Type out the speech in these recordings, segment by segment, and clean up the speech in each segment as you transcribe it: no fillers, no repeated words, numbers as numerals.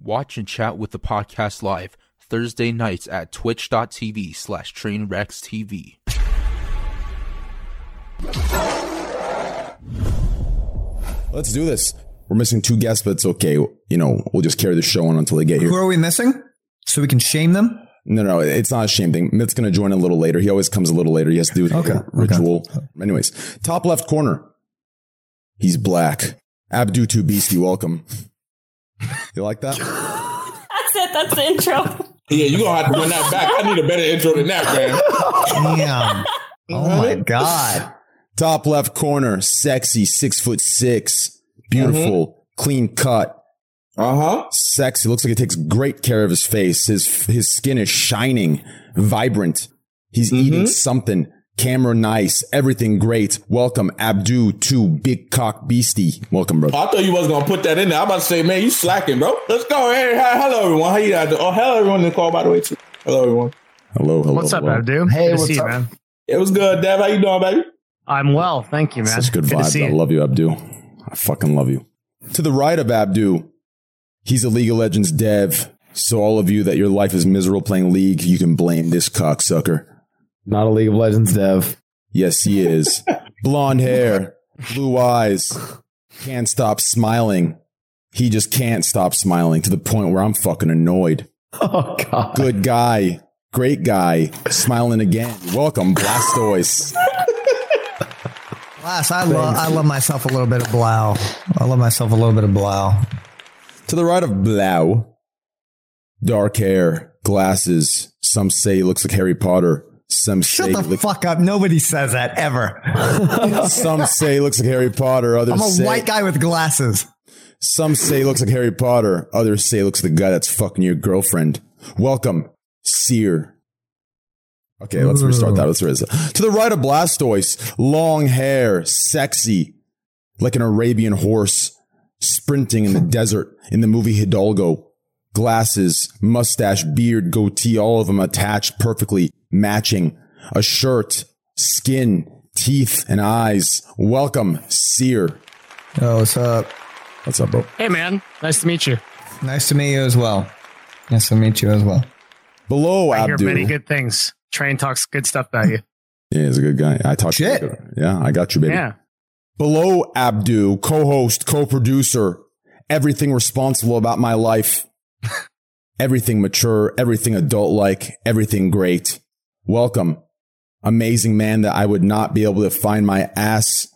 Watch and chat with the podcast live Thursday nights at twitch.tv/trainwreckstv. Let's do this. We're missing two guests, but it's okay. You know, we'll just carry the show on until they get here. Who are we missing? So we can shame them? No, it's not a shame thing. Myth's going to join a little later. He always comes a little later. He has to do his ritual. Okay. Anyways, top left corner. He's black. Abdu2Beast, welcome. You like that? That's it. That's the intro. Yeah, you're going to have to run that back. I need a better intro than that, man. Damn. Oh, my God. Top left corner. Sexy, 6'6". Beautiful, clean cut. Sexy. Looks like he takes great care of his face. His skin is shining, vibrant. He's eating something. Camera nice. Everything great. Welcome, Abdu2Beastie. Welcome, bro. I thought you wasn't going to put that in there. I'm about to say, man, you slacking, bro. Let's go. Hey, hello, everyone. How you guys? Oh, hello, everyone in the call, by the way, too. Hello, everyone. Hello. What's up, Abdu? Hey, good to see you, man. It was good, Dev. How you doing, baby? I'm well. Thank you, man. Such good vibes. I love you, Abdu. I fucking love you. To the right of Abdu, he's a League of Legends dev. So all of you that your life is miserable playing League, you can blame this cocksucker. Not a League of Legends dev. Yes, he is. Blonde hair, blue eyes, can't stop smiling. He just can't stop smiling to the point where I'm fucking annoyed. Oh, God. Good guy. Great guy. Smiling again. Welcome, Blaustoise. Blast, I love myself a little bit of Blau. To the right of Blau, dark hair, glasses. Some say he looks like Harry Potter. Some say shut the fuck up. Nobody says that ever. Some say he looks like Harry Potter. Others say white guy with glasses. Some say he looks like Harry Potter. Others say he looks like the guy that's fucking your girlfriend. Welcome, Sear. Okay, let's restart that. To the right of Blaustoise, long hair, sexy, like an Arabian horse, sprinting in the desert in the movie Hidalgo. Glasses, mustache, beard, goatee, all of them attached, perfectly matching. A shirt, skin, teeth, and eyes. Welcome, Sear. Oh, what's up? What's up, bro? Hey, man. Nice to meet you. Nice to meet you as well. Below Abdu. I hear many good things. Train talks good stuff about you. Yeah, he's a good guy. I talked shit. Yeah, I got you, baby. Yeah. Below Abdu, co-host, co-producer, everything responsible about my life. Everything mature, everything adult-like, everything great. Welcome. Amazing man that I would not be able to find my ass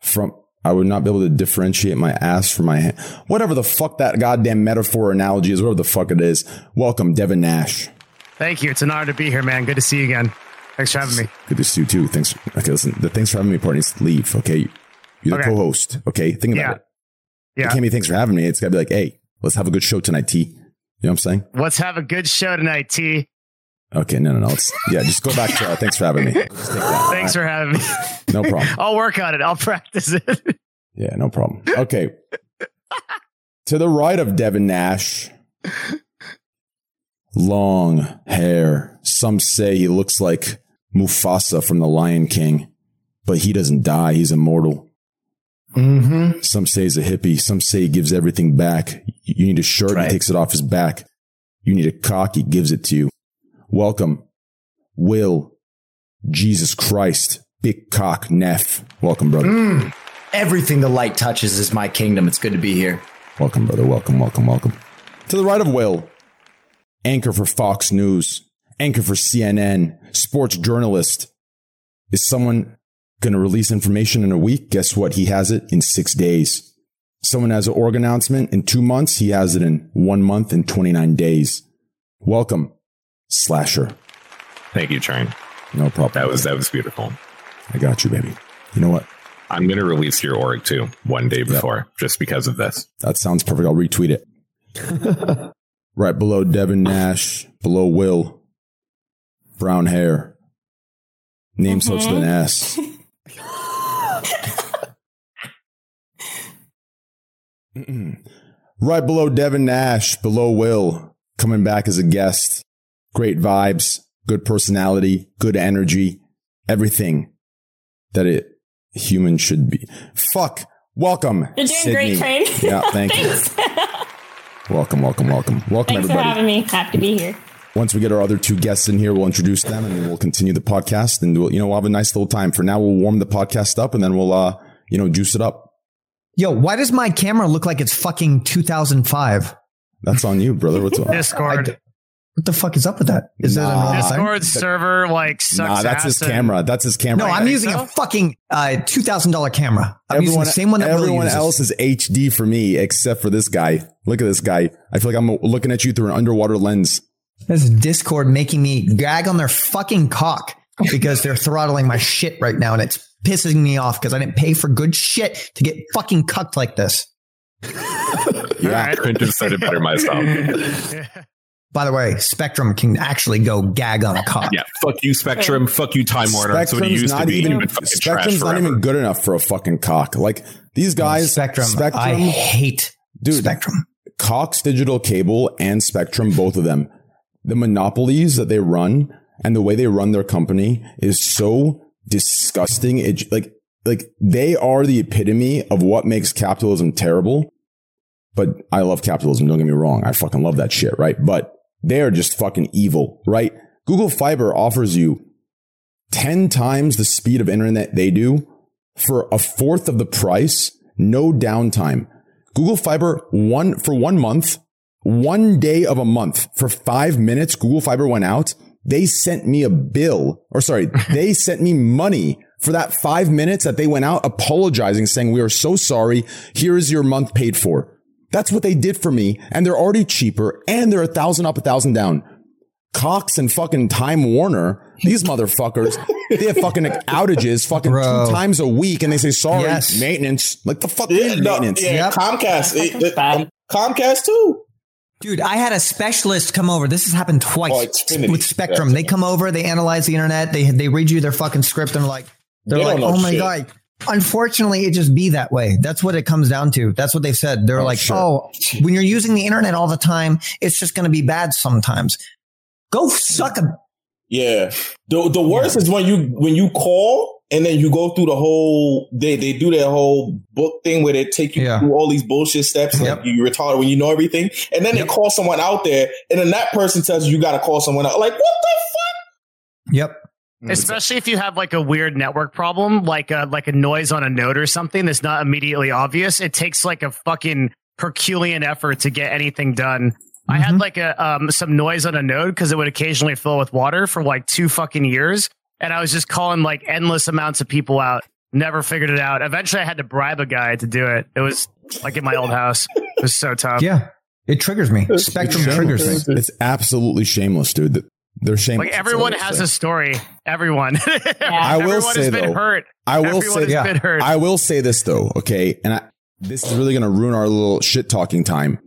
from. I would not be able to differentiate my ass from my hand. Whatever the fuck that goddamn metaphor analogy is, whatever the fuck it is. Welcome, Devin Nash. Thank you. It's an honor to be here, man. Good to see you again. Thanks for having me. Good to see you, too. Thanks. Okay, listen. The thanks for having me part needs to leave, okay? You're the co-host, okay? Think about it. Yeah. It can't be thanks for having me. It's got to be like, hey, let's have a good show tonight, T. You know what I'm saying? Let's have a good show tonight, T. Okay, no. Yeah, just go back to thanks for having me. Thanks for having me. No problem. I'll work on it. I'll practice it. Yeah, no problem. Okay. To the right of Devin Nash... long hair. Some say he looks like Mufasa from The Lion King, but he doesn't die. He's immortal. Some say he's a hippie. Some say he gives everything back. You need a shirt, he takes it off his back. You need a cock, he gives it to you. Welcome, Will. Jesus Christ. Big cock, Neff. Welcome, brother. Everything the light touches is my kingdom. It's good to be here. Welcome, brother. Welcome. To the right of Will. Anchor for Fox News, anchor for CNN, sports journalist. Is someone going to release information in a week? Guess what? He has it in 6 days. Someone has an org announcement in 2 months. He has it in 1 month and 29 days. Welcome, Slasher. Thank you, Train. No problem. That was beautiful. I got you, baby. You know what? I'm going to release your org, too, one day before, just because of this. That sounds perfect. I'll retweet it. Right below Devin Nash, below Will, brown hair, name such an ass. Right below Devin Nash, below Will, coming back as a guest, great vibes, good personality, good energy, everything that a human should be. Welcome, Sydney. You're doing great, Train. Yeah, thank you. Welcome, Thanks everybody. Thanks for having me. Happy to be here. Once we get our other two guests in here, we'll introduce them and then we'll continue the podcast and we'll have a nice little time. For now, we'll warm the podcast up and then we'll, juice it up. Yo, why does my camera look like it's fucking 2005? That's on you, brother. What's up? Discord. What the fuck is up with that? Is that a Discord server sucks? Nah, that's his camera. No, I'm using a fucking $2,000 camera. I'm using the same one that everyone else is HD for me, except for this guy. Look at this guy. I feel like I'm looking at you through an underwater lens. This is Discord making me gag on their fucking cock because they're throttling my shit right now, and it's pissing me off because I didn't pay for good shit to get fucking cucked like this. Yeah, I couldn't have said it better myself. By the way, Spectrum can actually go gag on a cop. Yeah, fuck you, Spectrum. Fuck you, Time Warner. Spectrum's not even good enough for a fucking cock. Like these guys, Spectrum. I hate Spectrum. Cox Digital Cable and Spectrum, both of them. The monopolies that they run and the way they run their company is so disgusting. It like they are the epitome of what makes capitalism terrible. But I love capitalism. Don't get me wrong. I fucking love that shit, right? But they are just fucking evil, right? Google Fiber offers you 10 times the speed of internet they do for a fourth of the price, no downtime. Google Fiber for 1 month, 1 day of a month for 5 minutes. Google Fiber went out. They sent me a bill, they sent me money for that 5 minutes that they went out, apologizing, saying, "We are so sorry. Here is your month paid for." That's what they did for me, and they're already cheaper, and they're 1,000 up, 1,000 down. Cox and fucking Time Warner, these motherfuckers, they have fucking outages fucking two times a week, and they say, sorry, maintenance. Like, the fuck is maintenance? Yeah, yep. Comcast. Comcast, too. Dude, I had a specialist come over. This has happened twice with Spectrum. They come over, they analyze the internet, they read you their fucking script, and they're like, oh, my God. Unfortunately, it just be that way. That's what it comes down to. That's what they've said. They're when you're using the internet all the time, it's just going to be bad sometimes. Go suck a. Yeah. The worst is when you call and then you go through the whole they do their whole book thing where they take you through all these bullshit steps. Like you're retarded when you know everything. And then they call someone out there and then that person tells you got to call someone out. Like, what the fuck? Yep. Especially if you have a weird network problem, like a noise on a node or something that's not immediately obvious. It takes a fucking Herculean effort to get anything done. Mm-hmm. I had some noise on a node because it would occasionally fill with water for 2 fucking years. And I was just calling endless amounts of people out. Never figured it out. Eventually I had to bribe a guy to do it. It was in my old house. It was so tough. Yeah, it triggers me. Spectrum triggers me. It's absolutely shameless, dude. They're shameless. Everyone has a story. Everyone. Yeah. Everyone has been hurt. I will say this though. Okay. And this is really going to ruin our little shit talking time.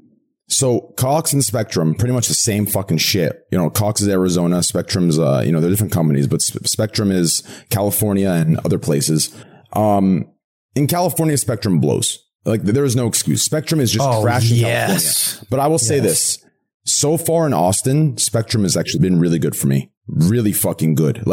So Cox and Spectrum, pretty much the same fucking shit. Cox is Arizona. Spectrum's, they're different companies, but Spectrum is California and other places. In California, Spectrum blows. There is no excuse. Spectrum is just crashing California. But I will say this. So far in Austin, Spectrum has actually been really good for me. Really fucking good.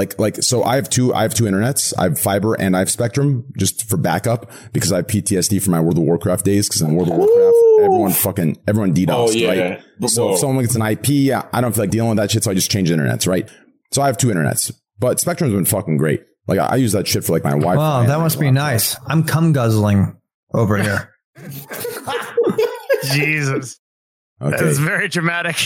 So I have two internets. I have fiber and I have Spectrum just for backup because I have PTSD from my World of Warcraft days. Because in World of Warcraft, everyone DDoSed, right? So if someone gets an IP, I don't feel like dealing with that shit. So I just change internets, right? So I have two internets, but Spectrum's been fucking great. I use that shit for my Wi-Fi. Wow, that must be nice. I'm cum guzzling over here. Jesus. Okay. That is very dramatic.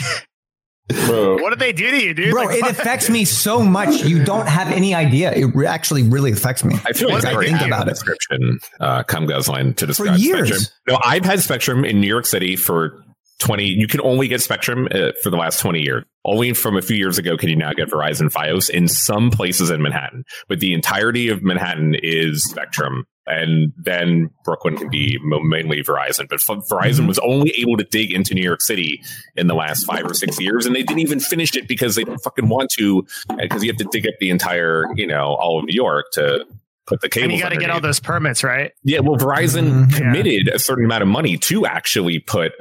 Bro. What did they do to you, dude? Bro, it affects me so much. You don't have any idea. It actually really affects me. I feel like I think about it. Description, cum guzzling to describe for years. Spectrum. No, I've had Spectrum in New York City for 20. You can only get Spectrum for the last 20 years. Only from a few years ago can you now get Verizon Fios in some places in Manhattan. But the entirety of Manhattan is Spectrum. And then Brooklyn can be mainly Verizon. But Verizon was only able to dig into New York City in the last 5 or 6 years. And they didn't even finish it because they don't fucking want to. Because you have to dig up the entire, all of New York to put the cable. And you got to get all those permits, right? Yeah. Well, Verizon committed a certain amount of money to actually put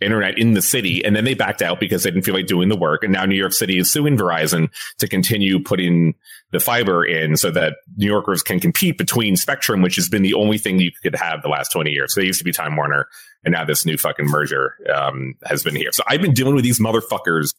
internet in the city, and then they backed out because they didn't feel like doing the work. And now New York City is suing Verizon to continue putting the fiber in so that New Yorkers can compete between Spectrum, which has been the only thing you could have the last 20 years. So they used to be Time Warner, and now this new fucking merger has been here. So I've been dealing with these motherfuckers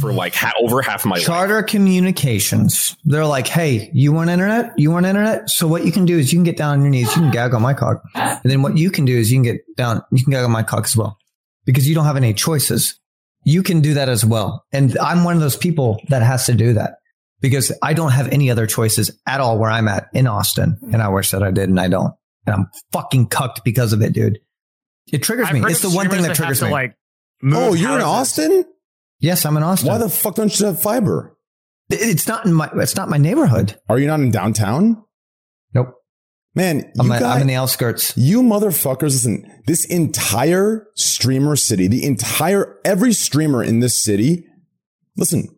for like over half my life. Charter Communications. They're like, hey, you want internet? You want internet? So what you can do is you can get down on your knees. You can gag on my cock. And then what you can do is you can get down. You can gag on my cock as well, because you don't have any choices. You can do that as well. And I'm one of those people that has to do that, because I don't have any other choices at all where I'm at in Austin. And I wish that I did, and I don't. And I'm fucking cucked because of it, dude. It triggers me. It's the one thing that triggers me. Like, oh, you're in Austin? Yes, I'm in Austin. Why the fuck don't you have fiber? It's not my neighborhood. Are you not in downtown? Nope. Man, I'm in the outskirts. You motherfuckers, listen, this entire streamer city, every streamer in this city, listen,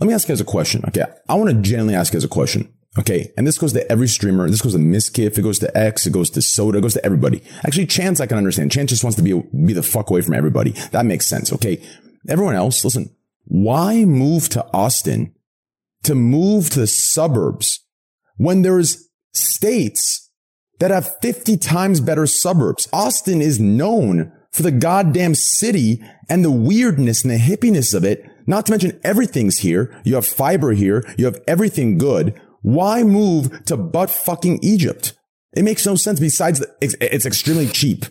let me ask you guys a question. Okay. I want to genuinely ask you guys a question. Okay. And this goes to every streamer. This goes to Miskiff. It goes to X. It goes to Soda. It goes to everybody. Actually, Chance, I can understand. Chance just wants to be the fuck away from everybody. That makes sense. Okay. Everyone else, listen, why move to Austin to move to the suburbs when there's states that have 50 times better suburbs? Austin is known for the goddamn city and the weirdness and the hippiness of it. Not to mention everything's here. You have fiber here. You have everything good. Why move to butt fucking Egypt? It makes no sense. Besides, it's extremely cheap.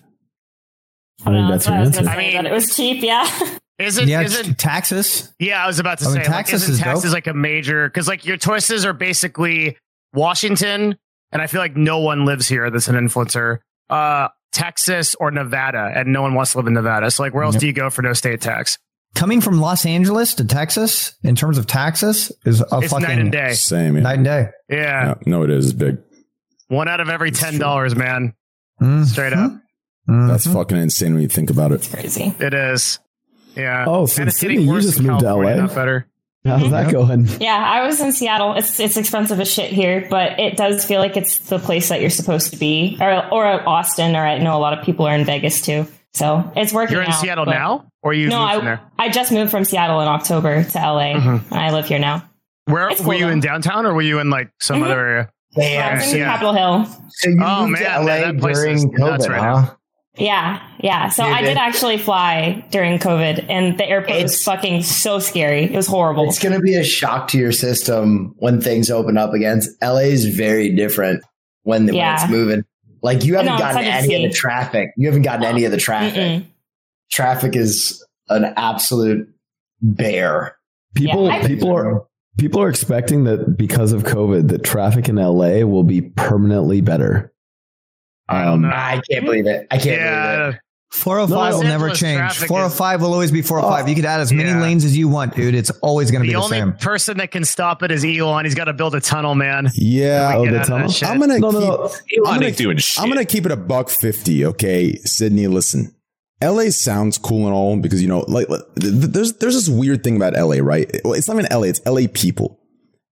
I mean, that's your answer. I mean, it was cheap. Yeah. Is it taxes? Yeah, I was about to say taxes, like, is like a major, because like your choices are basically Washington, and I feel like no one lives here that's an influencer. Texas or Nevada, and no one wants to live in Nevada. So like, where else do you go for no state tax? Coming from Los Angeles to Texas, in terms of taxes, is it's fucking night and day. Same, yeah. Night and day. Yeah. No, it is big. One out of every $10, man. Mm-hmm. Straight up. Mm-hmm. That's fucking insane when you think about it. It's crazy. It is. Yeah. Oh, so Sydney, you just moved to LA. How's that going? Yeah, I was in Seattle. It's expensive as shit here, but it does feel like it's the place that you're supposed to be, or at Austin, or I know a lot of people are in Vegas too. So it's working. You're in Seattle now, or you? No, I just moved from Seattle in October to LA. Mm-hmm. And I live here now. Were you in downtown, or were you in like some other area? Yeah, I was in Capitol Hill. So you moved to LA during COVID, huh? Yeah. So I did actually fly during COVID, and the airport was fucking so scary. It was horrible. It's going to be a shock to your system when things open up again. LA is very different when it's moving. Like, you haven't gotten any of the traffic. Traffic is an absolute bear. People are expecting that because of COVID, that traffic in LA will be permanently better. I can't believe it. I can't believe it. 405 will never change. 405 will always be 405. You could add as many lanes as you want, dude. It's always going to be the same. The only person that can stop it is Elon. He's got to build a tunnel, man. Yeah. Oh, the tunnel? I'm going to keep it $1.50. Okay, Sydney, listen. LA sounds cool and all because, you know, like there's this weird thing about LA, right? It's not even LA. It's LA people.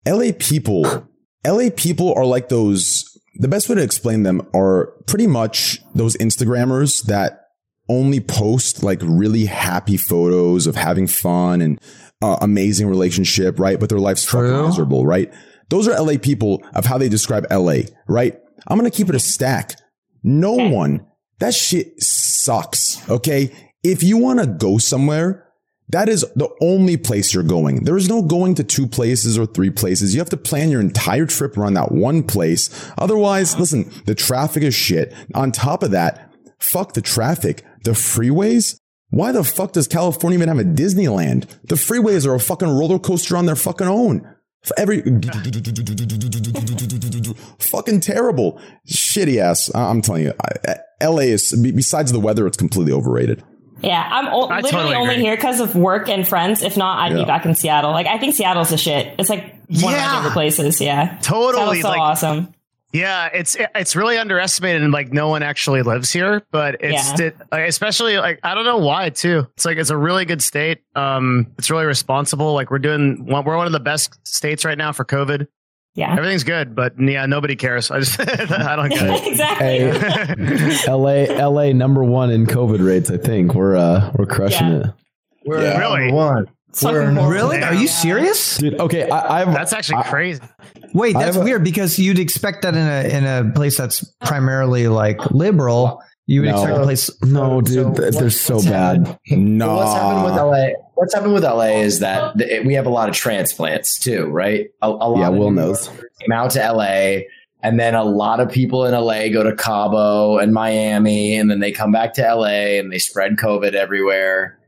LA people are like those. The best way to explain them are pretty much those Instagrammers that only post like really happy photos of having fun and amazing relationship, right? But their life's fucking miserable, right? Those are LA people of how they describe LA, right? I'm going to keep it a stack. That shit sucks, okay? If you want to go somewhere, that is the only place you're going. There is no going to two places or three places. You have to plan your entire trip around that one place. Otherwise, listen, the traffic is shit. On top of that, fuck the traffic. The freeways? Why the fuck does California even have a Disneyland? The freeways are a fucking roller coaster on their fucking own. Every fucking terrible. Shitty ass. I'm telling you, LA is, besides the weather, it's completely overrated. Yeah, I'm literally only here because of work and friends. If not, I'd be back in Seattle. Like, I think Seattle's a shit. It's like one of my favorite places. Yeah, totally. So like, awesome. Yeah, it's really underestimated, and like no one actually lives here. But it's especially like, I don't know why too. It's like, it's a really good state. It's really responsible. Like we're one of the best states right now for COVID. Yeah, everything's good, but yeah, nobody cares. I don't get it. Exactly. Hey, LA number one in COVID rates. I think we're crushing it. We're really one. Really? Are you serious, dude? Okay, that's actually crazy. Wait, that's weird because you'd expect that in a place that's primarly like liberal. You would expect a place. No, dude, they're so bad. No. What's happened with LA? What's happened with LA is that we have a lot of transplants too, right? A lot. Yeah, Will knows. Came out to LA, and then a lot of people in LA go to Cabo and Miami, and then they come back to LA and they spread COVID everywhere.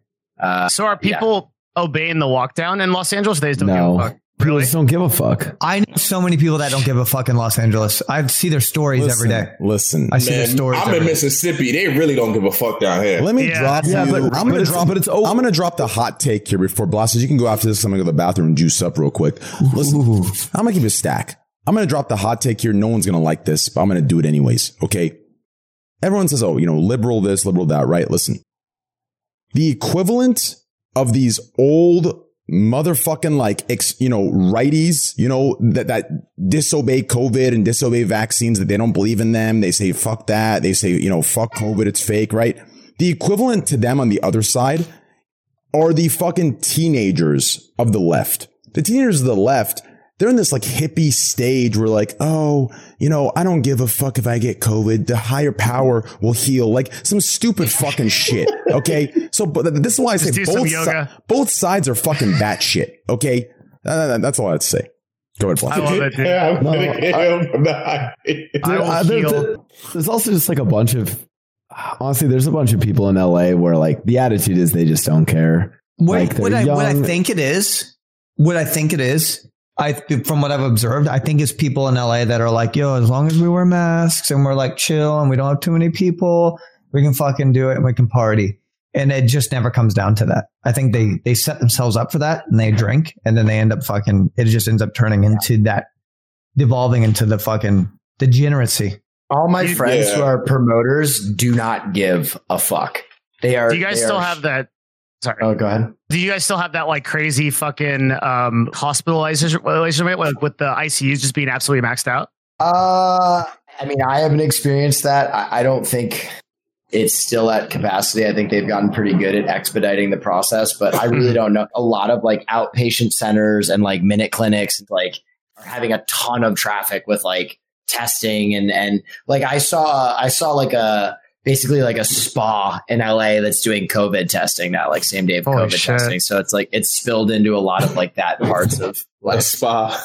So are people obeying the lockdown in Los Angeles? They just don't give a fuck. People just don't give a fuck. I know so many people that don't give a fuck in Los Angeles. I see their stories every day. I'm in Mississippi. They really don't give a fuck down here. Let me drop you. I'm going to drop the hot take here before Blaustoise. You can go after this. I'm going to go to the bathroom and juice up real quick. Listen, I'm going to keep it stack. I'm going to drop the hot take here. No one's going to like this, but I'm going to do it anyways. Okay. Everyone says, liberal this, liberal that, right? Listen, the equivalent of these old motherfucking righties, that disobey COVID and disobey vaccines, that they don't believe in them. They say, fuck that. They say, fuck COVID. It's fake, right? The equivalent to them on the other side are the fucking teenagers of the left. The teenagers of the left, they're in this hippie stage where I don't give a fuck if I get COVID. The higher power will heal. Like some stupid fucking shit. Okay. So but this is why I say both sides are fucking batshit. Okay. That's all I have to say. Go ahead, Blaustoise. I love it, dude. Yeah, I'm gonna heal. There's also just a bunch of, honestly, there's a bunch of people in LA where the attitude is they just don't care. From what I've observed, I think it's people in LA that are as long as we wear masks and we're chill and we don't have too many people, we can fucking do it and we can party. And it just never comes down to that. I think they set themselves up for that and they drink and then they end up it just ends up turning into that, devolving into the fucking degeneracy. All my friends who are promoters do not give a fuck. They are. Do you guys still have that? Sorry. Oh, go ahead. Do you guys still have that crazy fucking hospitalization rate with the ICUs just being absolutely maxed out? I mean, I haven't experienced that. I don't think it's still at capacity. I think they've gotten pretty good at expediting the process, but I really don't know. A lot of outpatient centers and minute clinics are having a ton of traffic with testing and I saw basically a spa in LA that's doing COVID testing now, same day of COVID testing. So it's it's spilled into a lot of that parts of a spa.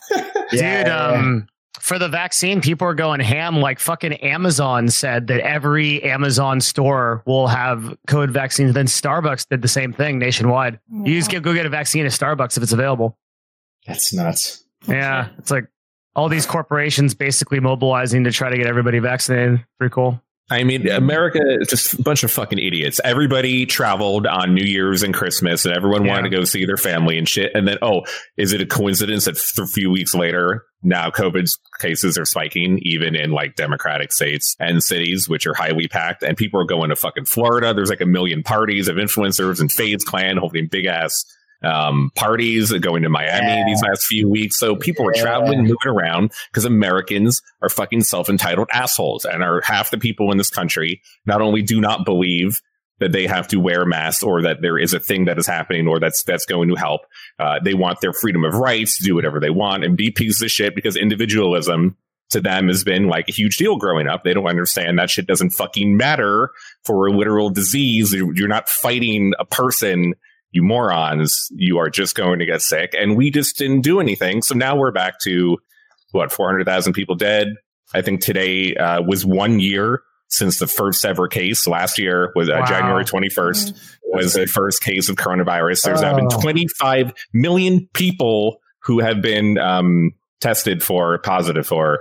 Yeah. Dude, for the vaccine, people are going ham. Fucking Amazon said that every Amazon store will have COVID vaccines. Then Starbucks did the same thing nationwide. Yeah. You just go get a vaccine at Starbucks if it's available. That's nuts. Yeah. It's all these corporations basically mobilizing to try to get everybody vaccinated. Pretty cool. I mean, America is just a bunch of fucking idiots. Everybody traveled on New Year's and Christmas and everyone wanted to go see their family and shit. And then, is it a coincidence that a few weeks later, now COVID cases are spiking, even in Democratic states and cities, which are highly packed, and people are going to fucking Florida. There's a million parties of influencers and Fade's clan holding big ass parties, going to Miami these last few weeks. So people are traveling, moving around because Americans are fucking self-entitled assholes, and are half the people in this country not only do not believe that they have to wear masks or that there is a thing that is happening or that's going to help. They want their freedom of rights to do whatever they want and be pieces of shit because individualism to them has been a huge deal growing up. They don't understand that shit doesn't fucking matter for a literal disease. You're not fighting a person. You morons, you are just going to get sick. And we just didn't do anything. So now we're back to, 400,000 people dead. I think today was 1 year since the first ever case. Last year was January 21st was the first case of coronavirus. There's now been 25 million people who have been tested for positive for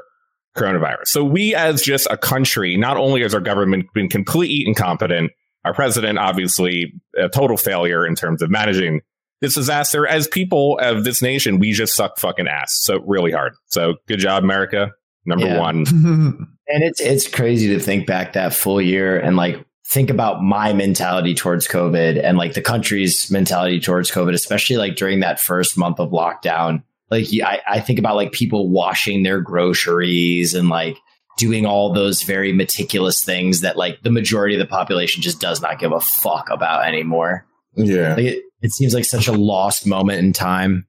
coronavirus. So we as just a country, not only has our government been completely incompetent, our president, obviously, a total failure in terms of managing this disaster. As people of this nation, we just suck fucking ass. So really hard. So good job, America. Number one. And it's crazy to think back that full year and think about my mentality towards COVID and the country's mentality towards COVID, especially during that first month of lockdown. like I think about like people washing their groceries and like doing all those very meticulous things that like the majority of the population just does not give a fuck about anymore. Yeah. Like, it seems like such a lost moment in time.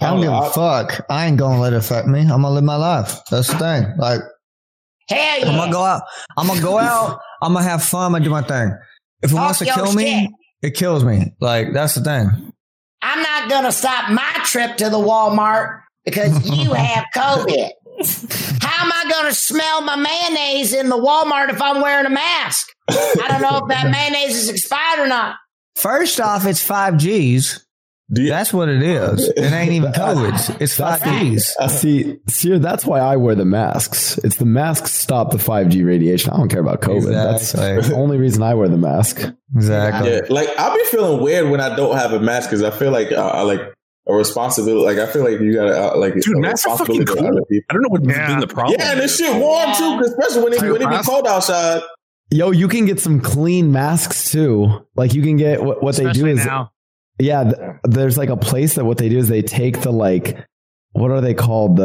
I don't give a fuck. I ain't gonna let it affect me. I'm gonna live my life. That's the thing. Like, hey, I'm gonna go out. I'm gonna have fun. I'm gonna do my thing. If it wants to kill me, it kills me. Like, that's the thing. I'm not gonna stop my trip to the Walmart because you have COVID. How am I going to smell my mayonnaise in the Walmart if I'm wearing a mask? I don't know if that mayonnaise is expired or not. First off, it's 5Gs. That's what it is. It ain't even COVID. It's 5Gs. See, that's why I wear the masks. It's the masks stop the 5G radiation. I don't care about COVID. Exactly. That's the only reason I wear the mask. Exactly. Yeah, like, I've been feeling weird when I don't have a mask because I feel like a responsibility, like I feel like you gotta dude, masks are fucking cool. I don't know what's been the problem. Yeah, and this shit warm too, especially when it be cold outside. Yo, you can get some clean masks too. Like you can get what they do is now. Yeah, there's like a place that what they do is they take the like what are they called?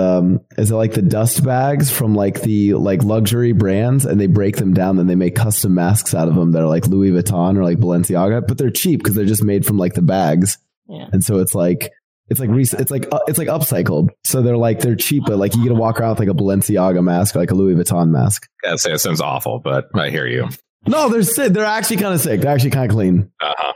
Is it like the dust bags from like the like luxury brands and they break them down and they make custom masks out of them that are like Louis Vuitton or like Balenciaga, but they're cheap because they're just made from like the bags. Yeah. And so it's like. It's like upcycled. So they're cheap, but like you get to walk around with like a Balenciaga mask, or like a Louis Vuitton mask. Gotta say it sounds awful, but I hear you. No, they're sick. They're actually kind of sick. They're actually kind of clean. Uh-huh.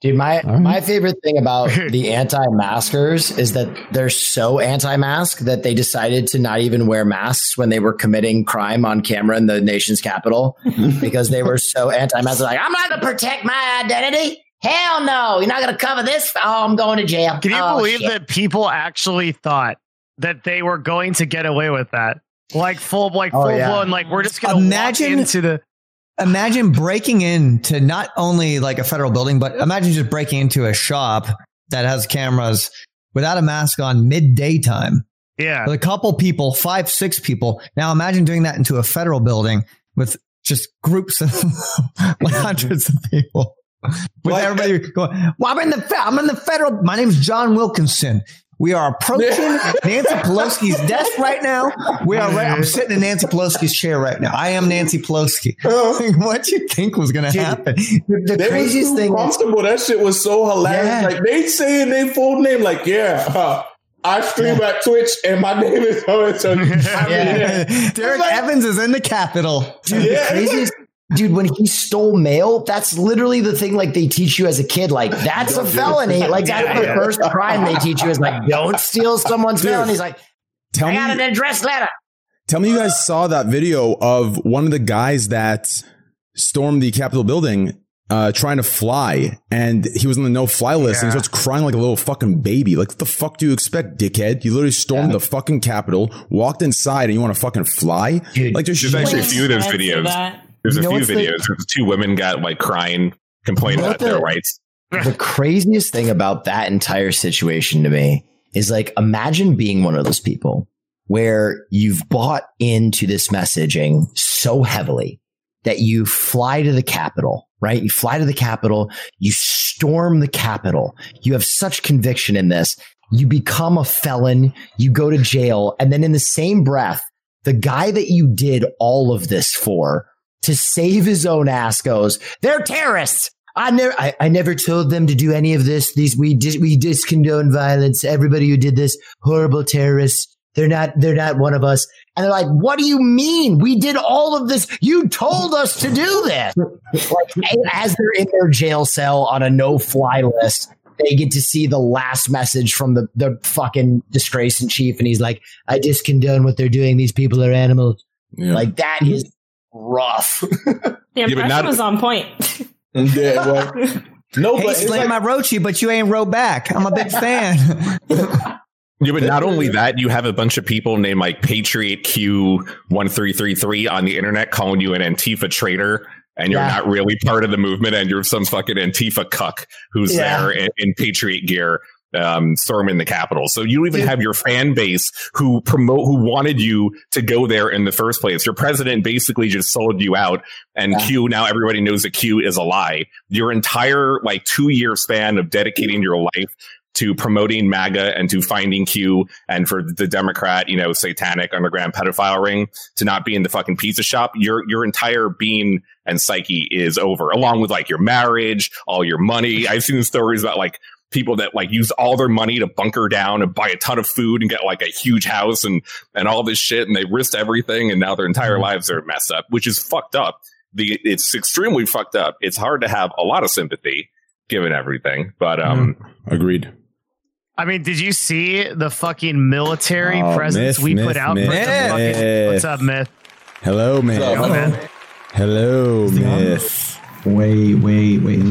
Dude, my favorite thing about the anti-maskers is that they're so anti-mask that they decided to not even wear masks when they were committing crime on camera in the nation's capital because they were so anti-mask. They're like, I'm not gonna protect my identity. Hell no, you're not going to cover this. Oh, I'm going to jail. Can you believe that people actually thought that they were going to get away with that? Like full blown, like we're just going to imagine breaking into not only like a federal building, but imagine just breaking into a shop that has cameras without a mask on midday time. Yeah. With a couple people, 5-6 people. Now imagine doing that into a federal building with just groups of like hundreds of people. With everybody going, well, I'm in the federal. My name's John Wilkinson. We are approaching Nancy Pelosi's desk right now. I'm sitting in Nancy Pelosi's chair right now. I am Nancy Pelosi. What do you think was going to happen? The craziest thing. Comfortable. That shit was so hilarious. Yeah. Like they saying their full name. Like I stream at Twitch and my name is so. Derek Evans is in the Capitol. Dude, the craziest. Dude, when he stole mail, that's literally the thing like they teach you as a kid. Like, that's a felony. Like, that's the first crime they teach you is like, don't steal someone's mail. And he's like, I got an address letter. Tell me you guys saw that video of one of the guys that stormed the Capitol building trying to fly. And he was on the no-fly list and he starts crying like a little fucking baby. Like, what the fuck do you expect, dickhead? You literally stormed the fucking Capitol, walked inside, and you want to fucking fly? Dude, like, there's actually a few of those videos. There's a few videos. Two women got like crying, complaining about their rights. The craziest thing about that entire situation to me is like, imagine being one of those people where you've bought into this messaging so heavily that you fly to the Capitol, right? You fly to the Capitol, you storm the Capitol. You have such conviction in this. You become a felon, you go to jail. And then in the same breath, the guy that you did all of this for to save his own ass goes, they're terrorists. I never told them to do any of this. We discondone violence. Everybody who did this, horrible terrorists. They're not one of us. And they're like, what do you mean? We did all of this. You told us to do this. Like, as they're in their jail cell on a no-fly list, they get to see the last message from the fucking disgrace in chief. And he's like, I discondone what they're doing. These people are animals. Yeah. Like that is rough. The impression was on point. Yeah, well, no, hey, slay my Rochi, but you ain't row back. I'm a big fan. Yeah, but not only that, you have a bunch of people named like Patriot Q1333 on the internet calling you an Antifa traitor, and you're not really part of the movement, and you're some fucking Antifa cuck who's there in Patriot gear. Storming the Capitol. So you even have your fan base who wanted you to go there in the first place. Your president basically just sold you out and Q, now everybody knows that Q is a lie. Your entire like 2-year span of dedicating your life to promoting MAGA and to finding Q, and for the Democrat, you know, satanic underground pedophile ring to not be in the fucking pizza shop, your entire being and psyche is over, along with like your marriage, all your money. I've seen stories about like people that like use all their money to bunker down and buy a ton of food and get like a huge house and all this shit, and they risked everything, and now their entire lives are messed up, which is fucked up. It's extremely fucked up. It's hard to have a lot of sympathy given everything, but agreed. I mean, did you see the fucking military presence we put out? What's up, Myth? Hello, Myth. Hello, Myth. Wait.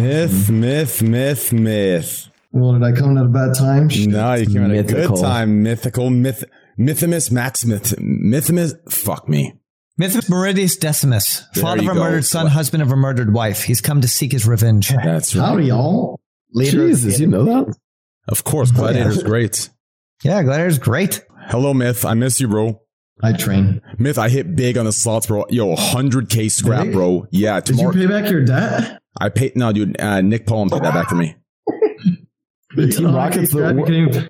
Myth. Well, did I come at a bad time? No, you came at a good time. Mythical, Mythimus Maximus, Mythimus, fuck me. Mythimus Meridius Decimus, father of a murdered son, husband of a murdered wife. He's come to seek his revenge. That's right. Howdy, y'all. Jesus, you know that? Of course, Gladiator's great. Yeah, Gladiator's great. Hello, Myth. I miss you, bro. I train. Myth, I hit big on the slots, bro. Yo, 100K scrap, bro. Yeah, tomorrow. Did you pay back your debt? I paid. No, dude. Nick Poland paid that back for me. Team Rocket's the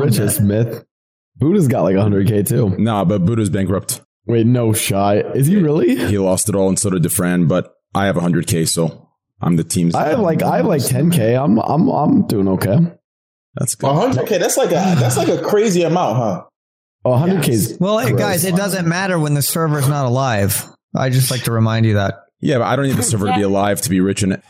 richest, Myth. Buddha's got like 100K too. Nah, but Buddha's bankrupt. Wait, no shy. Is he really? He lost it all, and so did DeFran. But I have 100K, so I'm the team's. I have like 10K. I'm doing okay. That's good. 100K. That's like a crazy amount, huh? 100K. Yes. Well, hey, guys, it doesn't matter when the server's not alive. I just like to remind you that. Yeah, but I don't need the server to be alive to be rich in it.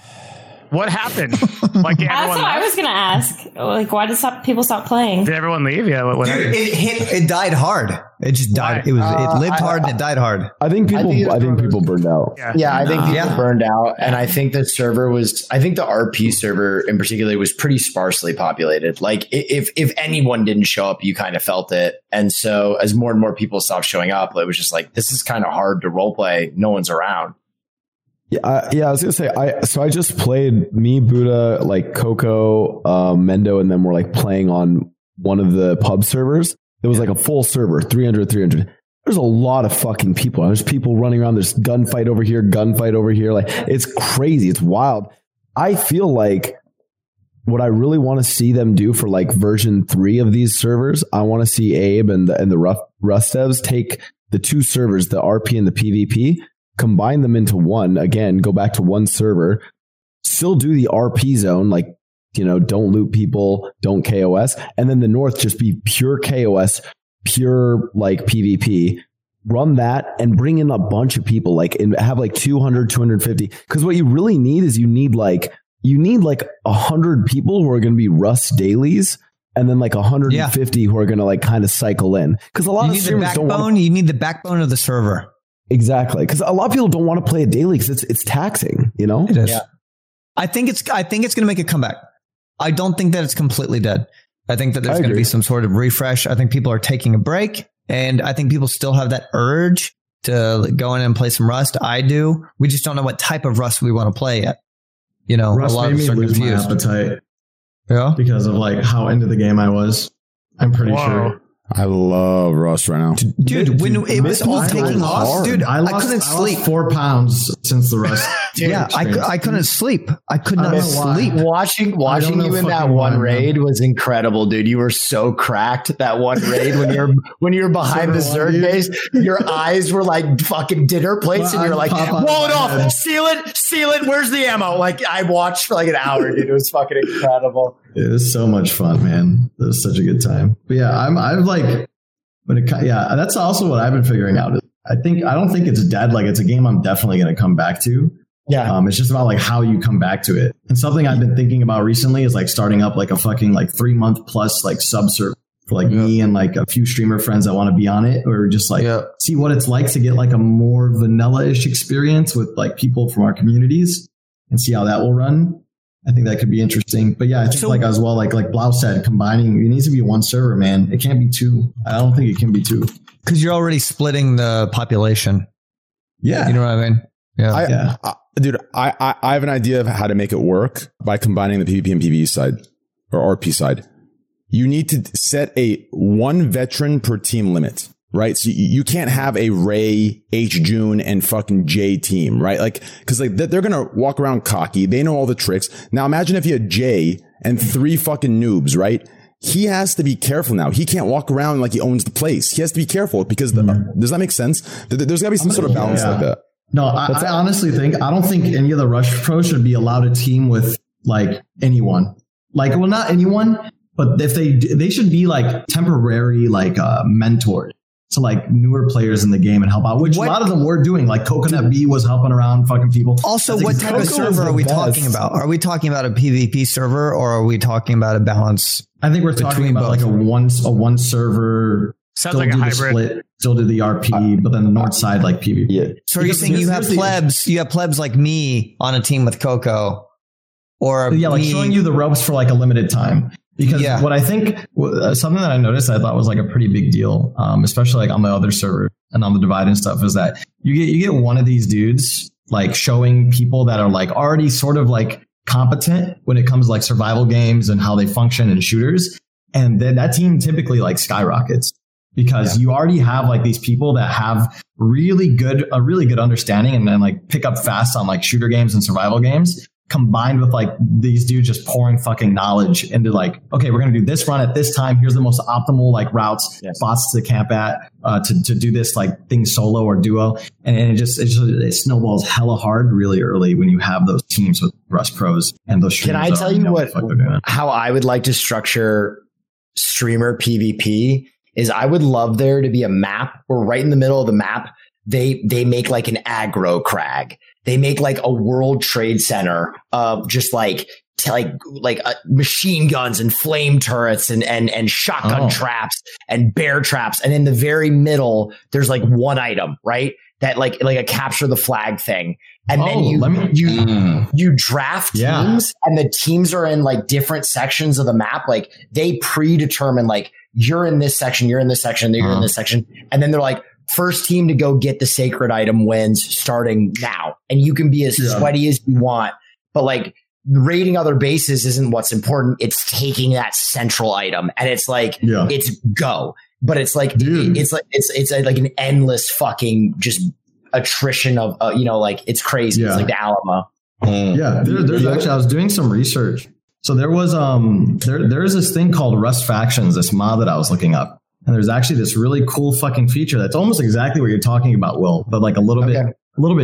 What happened? Like, that's what I was going to ask. Like, why did people stop playing? Did everyone leave? Yeah, what happened? It died hard. It just died. It was. It lived hard and it died hard. I think people burned out. Yeah, I think people burned out, and I think the server was. I think the RP server in particular was pretty sparsely populated. Like, if anyone didn't show up, you kind of felt it. And so, as more and more people stopped showing up, it was just like, this is kind of hard to roleplay. No one's around. Yeah, I was gonna say. So I just played me, Buddha, like Coco, Mendo, and then we're like playing on one of the pub servers. It was like a full server, 300. There's a lot of fucking people. There's people running around. There's gunfight over here. Like, it's crazy. It's wild. I feel like what I really want to see them do for like version 3 of these servers. I want to see Abe and the Rust devs take the two servers, the RP and the PvP. Combine them into one again, go back to one server, still do the RP zone, like, you know, don't loot people, don't KOS, and then the north just be pure KOS, pure like PvP, run that and bring in a bunch of people, like, and have like 200, 250, because what you really need is you need like 100 people who are going to be Rust dailies. And then like 150 who are going to like kind of cycle in, because a lot of streamers don't want to... You need the backbone of the server. Exactly, because a lot of people don't want to play it daily because it's taxing, you know? It is. Yeah. I think it's going to make a comeback. I don't think that it's completely dead. I think that there's going to be some sort of refresh. I think people are taking a break, and I think people still have that urge to go in and play some Rust. I do. We just don't know what type of Rust we want to play yet. You know, Rust a lot made of me lose my appetite. Yeah, because of like how into the game I was. I'm pretty sure. I love Rust right now. Dude when it was all taking off, dude, I couldn't sleep. I lost 4 pounds since the Rust. Yeah, I couldn't sleep. I could not sleep. Watching you in that one raid was incredible, dude. You were so cracked that one raid when you're behind the Zerg base, your eyes were like fucking dinner plates, and you're like, wall it off, seal it, where's the ammo? Like, I watched for like an hour, dude. It was fucking incredible. It was so much fun, man. It was such a good time. But yeah, I'm like, that's also what I've been figuring out. I don't think it's dead. Like, it's a game I'm definitely going to come back to. Yeah. It's just about like how you come back to it. And something I've been thinking about recently is like starting up like a fucking like 3 month plus like subserve for like me and like a few streamer friends that want to be on it, or just like see what it's like to get like a more vanilla-ish experience with like people from our communities and see how that will run. I think that could be interesting. But yeah, I think like Blau said, combining, it needs to be one server, man. It can't be two. I don't think it can be two. Because you're already splitting the population. Yeah. You know what I mean? Yeah. I have an idea of how to make it work by combining the PvP and PvE side, or RP side. You need to set a one veteran per team limit, right? So you can't have a Ray, H. June, and fucking J team, right? Like, because like they're going to walk around cocky. They know all the tricks. Now imagine if you had J and three fucking noobs, right? He has to be careful now. He can't walk around like he owns the place. He has to be careful because does that make sense? There's gotta be some sort of balance like that. No, I honestly think, I don't think any of the Rush pros should be allowed to team with like anyone. Like, well, not anyone, but if they should be like temporary, like mentored to like newer players in the game and help out, which a lot of them were doing. Like Coconut B was helping around fucking people. Also, what type of server are we talking about? Are we talking about a PvP server or are we talking about a balance? I think we're talking about like a one server. Sounds like a hybrid. Split, still do the RP, but then the north side like PvP. Yeah. So are you saying you have plebs like me on a team with Coco, or like showing you the ropes for like a limited time? Because what I think, something that I noticed I thought was like a pretty big deal, especially like on the other server and on the Divide and stuff, is that you get one of these dudes like showing people that are like already sort of like competent when it comes to like survival games and how they function and shooters. And then that team typically like skyrockets because you already have like these people that have a really good understanding and then like pick up fast on like shooter games and survival games. Combined with like these dudes just pouring fucking knowledge into like, okay, we're going to do this run at this time. Here's the most optimal like routes, spots to camp at, to do this like thing solo or duo. And it snowballs hella hard really early when you have those teams with Rust pros and those streamers. Can I tell you how I would like to structure streamer PvP is I would love there to be a map where right in the middle of the map, they make like an aggro crag. They make like a World Trade Center of just like machine guns and flame turrets and shotgun traps and bear traps. And in the very middle, there's like one item, right? That like a capture the flag thing. And then you draft teams and the teams are in like different sections of the map. Like they predetermine like you're in this section, you're in this section, you're in this section. And then they're like, first team to go get the sacred item wins starting now. And you can be as sweaty as you want, but like raiding other bases isn't what's important. It's taking that central item. And it's like, it's go, but it's like, it's like an endless fucking just attrition of, it's crazy. Yeah. It's like the Alamo. Yeah. There's actually, I was doing some research. So there was, there's this thing called Rust Factions, this mod that I was looking up. And there's actually this really cool fucking feature that's almost exactly what you're talking about, Will, but like a little bit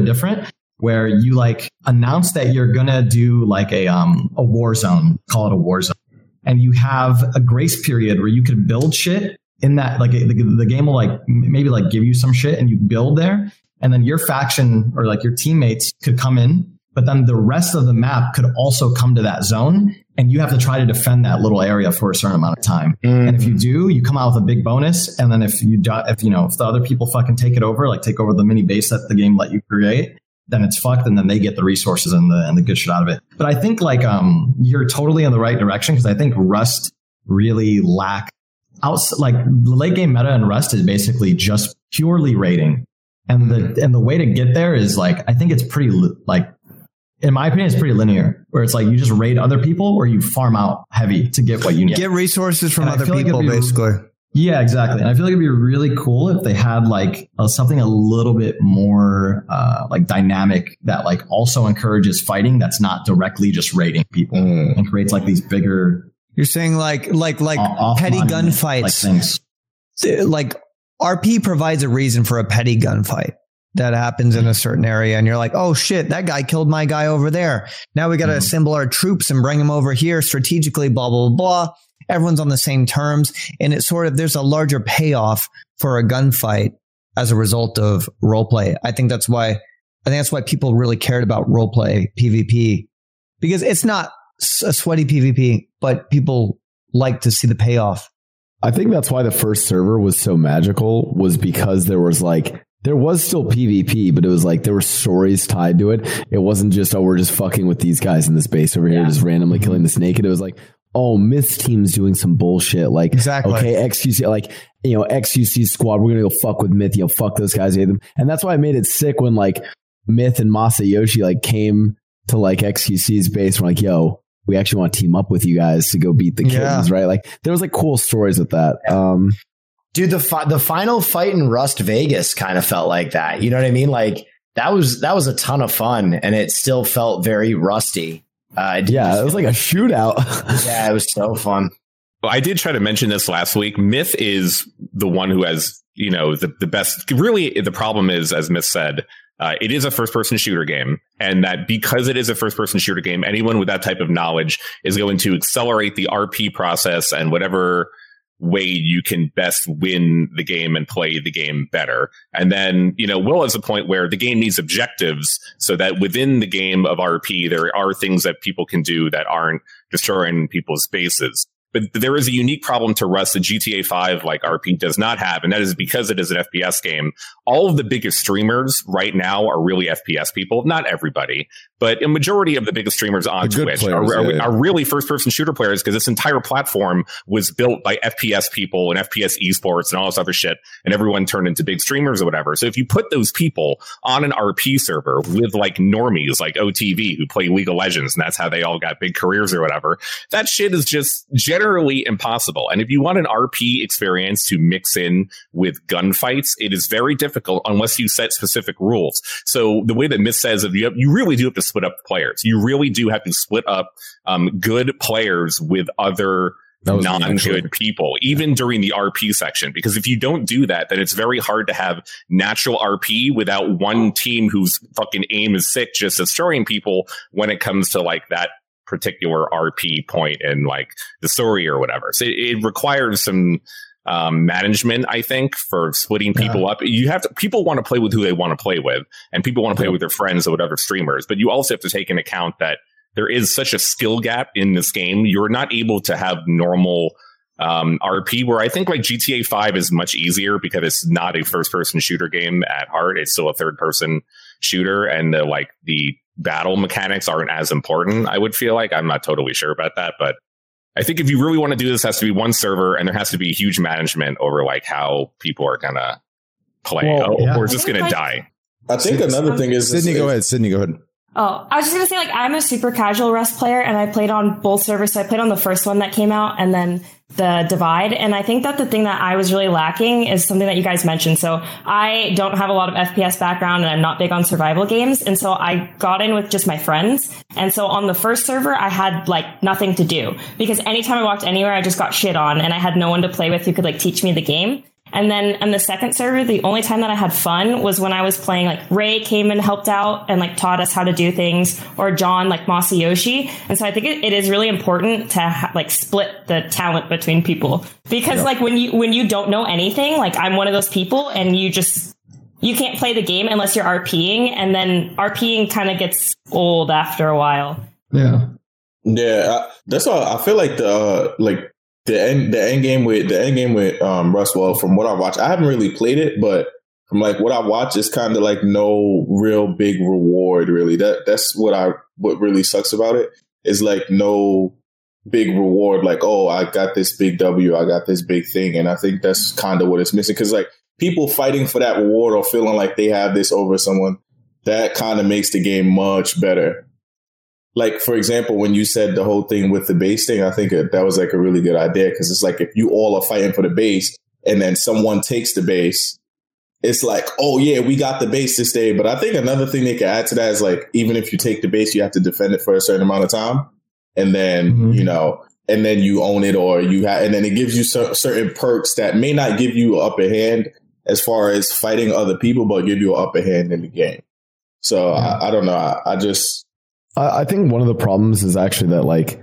different, where you like announce that you're gonna do like a war zone, call it a war zone, and you have a grace period where you can build shit in that, like the game will like maybe like give you some shit and you build there, and then your faction or like your teammates could come in, but then the rest of the map could also come to that zone. And you have to try to defend that little area for a certain amount of time. Mm-hmm. And if you do, you come out with a big bonus. And then if the other people fucking take over the mini base that the game let you create, then it's fucked. And then they get the resources and the good shit out of it. But I think like you're totally in the right direction because I think Rust really the late game meta in Rust is basically just purely raiding. And the way to get there is like, I think it's pretty like, in my opinion, it's pretty linear, where it's like you just raid other people or you farm out heavy to get what you need. Get resources from other people, basically. Yeah, exactly. And I feel like it'd be really cool if they had like something a little bit more like dynamic that like also encourages fighting that's not directly just raiding people and creates like these bigger... You're saying like petty gunfights. Like RP provides a reason for a petty gunfight that happens in a certain area and you're like, oh shit, that guy killed my guy over there. Now we got to assemble our troops and bring them over here strategically, blah, blah, blah. Everyone's on the same terms. And it's sort of, there's a larger payoff for a gunfight as a result of roleplay. I think that's why people really cared about roleplay PvP, because it's not a sweaty PvP, but people like to see the payoff. I think that's why the first server was so magical, was because there was still PvP, but it was like there were stories tied to it. It wasn't just, oh, we're just fucking with these guys in this base over here, just randomly killing this naked. It was like, oh, Myth's team's doing some bullshit. Like, exactly. Okay, XQC, like, XQC squad, we're going to go fuck with Myth. Fuck those guys, hate them. And that's why I made it sick when like Myth and Masayoshi like came to like XQC's base. We're like, yo, we actually want to team up with you guys to go beat the kittens, right? Like there was like cool stories with that. Dude, the final fight in Rust Vegas kind of felt like that. You know what I mean? Like that was a ton of fun, and it still felt very rusty. Yeah, it was like a shootout. Yeah, it was so fun. Well, I did try to mention this last week. Myth is the one who has, you know, the best. Really, the problem is, as Myth said, it is a first-person shooter game, and that because it is a first-person shooter game, anyone with that type of knowledge is going to accelerate the RP process and whatever way you can best win the game and play the game better. And then, you know, Will has a point where the game needs objectives so that within the game of RP, there are things that people can do that aren't destroying people's bases. But there is a unique problem to Rust that GTA 5, like RP, does not have, and that is because it is an FPS game. All of the biggest streamers right now are really FPS people. Not everybody, but a majority of the biggest streamers on Twitch are really first-person shooter players, because this entire platform was built by FPS people and FPS esports and all this other shit, and everyone turned into big streamers or whatever. So if you put those people on an RP server with, like, normies like OTV who play League of Legends, and that's how they all got big careers or whatever, that shit is just generally impossible. And if you want an RP experience to mix in with gunfights, it is very difficult unless you set specific rules. So the way that Myth says, if you really do have to split up the players. You really do have to split up good players with other non-good people, even during the RP section, because if you don't do that, then it's very hard to have natural RP without one team whose fucking aim is sick just destroying people when it comes to, like, that particular RP point and, like, the story or whatever. So it requires some management, I think, for splitting people up. You have to, people want to play with who they want to play with, and people want to play with their friends or with other streamers, but you also have to take into account that there is such a skill gap in this game. You're not able to have normal RP, where I think, like, GTA 5 is much easier because it's not a first person shooter game at heart. It's still a third person shooter, and the battle mechanics aren't as important, I would feel like. I'm not totally sure about that, but I think if you really want to do this, it has to be one server, and there has to be huge management over, like, how people are going to play. We're just going to die. I think another thing is... Sydney, go ahead. Oh, I was just going to say, like, I'm a super casual Rust player, and I played on both servers. So I played on the first one that came out, and then the Divide. And I think that the thing that I was really lacking is something that you guys mentioned. So I don't have a lot of FPS background, and I'm not big on survival games. And so I got in with just my friends. And so on the first server, I had, like, nothing to do, because anytime I walked anywhere, I just got shit on, and I had no one to play with who could, like, teach me the game. And then on the second server, the only time that I had fun was when I was playing, like, Ray came and helped out and, like, taught us how to do things, or John, like, Masayoshi. And so I think it is really important to like split the talent between people, because like when you don't know anything, like, I'm one of those people, and you can't play the game unless you're RPing, and then RPing kind of gets old after a while. Yeah. Yeah. That's all. I feel like the end game with Rustwell, from what I watched, I haven't really played it, but from, like, what I watched, is kind of like no real big reward, really. That's what really sucks about it, is like no big reward. Like, oh, I got this big W, I got this big thing, and I think that's kind of what it's missing, because, like, people fighting for that reward or feeling like they have this over someone, that kind of makes the game much better. Like, for example, when you said the whole thing with the base thing, I think that was, like, a really good idea, because it's like, if you all are fighting for the base and then someone takes the base, it's like, oh, yeah, we got the base this day. But I think another thing they could add to that is, like, even if you take the base, you have to defend it for a certain amount of time. And then, you know, and then you own it, or and then it gives you certain perks that may not give you an upper hand as far as fighting other people, but give you an upper hand in the game. So I don't know. I think one of the problems is actually that, like,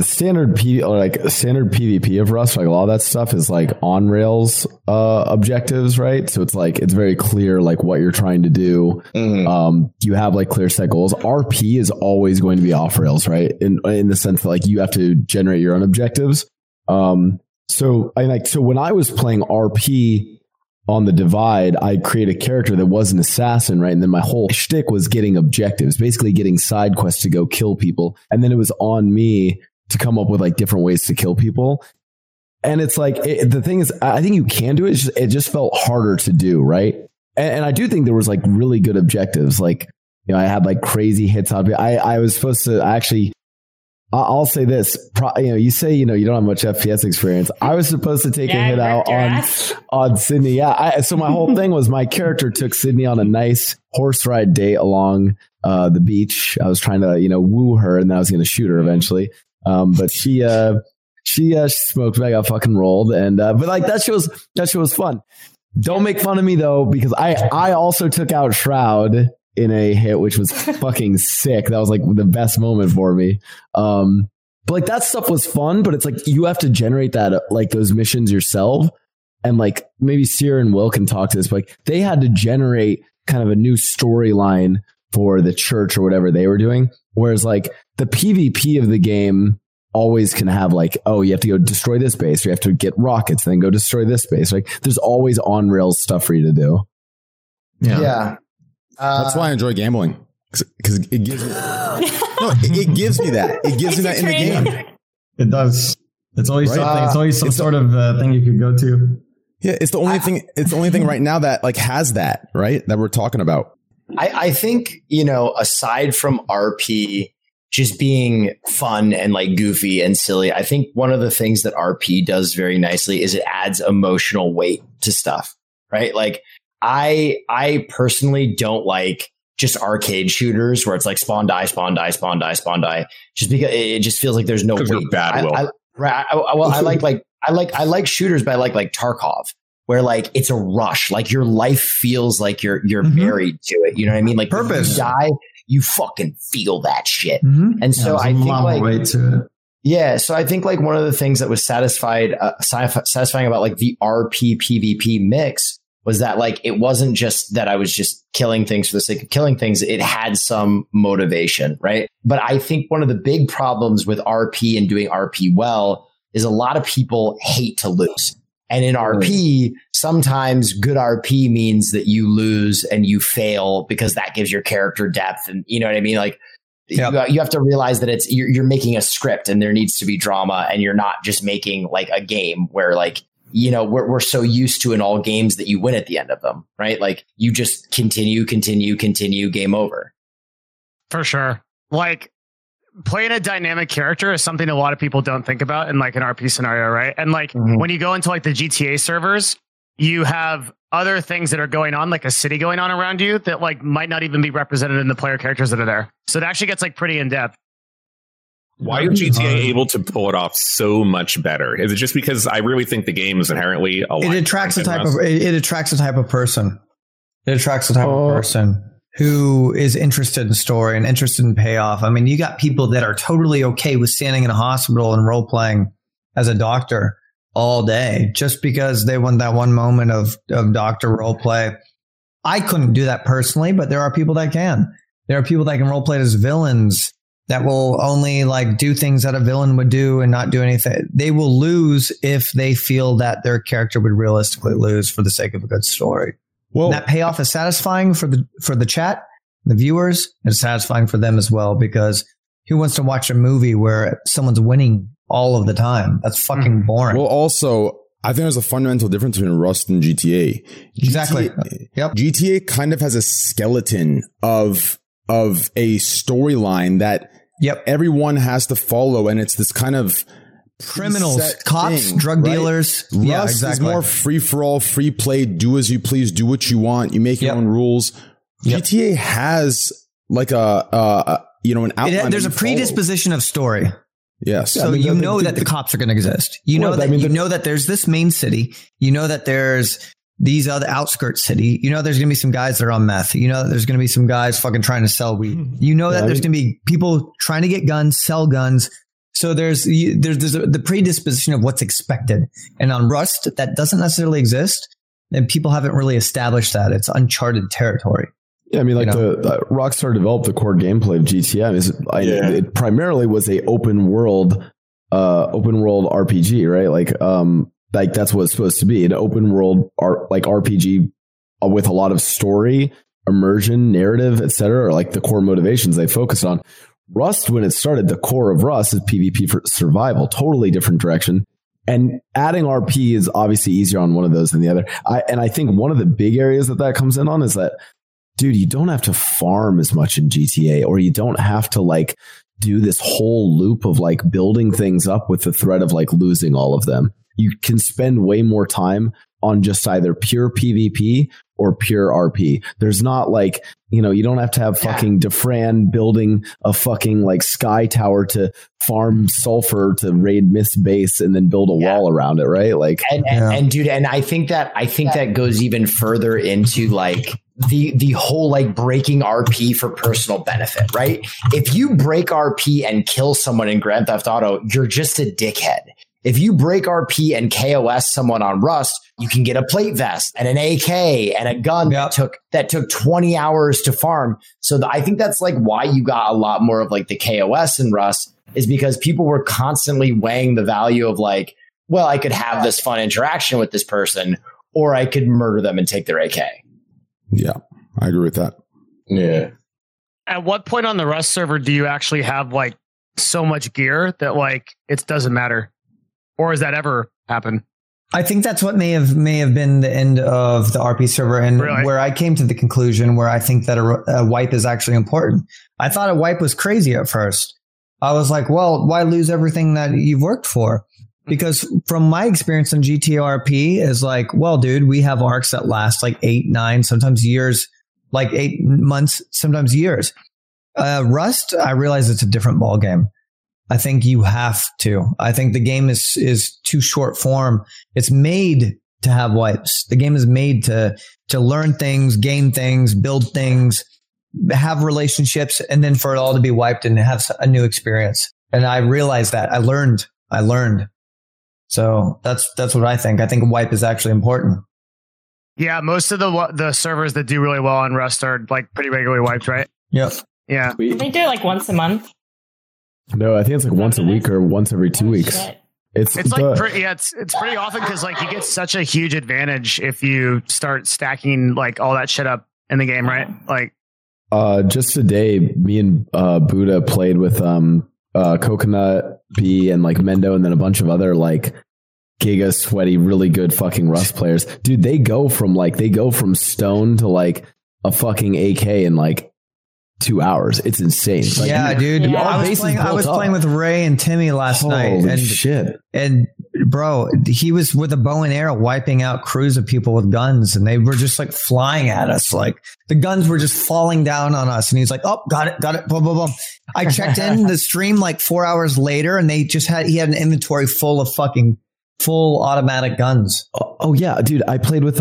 standard PvP of Rust, like, a lot of that stuff is, like, on rails objectives, right? So it's like, it's very clear, like, what you're trying to do. You have, like, clear set goals. RP is always going to be off rails, right? In the sense that, like, you have to generate your own objectives. So when I was playing RP on the Divide, I created a character that was an assassin, right? And then my whole shtick was getting objectives, basically getting side quests to go kill people. And then it was on me to come up with, like, different ways to kill people. And it's like, the thing is, I think you can do it. It just felt harder to do, right? And I do think there was, like, really good objectives. Like, you know, I had, like, crazy hits on me. I was supposed to actually... I'll say this, you say, you don't have much FPS experience. I was supposed to take a hit out on Sydney. Yeah. So my whole thing was, my character took Sydney on a nice horse ride day along the beach. I was trying to, you know, woo her, and then I was going to shoot her eventually. But she smoked me. I got fucking rolled, and but like that shit was fun. Don't make fun of me though, because I also took out Shroud in a hit, which was fucking sick. That was like the best moment for me. But like that stuff was fun, but it's like you have to generate that, like those missions yourself. And like maybe Sear and Will can talk to this, but like they had to generate kind of a new storyline for the church or whatever they were doing. Whereas like the PvP of the game always can have like, oh, you have to go destroy this base, or you have to get rockets and then go destroy this base. Like there's always on rails stuff for you to do. Yeah. That's why I enjoy gambling, because it gives me that. It gives me that in the game. It does. It's always something. It's always some sort of thing you could go to. Yeah, it's the only thing. It's the only thing right now that like has that, right, that we're talking about. I think, you know, aside from RP just being fun and like goofy and silly, I think one of the things that RP does very nicely is it adds emotional weight to stuff, right? Like I personally don't like just arcade shooters where it's like spawn die, just because it just feels like there's no weight. Right. Well, I like shooters, but I like Tarkov, where like it's a rush. Like your life feels like you're married to it. You know what I mean? Like purpose. When you die, you fucking feel that shit. Mm-hmm. And so I think I think like one of the things that was satisfying about like the RP PvP mix was that like it wasn't just that I was just killing things for the sake of killing things. It had some motivation, right? But I think one of the big problems with RP and doing RP well is a lot of people hate to lose. And in RP, sometimes good RP means that you lose and you fail, because that gives your character depth. And you know what I mean? Like you have to realize that it's you're making a script and there needs to be drama, and you're not just making like a game where like, you know, we're so used to in all games that you win at the end of them, right? Like you just continue, game over. For sure. Like playing a dynamic character is something a lot of people don't think about in like an RP scenario, right? And like when you go into like the GTA servers, you have other things that are going on, like a city going on around you that like might not even be represented in the player characters that are there. So it actually gets like pretty in depth. Why are GTA able to pull it off so much better? Is it just because I really think the game is inherently a lot? It attracts the type of person who is interested in story and interested in payoff. I mean, you got people that are totally okay with standing in a hospital and role playing as a doctor all day just because they want that one moment of doctor role play. I couldn't do that personally, but there are people that can. There are people that can role play as villains that will only like do things that a villain would do and not do anything. They will lose if they feel that their character would realistically lose for the sake of a good story. Well, that payoff is satisfying for the chat, the viewers. It's satisfying for them as well, because who wants to watch a movie where someone's winning all of the time? That's fucking boring. Well, also, I think there's a fundamental difference between Rust and GTA. Exactly. Yep. GTA kind of has a skeleton of a storyline that everyone has to follow, and it's this kind of criminals, cops, thing, drug dealers. Rust is more free for all, free play, do as you please, do what you want. You make your own rules. Yep. GTA has like an outline. There's a predisposition of story. Yes. So the cops are going to exist. You know that there's this main city. You know that there's these other outskirts city. You know there's going to be some guys that are on meth. You know that there's going to be some guys fucking trying to sell weed. You know that there's going to be people trying to get guns, sell guns. So there's the predisposition of what's expected. And on Rust, that doesn't necessarily exist. And people haven't really established that. It's uncharted territory. Yeah, I mean, like the Rockstar developed the core gameplay of GTA. It primarily was a open world RPG, right? Like that's what it's supposed to be, an open world RPG with a lot of story, immersion, narrative, etc. Like the core motivations they focused on. Rust, when it started, the core of Rust is PvP for survival, totally different direction. And adding RP is obviously easier on one of those than the other. I think one of the big areas that comes in on is that, dude, you don't have to farm as much in GTA, or you don't have to like do this whole loop of like building things up with the threat of like losing all of them. you can spend way more time on just either pure PvP or pure RP. There's not like, you know, you don't have to have fucking Defran building a fucking like sky tower to farm sulfur to raid Myth's base and then build a wall around it, right? Like, and dude, and I think that goes even further into like the whole like breaking RP for personal benefit, right? If you break RP and kill someone in Grand Theft Auto, you're just a dickhead. If you break RP and KOS someone on Rust, you can get a plate vest and an AK and a gun that took 20 hours to farm. So I think that's like why you got a lot more of like the KOS in Rust, is because people were constantly weighing the value of like, well, I could have this fun interaction with this person, or I could murder them and take their AK. Yeah, I agree with that. Yeah. At what point on the Rust server do you actually have like so much gear that like it doesn't matter? Or has that ever happened? I think that's what may have been the end of the RP server, and where I came to the conclusion where I think that a wipe is actually important. I thought a wipe was crazy at first. I was like, well, why lose everything that you've worked for? Because from my experience in GTRP is like, well, dude, we have arcs that last like 8, 9, sometimes years, like 8 months, sometimes years. Rust, I realize it's a different ball game. I think you have to. I think the game is too short form. It's made to have wipes. The game is made to learn things, gain things, build things, have relationships, and then for it all to be wiped and have a new experience. And I realized that. I learned. So that's what I think. I think a wipe is actually important. Yeah, most of the servers that do really well on Rust are like pretty regularly wiped, right? Yep. Yeah. I think they're like once a month. No, I think it's like once a week or once every 2 weeks. It's like it's pretty often, because like you get such a huge advantage if you start stacking like all that shit up in the game, right? Like just today, me and Buddha played with Coconut B and like Mendo, and then a bunch of other like giga sweaty, really good fucking Rust players. Dude, they go from stone to like a fucking AK in like 2 hours. It's insane. Like, yeah, dude. Yeah. I was playing with Ray and Timmy last night. Holy shit. And bro, he was with a bow and arrow wiping out crews of people with guns, and they were just like flying at us. Like the guns were just falling down on us. And he's like, oh, got it. Boom, boom, boom. I checked in the stream like 4 hours later, and he had an inventory full of fucking full automatic guns. Oh yeah, dude. I played with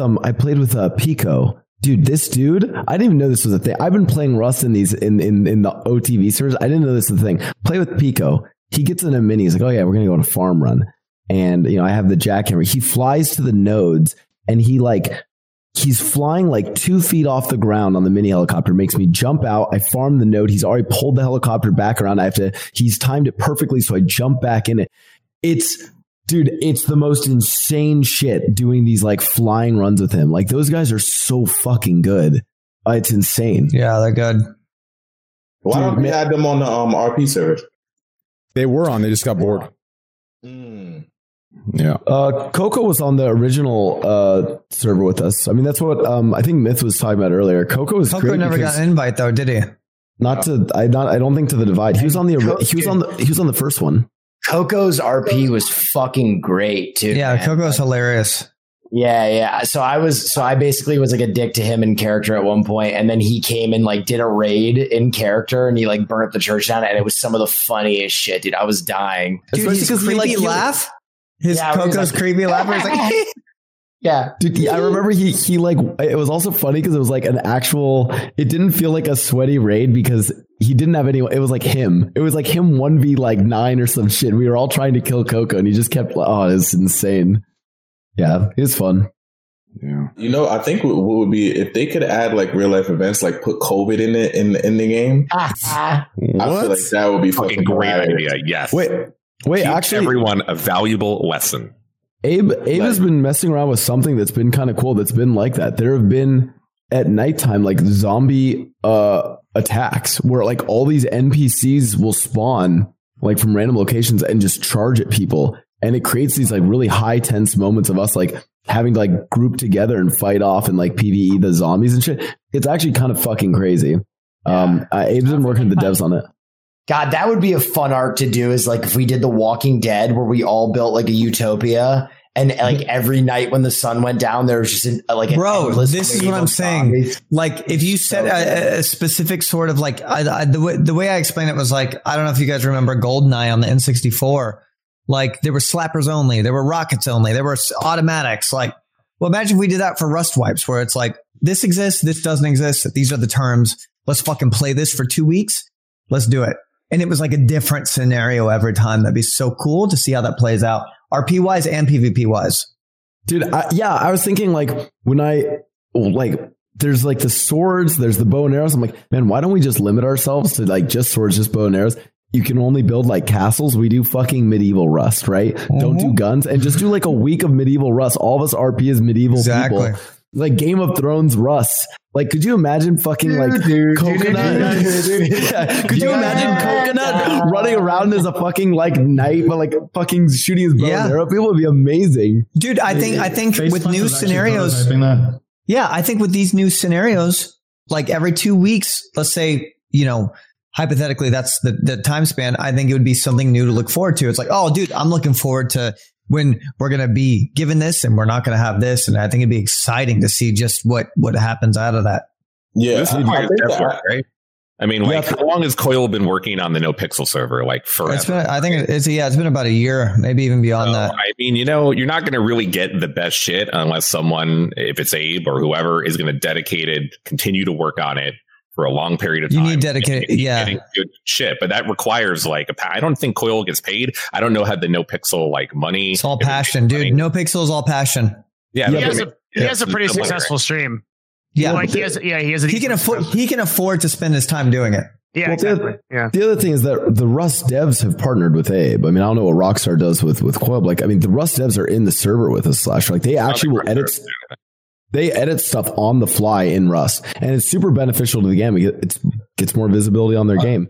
Pico. Dude, this dude, I didn't even know this was a thing. I've been playing Rust in these in the OTV servers. I didn't know this was a thing. Play with Pico. He gets in a mini. He's like, oh yeah, we're gonna go on a farm run. And you know, I have the jackhammer. He flies to the nodes, and he's flying like 2 feet off the ground on the mini helicopter. Makes me jump out. I farm the node. He's already pulled the helicopter back around. He's timed it perfectly, so I jump back in it. Dude, it's the most insane shit doing these like flying runs with him. Like those guys are so fucking good. It's insane. Yeah, they're good. Why don't we have them on the RP servers? They were on. They just got bored. Mm. Yeah. Coco was on the original server with us. I mean, that's what I think Myth was talking about earlier. Coco never got an invite though, did he? I don't think to the divide. He was on the. He was on the first one. Coco's RP was fucking great too. Yeah, man. Coco's hilarious. Yeah. So I basically was like a dick to him in character at one point, and then he came and like did a raid in character, and he like burnt the church down, and it was some of the funniest shit, dude. I was dying. Dude, his creepy laugh. Coco's creepy laugh. Was like, yeah, dude. I remember he like it was also funny because it was like an actual. It didn't feel like a sweaty raid because. He didn't have anyone. It was like him. 1v like 9 or some shit. We were all trying to kill Coco, and he just kept. Oh, it's insane. Yeah, it was fun. Yeah, you know, I think what would be if they could add like real life events, like put COVID in it in the game. I feel like that would be fucking great idea. Yes. Wait. Teach actually, everyone a valuable lesson. Abe has been messing around with something that's been kind of cool. That's been like that. There have been at nighttime like zombie. Attacks where like all these NPCs will spawn like from random locations and just charge at people, and it creates these like really high tense moments of us like having to like group together and fight off and like PvE the zombies and shit. It's actually kind of fucking crazy. Abe's been working with the devs on it. God, that would be a fun arc to do, is like if we did the Walking Dead where we all built like a utopia And like every night when the sun went down, there was just an endless this is what I'm saying. Zombies. Like if you said a specific sort of like the way I explained it was like, I don't know if you guys remember GoldenEye on the N64. Like there were slappers only, there were rockets only, there were automatics. Like, well, imagine if we did that for Rust wipes, where it's like this exists, this doesn't exist. These are the terms. Let's fucking play this for 2 weeks. Let's do it. And it was like a different scenario every time. That'd be so cool to see how that plays out. RP wise and PvP wise. Dude, I was thinking like when I like there's like the swords, there's the bow and arrows. I'm like, man, why don't we just limit ourselves to like just swords, just bow and arrows? You can only build like castles. We do fucking medieval Rust, right? Mm-hmm. Don't do guns and just do like a week of medieval Rust. All of us RP is medieval people. Like Game of Thrones Rust. Like, could you imagine fucking like Coconut? Could you imagine Coconut running around as a fucking like knight, but like fucking shooting his bow and arrow? People would be amazing, dude. I think with new scenarios, I think with these new scenarios, like every 2 weeks, let's say, you know, hypothetically, that's the time span. I think it would be something new to look forward to. It's like, oh, dude, I'm looking forward to when we're going to be given this and we're not going to have this. And I think it'd be exciting to see just what happens out of that. Yeah. Right? I mean, how long has Coil been working on the No Pixel server? Like forever. It's been about a year, maybe even beyond that. I mean, you know, you're not going to really get the best shit unless someone, if it's Abe or whoever, is going to continue to work on it for a long period of time. You need dedicated, good shit, but that requires like I don't think Coil gets paid. I don't know how the No Pixel like money. It's all passion, dude. No Pixel is all passion. Yeah, he has a pretty successful stream. Yeah, like he can afford to spend his time doing it. Yeah, well, exactly. The other thing is that the Rust devs have partnered with Abe. I mean, I don't know what Rockstar does with Coil. Like, I mean, the Rust devs are in the server with us. Slash, like they actually will edit. They edit stuff on the fly in Rust, and it's super beneficial to the game. It gets more visibility on their game.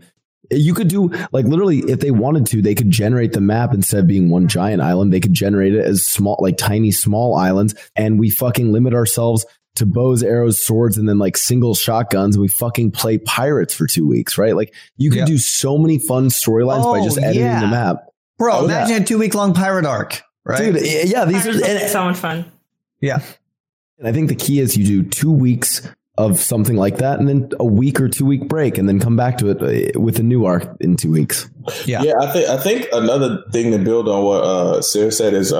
You could do like literally, if they wanted to, they could generate the map instead of being one giant island. They could generate it as small, like tiny, small islands, and we fucking limit ourselves to bows, arrows, swords, and then like single shotguns. And we fucking play pirates for 2 weeks, right? Like you could do so many fun storylines by just editing the map. Bro, imagine a 2-week-long pirate arc, right? Dude, these are so much fun. Yeah. And I think the key is you do 2 weeks of something like that and then a week or 2 week break and then come back to it with a new arc in 2 weeks. Yeah. Yeah. I think another thing to build on what Sear said is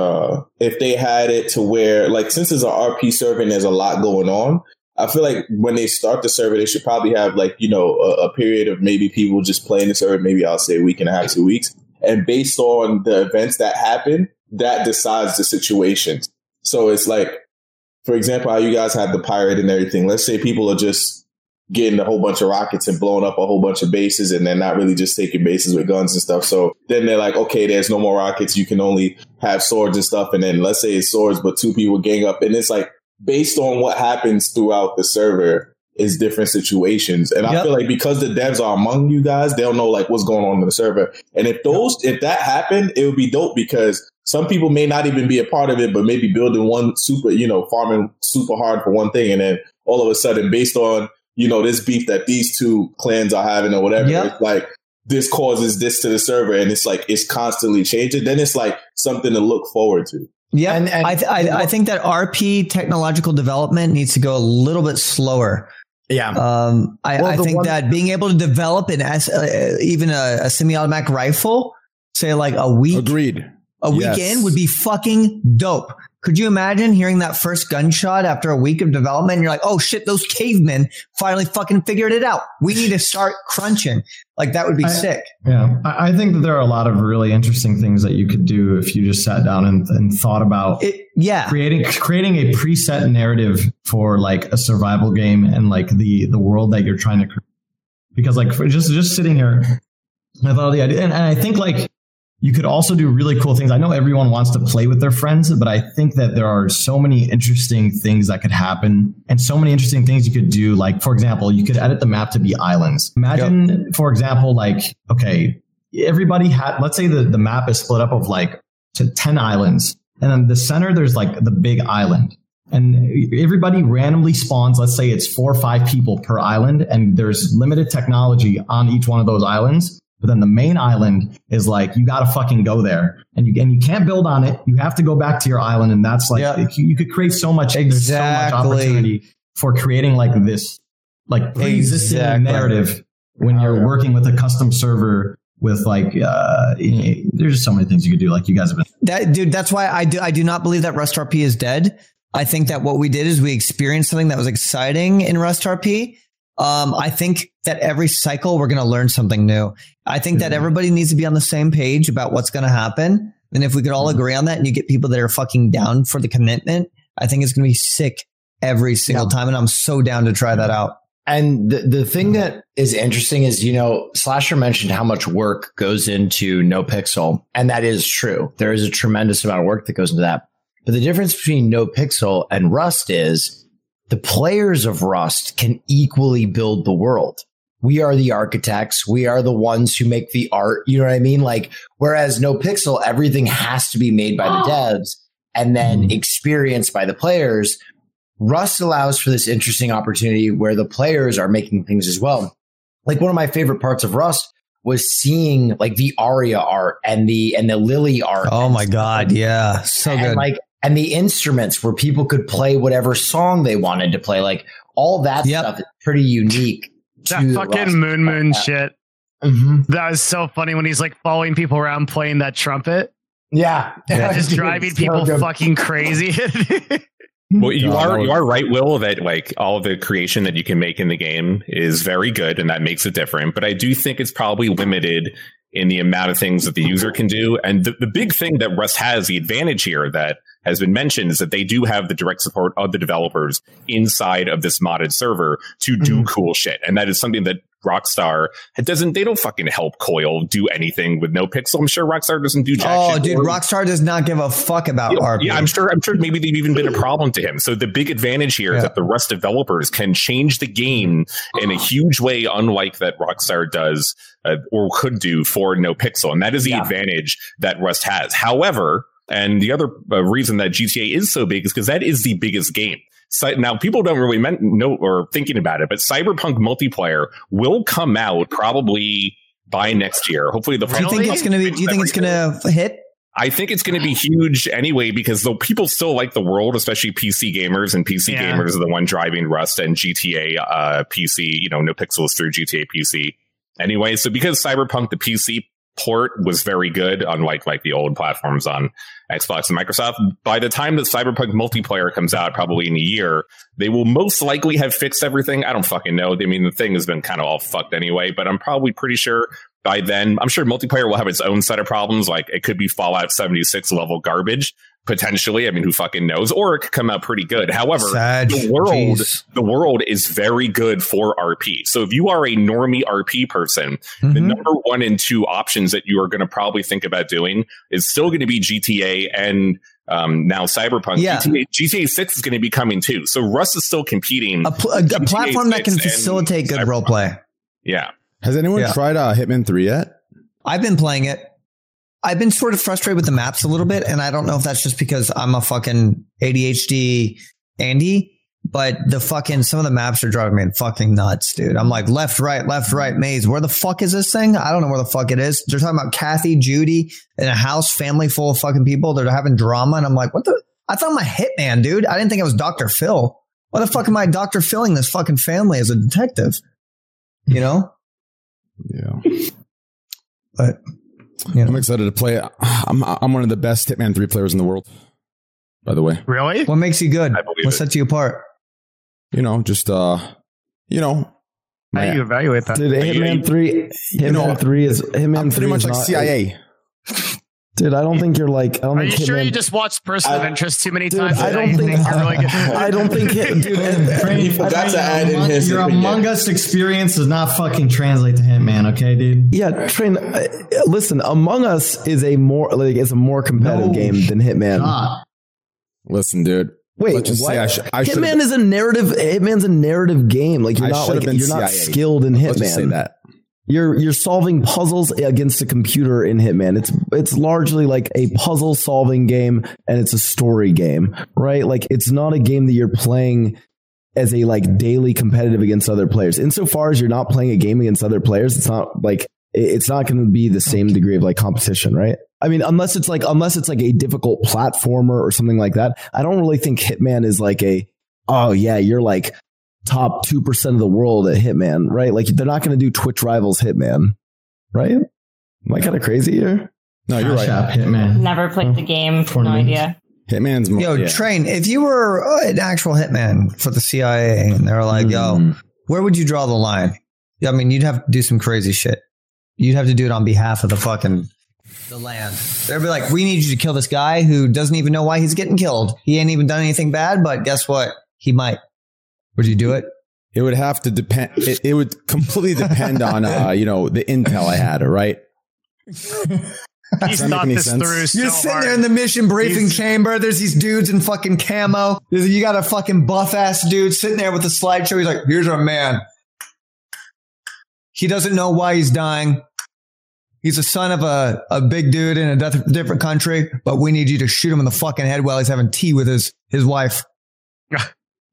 if they had it to where like since it's an RP server and there's a lot going on, I feel like when they start the server, they should probably have like, you know, a period of maybe people just playing the server. Maybe I'll say a week and a half, 2 weeks. And based on the events that happen, that decides the situation. So it's like, for example, how you guys have the pirate and everything. Let's say people are just getting a whole bunch of rockets and blowing up a whole bunch of bases and they're not really just taking bases with guns and stuff. So then they're like, okay, there's no more rockets. You can only have swords and stuff. And then let's say it's swords, but two people gang up. And it's like based on what happens throughout the server is different situations. And I feel like because the devs are among you guys, they'll know like what's going on in the server. And if that happened, it would be dope because some people may not even be a part of it, but maybe building one super, you know, farming super hard for one thing. And then all of a sudden, based on, you know, this beef that these two clans are having or whatever, it's like this causes this to the server. And it's like it's constantly changing. Then it's like something to look forward to. Yeah. And I think that RP technological development needs to go a little bit slower. Yeah. I think that being able to develop even a semi-automatic rifle, say like a week. Agreed. A weekend would be fucking dope. Could you imagine hearing that first gunshot after a week of development? And you're like, oh shit, those cavemen finally fucking figured it out. We need to start crunching. Like that would be sick. Yeah. I think that there are a lot of really interesting things that you could do if you just sat down and thought about it. Yeah. Creating a preset narrative for like a survival game and like the world that you're trying to create. Because like for just sitting here, I thought of the idea. And I think like, you could also do really cool things. I know everyone wants to play with their friends, but I think that there are so many interesting things that could happen and so many interesting things you could do. Like, for example, you could edit the map to be islands. Imagine, for example, like, okay, everybody had, let's say the map is split up of like to 10 islands. And then the center, there's like the big island. And everybody randomly spawns, let's say it's 4 or 5 people per island. And there's limited technology on each one of those islands. But then the main island is like, you got to fucking go there, and you can't build on it. You have to go back to your island. And that's like, you could create so much, there's so much opportunity for creating like this, like pre-existing narrative when you're working with a custom server with like, there's just so many things you could do. Like you guys have been that's why I do not believe that Rust RP is dead. I think that what we did is we experienced something that was exciting in Rust RP. I think that every cycle we're going to learn something new. I think that everybody needs to be on the same page about what's going to happen. And if we could all agree on that and you get people that are fucking down for the commitment, I think it's going to be sick every single time. And I'm so down to try that out. And the thing that is interesting is, you know, Slasher mentioned how much work goes into No Pixel. And that is true. There is a tremendous amount of work that goes into that. But the difference between No Pixel and Rust is the players of Rust can equally build the world. We are the architects. We are the ones who make the art. You know what I mean? Like, whereas No Pixel, everything has to be made by the devs and then experienced by the players. Rust allows for this interesting opportunity where the players are making things as well. Like, one of my favorite parts of Rust was seeing like the Aria art and the Lily art. Oh my God. Yeah. So good. And the instruments where people could play whatever song they wanted to play, like all that stuff is pretty unique. That fucking Moon shit. Mm-hmm. That was so funny when he's like following people around playing that trumpet. Yeah. Yeah. Just driving people fucking crazy. Well, you are right, Will, that like all the creation that you can make in the game is very good and that makes it different. But I do think it's probably limited in the amount of things that the user can do. And the big thing that Rust has, the advantage here that has been mentioned, is that they do have the direct support of the developers inside of this modded server to do cool shit. And that is something that Rockstar don't fucking help Coil do anything with No Pixel. I'm sure Rockstar doesn't do jack shit. Oh, dude, Rockstar does not give a fuck about RP. Yeah, I'm sure maybe they've even been a problem to him. So the big advantage here is that the Rust developers can change the game in a huge way, unlike that Rockstar does or could do for No Pixel. And that is the advantage that Rust has. However, and the other reason that GTA is so big is because that is the biggest game. So now, people don't really know or thinking about it, but Cyberpunk multiplayer will come out probably by next year. Hopefully, do you think it's going to hit? I think it's going to be huge anyway, because though people still like the world, especially PC gamers, and PC gamers are the one driving Rust and GTA PC. You know, No Pixels through GTA PC anyway. So because Cyberpunk, the PC port was very good, unlike the old platforms on Xbox and Microsoft. By the time the Cyberpunk multiplayer comes out, probably in a year, they will most likely have fixed everything. I don't fucking know. I mean, the thing has been kind of all fucked anyway, but I'm probably pretty sure by then, I'm sure multiplayer will have its own set of problems. Like, it could be Fallout 76 level garbage, potentially. I mean, who fucking knows? Or it could come out pretty good. However, the world is very good for RP. So if you are a normie RP person, the number 1 and 2 options that you are going to probably think about doing is still going to be GTA and now Cyberpunk. GTA 6 is going to be coming too. So Rust is still competing. A platform that can facilitate good roleplay. Yeah. Has anyone tried Hitman 3 yet? I've been playing it. I've been sort of frustrated with the maps a little bit, and I don't know if that's just because I'm a fucking ADHD Andy, but some of the maps are driving me fucking nuts, dude. I'm like, left, right, maze. Where the fuck is this thing? I don't know where the fuck it is. They're talking about Kathy, Judy, in a house, family full of fucking people. They're having drama, and I'm like, I thought I'm a hitman, dude. I didn't think I was Dr. Phil. Why the fuck am I Dr. Phil-ing this fucking family as a detective? You know? Yeah. But... yeah. I'm excited to play it. I'm one of the best Hitman 3 players in the world, by the way. Really? What makes you good? What sets you apart? You know, just, how do you evaluate that? Dude, Hitman 3 is pretty much like CIA. Dude, I don't think you're like... you just watched Person of Interest too many times? I don't think you're really good. I don't think... He forgot to add in his... Your Among Us experience does not fucking translate to Hitman, okay, dude? Yeah, listen, Among Us is a more competitive game than Hitman. God. Listen, dude. Wait, just what? Hitman is a narrative... Hitman's a narrative game. Like, you're not skilled in Hitman. Let's just say that. You're solving puzzles against a computer in Hitman. It's largely like a puzzle solving game, and it's a story game, right? Like, it's not a game that you're playing as a daily competitive against other players. Insofar as you're not playing a game against other players, it's not like it's not going to be the same degree of like competition, right? I mean, unless it's like a difficult platformer or something like that. I don't really think Hitman is like you're like top 2% of the world at Hitman, right? Like they're not going to do Twitch Rivals Hitman, right? Am I kind of crazy here? No, you're right. Hitman. Never played the game. No idea. Hitman's more. Yo, yeah. Train, if you were an actual hitman for the CIA and they're like, yo, where would you draw the line? I mean, you'd have to do some crazy shit. You'd have to do it on behalf of the fucking the land. They'd be like, we need you to kill this guy who doesn't even know why he's getting killed. He ain't even done anything bad, but guess what? He might. Would you do it? It would have to depend. It would completely depend on, the intel I had, right? He's thought this sense? Through so You're sitting hard. There in the mission briefing chamber. There's these dudes in fucking camo. You got a fucking buff-ass dude sitting there with a slideshow. He's like, here's our man. He doesn't know why he's dying. He's a son of a big dude in a different country, but we need you to shoot him in the fucking head while he's having tea with his wife.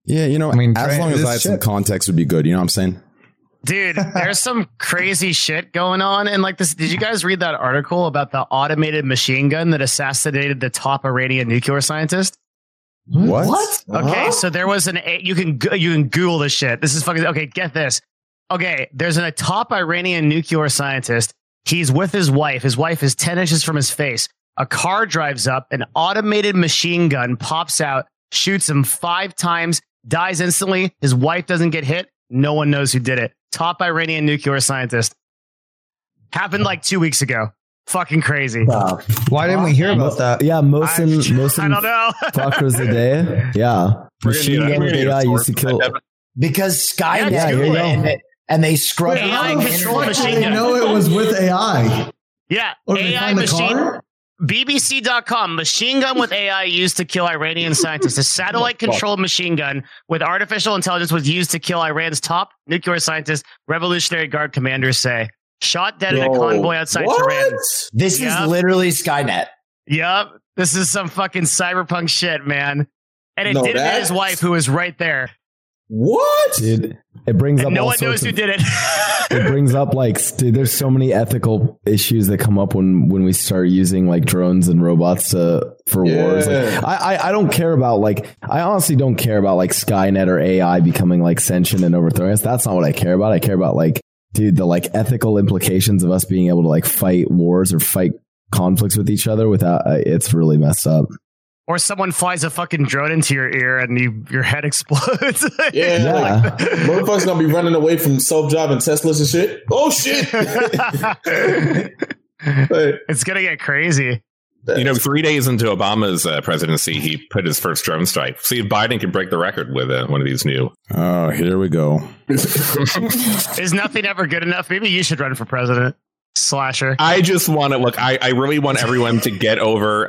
Yeah, I mean, as long as I had some context would be good. You know what I'm saying? Dude, there's some crazy shit going on. And like this, did you guys read that article about the automated machine gun that assassinated the top Iranian nuclear scientist? What? Okay, so there was you can Google this shit. This is fucking, okay, get this. Okay, there's a top Iranian nuclear scientist. He's with his wife. His wife is 10 inches from his face. A car drives up, an automated machine gun pops out, shoots him 5 times, dies instantly. His wife doesn't get hit. No one knows who did it. Top Iranian nuclear scientist. Happened like 2 weeks ago. Fucking crazy. Wow. Why didn't we hear about that? Yeah, Mohsen I don't know. Fuck was the day. Yeah. Machine gun AI used to kill. Because Skynet and they scrubbed it. AI control machine gun. I know it was with AI. Yeah. Or AI machine gun. BBC.com, machine gun with AI used to kill Iranian scientists. A satellite-controlled machine gun with artificial intelligence was used to kill Iran's top nuclear scientists, Revolutionary Guard commanders say. Shot dead in a convoy outside Tehran. This is literally Skynet. Yep. This is some fucking cyberpunk shit, man. And it did it to his wife, who was right there. What? Dude, it brings up no one knows who did it. It brings up there's so many ethical issues that come up when we start using like drones and robots for wars. Like, I don't care about I honestly don't care about like Skynet or AI becoming like sentient and overthrowing us. That's not what I care about. I care about the ethical implications of us being able to fight wars or fight conflicts with each other without it's really messed up. Or someone flies a fucking drone into your ear and your head explodes. Yeah. Motherfuckers gonna be running away from self-driving Teslas and shit. Oh shit! It's gonna get crazy. 3 days into Obama's presidency, he put his first drone strike. See if Biden can break the record with one of these new. Oh, here we go. Is nothing ever good enough? Maybe you should run for president. Slasher. I just want to look. I really want everyone to get over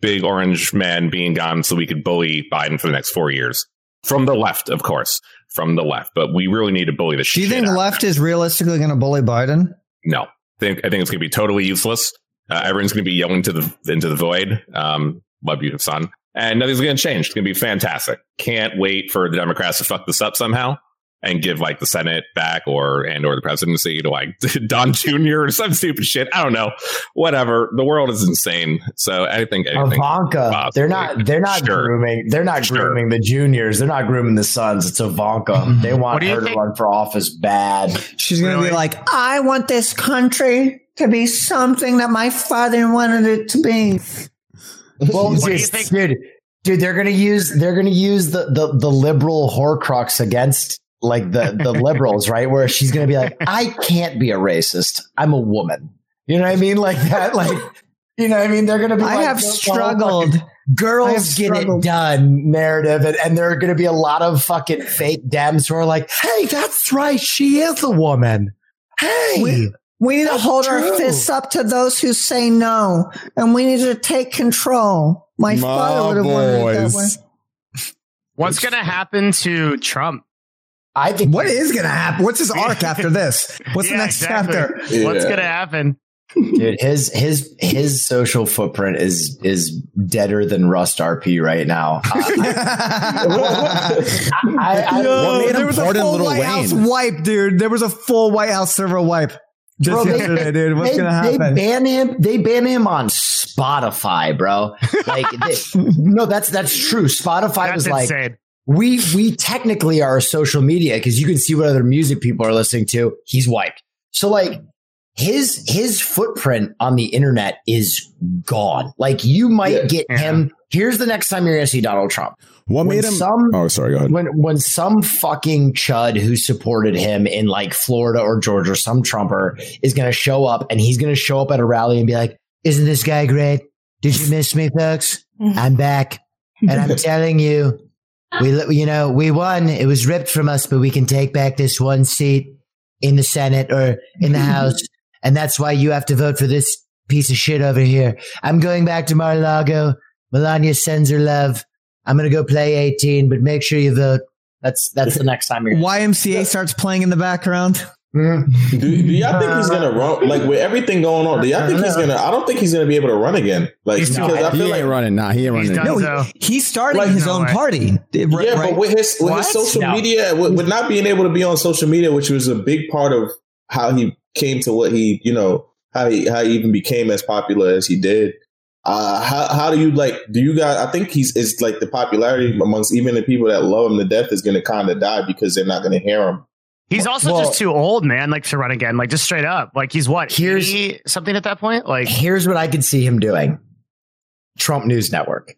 Big Orange Man being gone so we could bully Biden for the next 4 years. From the left, of course. From the left. But we really need to bully the shit. Do you think the left is realistically going to bully Biden? No. I think it's going to be totally useless. Everyone's going to be yelling into the void. Love you, son. And nothing's going to change. It's going to be fantastic. Can't wait for the Democrats to fuck this up somehow. And give the Senate back or the presidency to Don Jr. or some stupid shit. I don't know. Whatever. The world is insane. So I think Ivanka. Possibly. They're not grooming. They're not grooming the juniors. They're not grooming the sons. It's Ivanka. Mm-hmm. They want her to run for office bad. She's gonna be like, I want this country to be something that my father wanted it to be. Well, what do you think? Dude, they're gonna use the liberal horcrux against. The liberals, right? Where she's going to be like, I can't be a racist. I'm a woman. You know what I mean? You know what I mean? They're going to be I have struggled. Girls get it done narrative. And there are going to be a lot of fucking fake Dems who are like, hey, that's right. She is a woman. Hey. We need to hold our fists up to those who say no. And we need to take control. My father would have wanted it that way. What's going to happen to Trump? I think what is going to happen? What's his arc after this? What's the next chapter? Yeah. What's going to happen? Dude, his social footprint is deader than Rust RP right now. There was a full White House wipe, dude. There was a full White House server wipe. Just yesterday, dude. What's going to happen? They ban him on Spotify, bro. Like, no, that's true. Spotify was insane. Like, we technically are social media because you can see what other music people are listening to. He's wiped. So like his footprint on the internet is gone. Like you might get him. Here's the next time you're going to see Donald Trump. What made him? Oh, sorry. Go ahead. When some fucking chud who supported him in like Florida or Georgia, some Trumper is going to show up and he's going to show up at a rally and be like, "Isn't this guy great? Did you miss me, folks? I'm back, and I'm telling you, we won. It was ripped from us, but we can take back this one seat in the Senate or in the House, and that's why you have to vote for this piece of shit over here. I'm going back to Mar-a-Lago. Melania sends her love. I'm going to go play 18, but make sure you vote." That's the next time you're YMCA starts playing in the background. Mm-hmm. Do y'all think he's gonna run? Like with everything going on, do y'all think he's gonna? I don't think he's gonna be able to run again. Like because I feel like running. Nah, he ain't running. No, he's starting like, his own party. Right, yeah, but with his social media, with not being able to be on social media, which was a big part of how he came to what he, you know, how he even became as popular as he did. How do you like? Do you guys? I think it's like the popularity amongst even the people that love him to death is gonna kind of die because they're not gonna hear him. He's also just too old, man, like to run again, like just straight up. Like he's what? Here's something at that point. Like here's what I could see him doing. Trump News Network.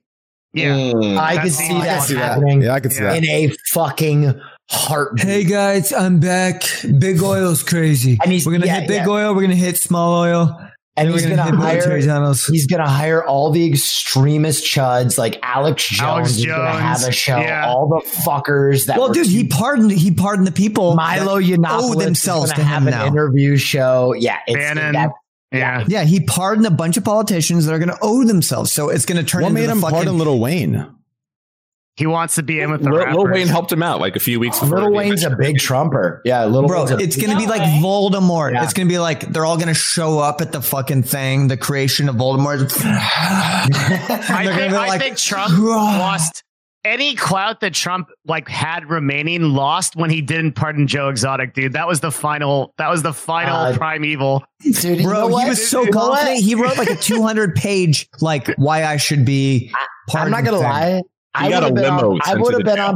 Yeah. I could see that happening. Yeah, I could see that. In a fucking heartbeat. Hey guys, I'm back. Big oil's crazy. And we're going to hit big oil, we're going to hit small oil. And he's going to hire all the extremist chuds like Alex Jones. He's going to have a show. Yeah. All the fuckers that. Well, dude, he pardoned the people. Milo Yiannopoulos themselves to have an interview show. Yeah, Bannon. Yeah. He pardoned a bunch of politicians that are going to owe themselves. So it's going to turn. What made him pardon Lil Wayne? He wants to be in with the rappers. Lil Wayne helped him out like a few weeks ago. Lil Wayne's a big Trumper. Yeah, it's going to be like Voldemort. Yeah. It's going to be like they're all going to show up at the fucking thing, the creation of Voldemort. I think Trump lost any clout that Trump like had remaining lost when he didn't pardon Joe Exotic, dude. That was the final primeval. Dude, bro, he was so confident. He wrote like a 200-page like why I should be pardoned. I'm not going to lie. I would have been on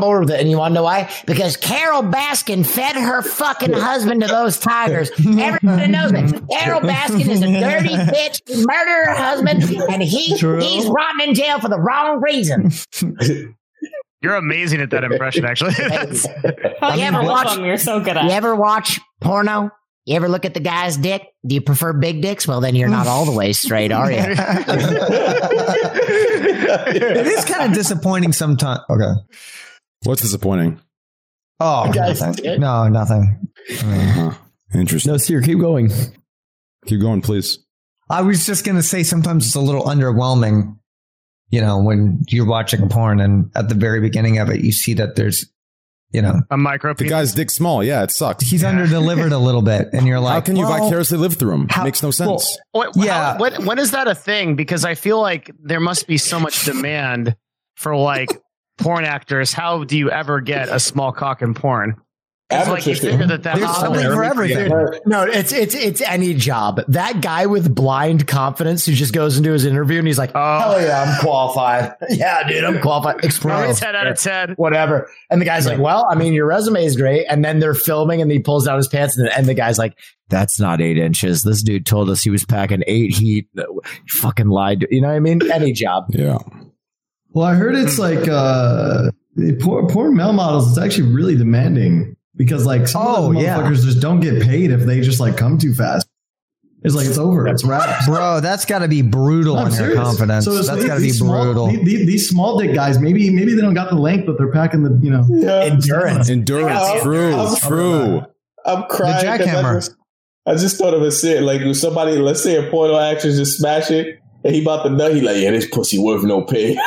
board with it. And you want to know why? Because Carol Baskin fed her fucking husband to those tigers. Everybody knows that. Carol Baskin is a dirty bitch who murdered her husband, and he's rotting in jail for the wrong reason. You're amazing at that impression, actually. You're so good at it. You ever watch porno? You ever look at the guy's dick? Do you prefer big dicks? Well, then you're not all the way straight, are you? It is kind of disappointing sometimes. Okay. What's disappointing? Oh, nothing. No, nothing. Interesting. No, Sear, keep going. Keep going, please. I was just going to say sometimes it's a little underwhelming, you know, when you're watching porn and at the very beginning of it, you see that there's, you know, a micro. The guy's dick small. Yeah, it sucks. He's underdelivered a little bit, and you're like, how can you vicariously live through him? It makes no sense. When is that a thing? Because I feel like there must be so much demand for like porn actors. How do you ever get a small cock in porn? It's like you figure that's something for everything. No, it's any job. That guy with blind confidence who just goes into his interview and he's like, "Oh hell yeah, I'm qualified. Yeah, dude, I'm qualified." Explore 10 out of 10, whatever. And the guy's like, "Well, I mean, your resume is great." And then they're filming, and he pulls down his pants, and the guy's like, "That's not 8 inches. This dude told us he was packing 8 heat. He fucking lied." You know what I mean? Any job. Yeah. Well, I heard it's like poor male models. It's actually really demanding. Because like some of the motherfuckers just don't get paid if they just like come too fast. It's like it's over. It's wrapped. Bro, that's got to be brutal on your confidence. So that's got to be brutal. These small dick guys, maybe they don't got the length, but they're packing the, you know, endurance. True. I'm crying. The jackhammer. I just thought of a shit. Like if somebody, let's say a portal actress just smash it, and he about to nut. He like, yeah, this pussy worth no pay.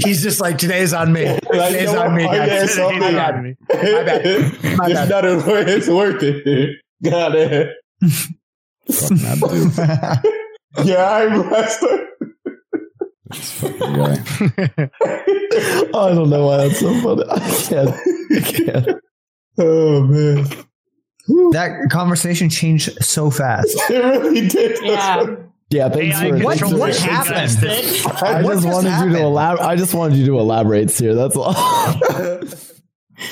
He's just like, today's on me. Today's on me, guys. My bad. It's worth it, dude. Got it. Fucking Abdu. Yeah, I'm Rasta. This fucking guy. I don't know why that's so funny. I can't. Oh, man. That conversation changed so fast. It really did. Yeah. Yeah, thanks for what happened. I just wanted you to elaborate, Sear. That's all.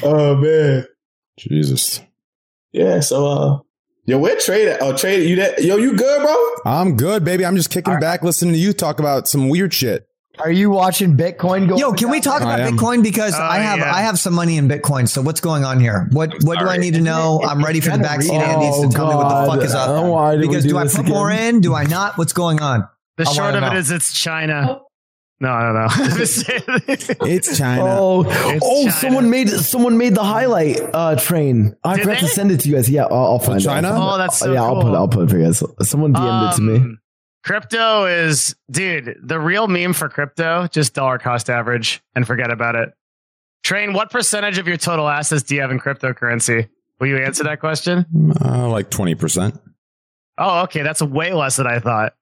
Oh man, Jesus. Yeah. So, yo, where Trey? Oh, Trey, you that? Yo, you good, bro? I'm good, baby. I'm just kicking back, listening to you talk about some weird shit. Are you watching Bitcoin go? Yo, can we talk about Bitcoin? Because I have some money in Bitcoin. So what's going on here? What do I need to know? I'm ready for the vaccine Andy to tell me what the fuck is up. Because do I put more in? Do I not? What's going on? The short of it is it's China. No, I don't know. It's China. It's China. Someone made the highlight train. I forgot to send it to you guys. Yeah, I'll find China? It. China? Oh, that's so cool. I'll put it for you guys. Someone DM'd it to me. Crypto is, dude, the real meme for crypto, just dollar cost average and forget about it. Train, what percentage of your total assets do you have in cryptocurrency? Will you answer that question? Like 20%. Oh, okay. That's way less than I thought.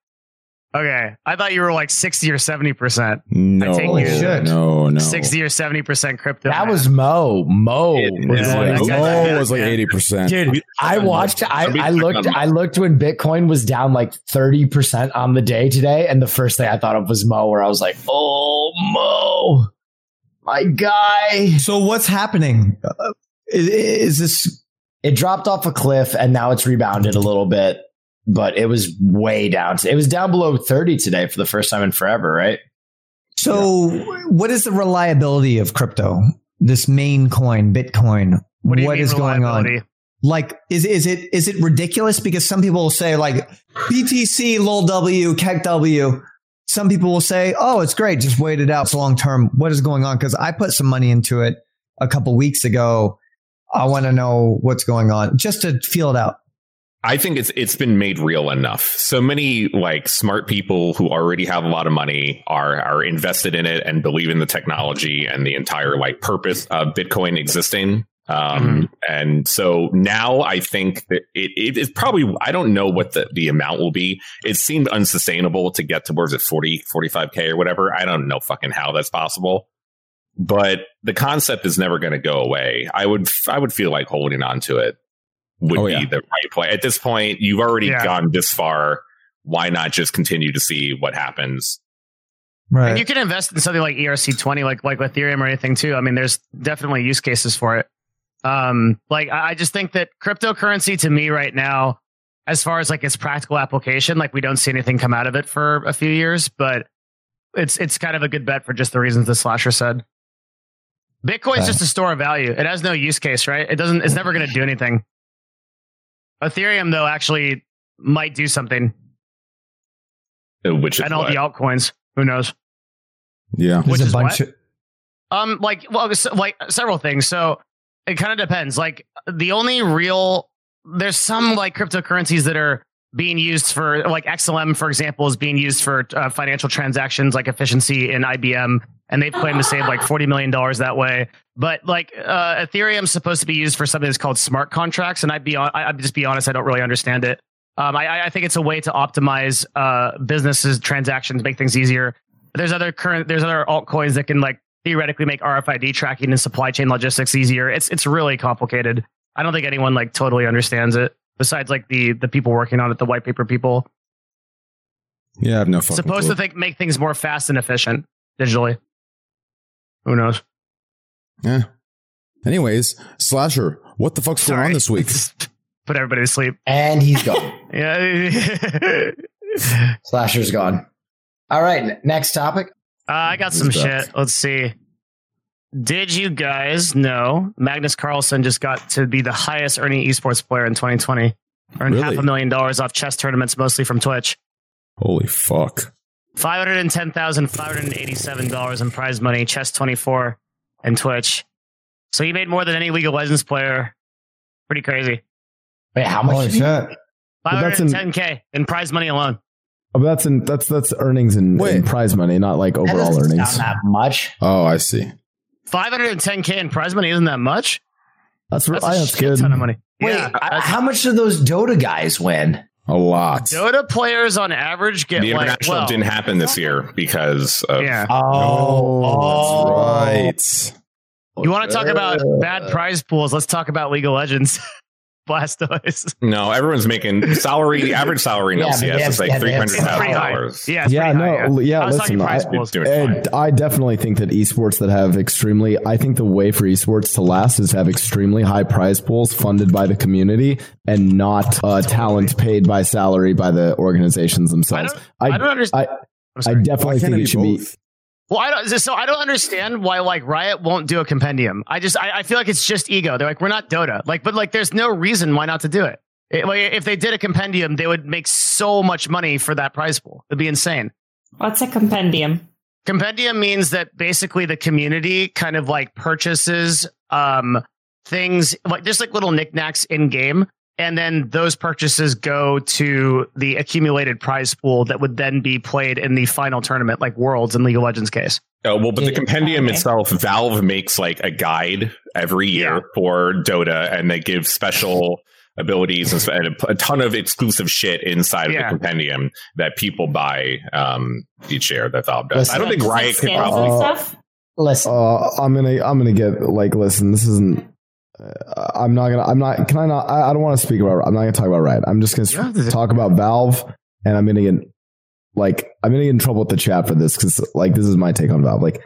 Okay. I thought you were like 60 or 70%. No, I take you. No. 60 or 70% crypto. That was Mo. Mo was like 80%. Dude, I watched, I looked when Bitcoin was down like 30% on the day today. And the first thing I thought of was Mo, where I was like, oh, Mo, my guy. So what's happening? Is this? It dropped off a cliff and now it's rebounded a little bit. But it was way down. It was down below 30 today for the first time in forever, right? So what is the reliability of crypto? This main coin, Bitcoin. What is going on? Like, is it ridiculous? Because some people will say like BTC, LolW, KEKW. Some people will say, oh, it's great. Just wait it out. It's long term. What is going on? Because I put some money into it a couple weeks ago. I want to know what's going on just to feel it out. I think it's been made real enough. So many like smart people who already have a lot of money are invested in it and believe in the technology and the entire like purpose of Bitcoin existing. And so now I think that it is probably, I don't know what the amount will be. It seemed unsustainable to get towards it 40, 45K or whatever. I don't know fucking how that's possible. But the concept is never going to go away. I would feel like holding on to it would be the right play. At this point, you've already gone this far. Why not just continue to see what happens? Right. And you can invest in something like ERC20, like Ethereum or anything too. I mean, there's definitely use cases for it. I just think that cryptocurrency to me right now, as far as like its practical application, like we don't see anything come out of it for a few years, but it's kind of a good bet for just the reasons the Slasher said. Bitcoin's just a store of value. It has no use case, right? It's never going to do anything. Ethereum, though, actually might do something. Which is and all the altcoins. Who knows? Yeah. Which is a bunch what? Several things. So it kind of depends. Like the only real there's some like cryptocurrencies that are being used for like XLM, for example, is being used for financial transactions like efficiency in IBM. And they've claimed to save like $40 million that way. But like Ethereum is supposed to be used for something that's called smart contracts. And I'd just be honest, I don't really understand it. I think it's a way to optimize businesses, transactions, make things easier. There's other altcoins that can like theoretically make RFID tracking and supply chain logistics easier. It's really complicated. I don't think anyone like totally understands it besides like the people working on it, the white paper people. Yeah, I have no fucking supposed clue. To think make things more fast and efficient digitally. Who knows? Yeah. Anyways, Slasher, what the fuck's going on this week? Put everybody to sleep. And he's gone. Yeah. Slasher's gone. All right. Next topic. I got some shit. Let's see. Did you guys know Magnus Carlsen just got to be the highest earning esports player in 2020? Earned $500,000 off chess tournaments, mostly from Twitch. Holy fuck. $510,587 in prize money, Chess24 and Twitch. So he made more than any League of Legends player. Pretty crazy. Wait, how much is that? $510K in prize money alone. Oh, but that's earnings in prize money, not like overall that earnings. Not that much. Oh, I see. $510K in prize money isn't that much. That's a shit ton of money. Wait, yeah, how much do those Dota guys win? A lot. Dota players on average get the international like, well, didn't happen this year because of that's right. You want to talk about bad prize pools? Let's talk about League of Legends. Blaustoise. No, everyone's making salary. Average salary in LCS is like $300,000. I definitely think that esports that have extremely. I think the way for esports to last is to have extremely high prize pools funded by the community and not talent paid by salary by the organizations themselves. I don't understand. I definitely think it should be. Well, I don't understand why like Riot won't do a compendium. I feel like it's just ego. They're like, we're not Dota. Like, but like, there's no reason why not to do it. Like, if they did a compendium, they would make so much money for that prize pool. It'd be insane. What's a compendium? Compendium means that basically the community kind of like purchases things like just like little knickknacks in game. And then those purchases go to the accumulated prize pool that would then be played in the final tournament, like Worlds in League of Legends case. Oh, well, but the compendium itself, Valve makes like a guide every year for Dota, and they give special abilities and a ton of exclusive shit inside of the compendium that people buy each year that Valve does. Listen, I don't think Riot could probably... Listen. I'm gonna get like, listen, this isn't... I don't want to speak about, I'm not gonna talk about Riot. I'm just gonna talk about Valve, and I'm gonna get in trouble with the chat for this, because like this is my take on Valve. Like,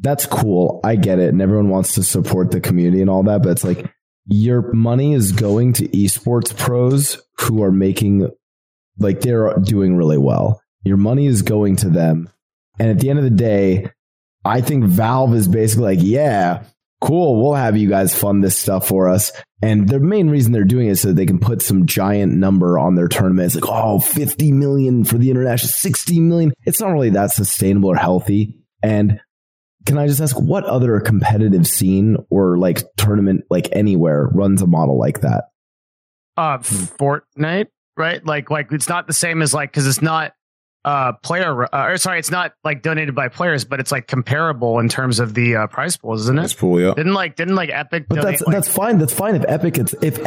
that's cool, I get it, and everyone wants to support the community and all that, but it's like your money is going to esports pros who are making, like, they're doing really well. Your money is going to them, and at the end of the day, I think Valve is basically like, yeah, cool, we'll have you guys fund this stuff for us. And the main reason they're doing it is so they can put some giant number on their tournament. It's like, oh, 50 million for the international, 60 million. It's not really that sustainable or healthy. And can I just ask, what other competitive scene or like tournament, like anywhere, runs a model like that? Fortnite, right? Like it's not the same as like, because it's not it's not like donated by players, but it's like comparable in terms of the prize pools, isn't it? Prize pool, yeah. Didn't Epic? But that's fine. That's fine if Epic. If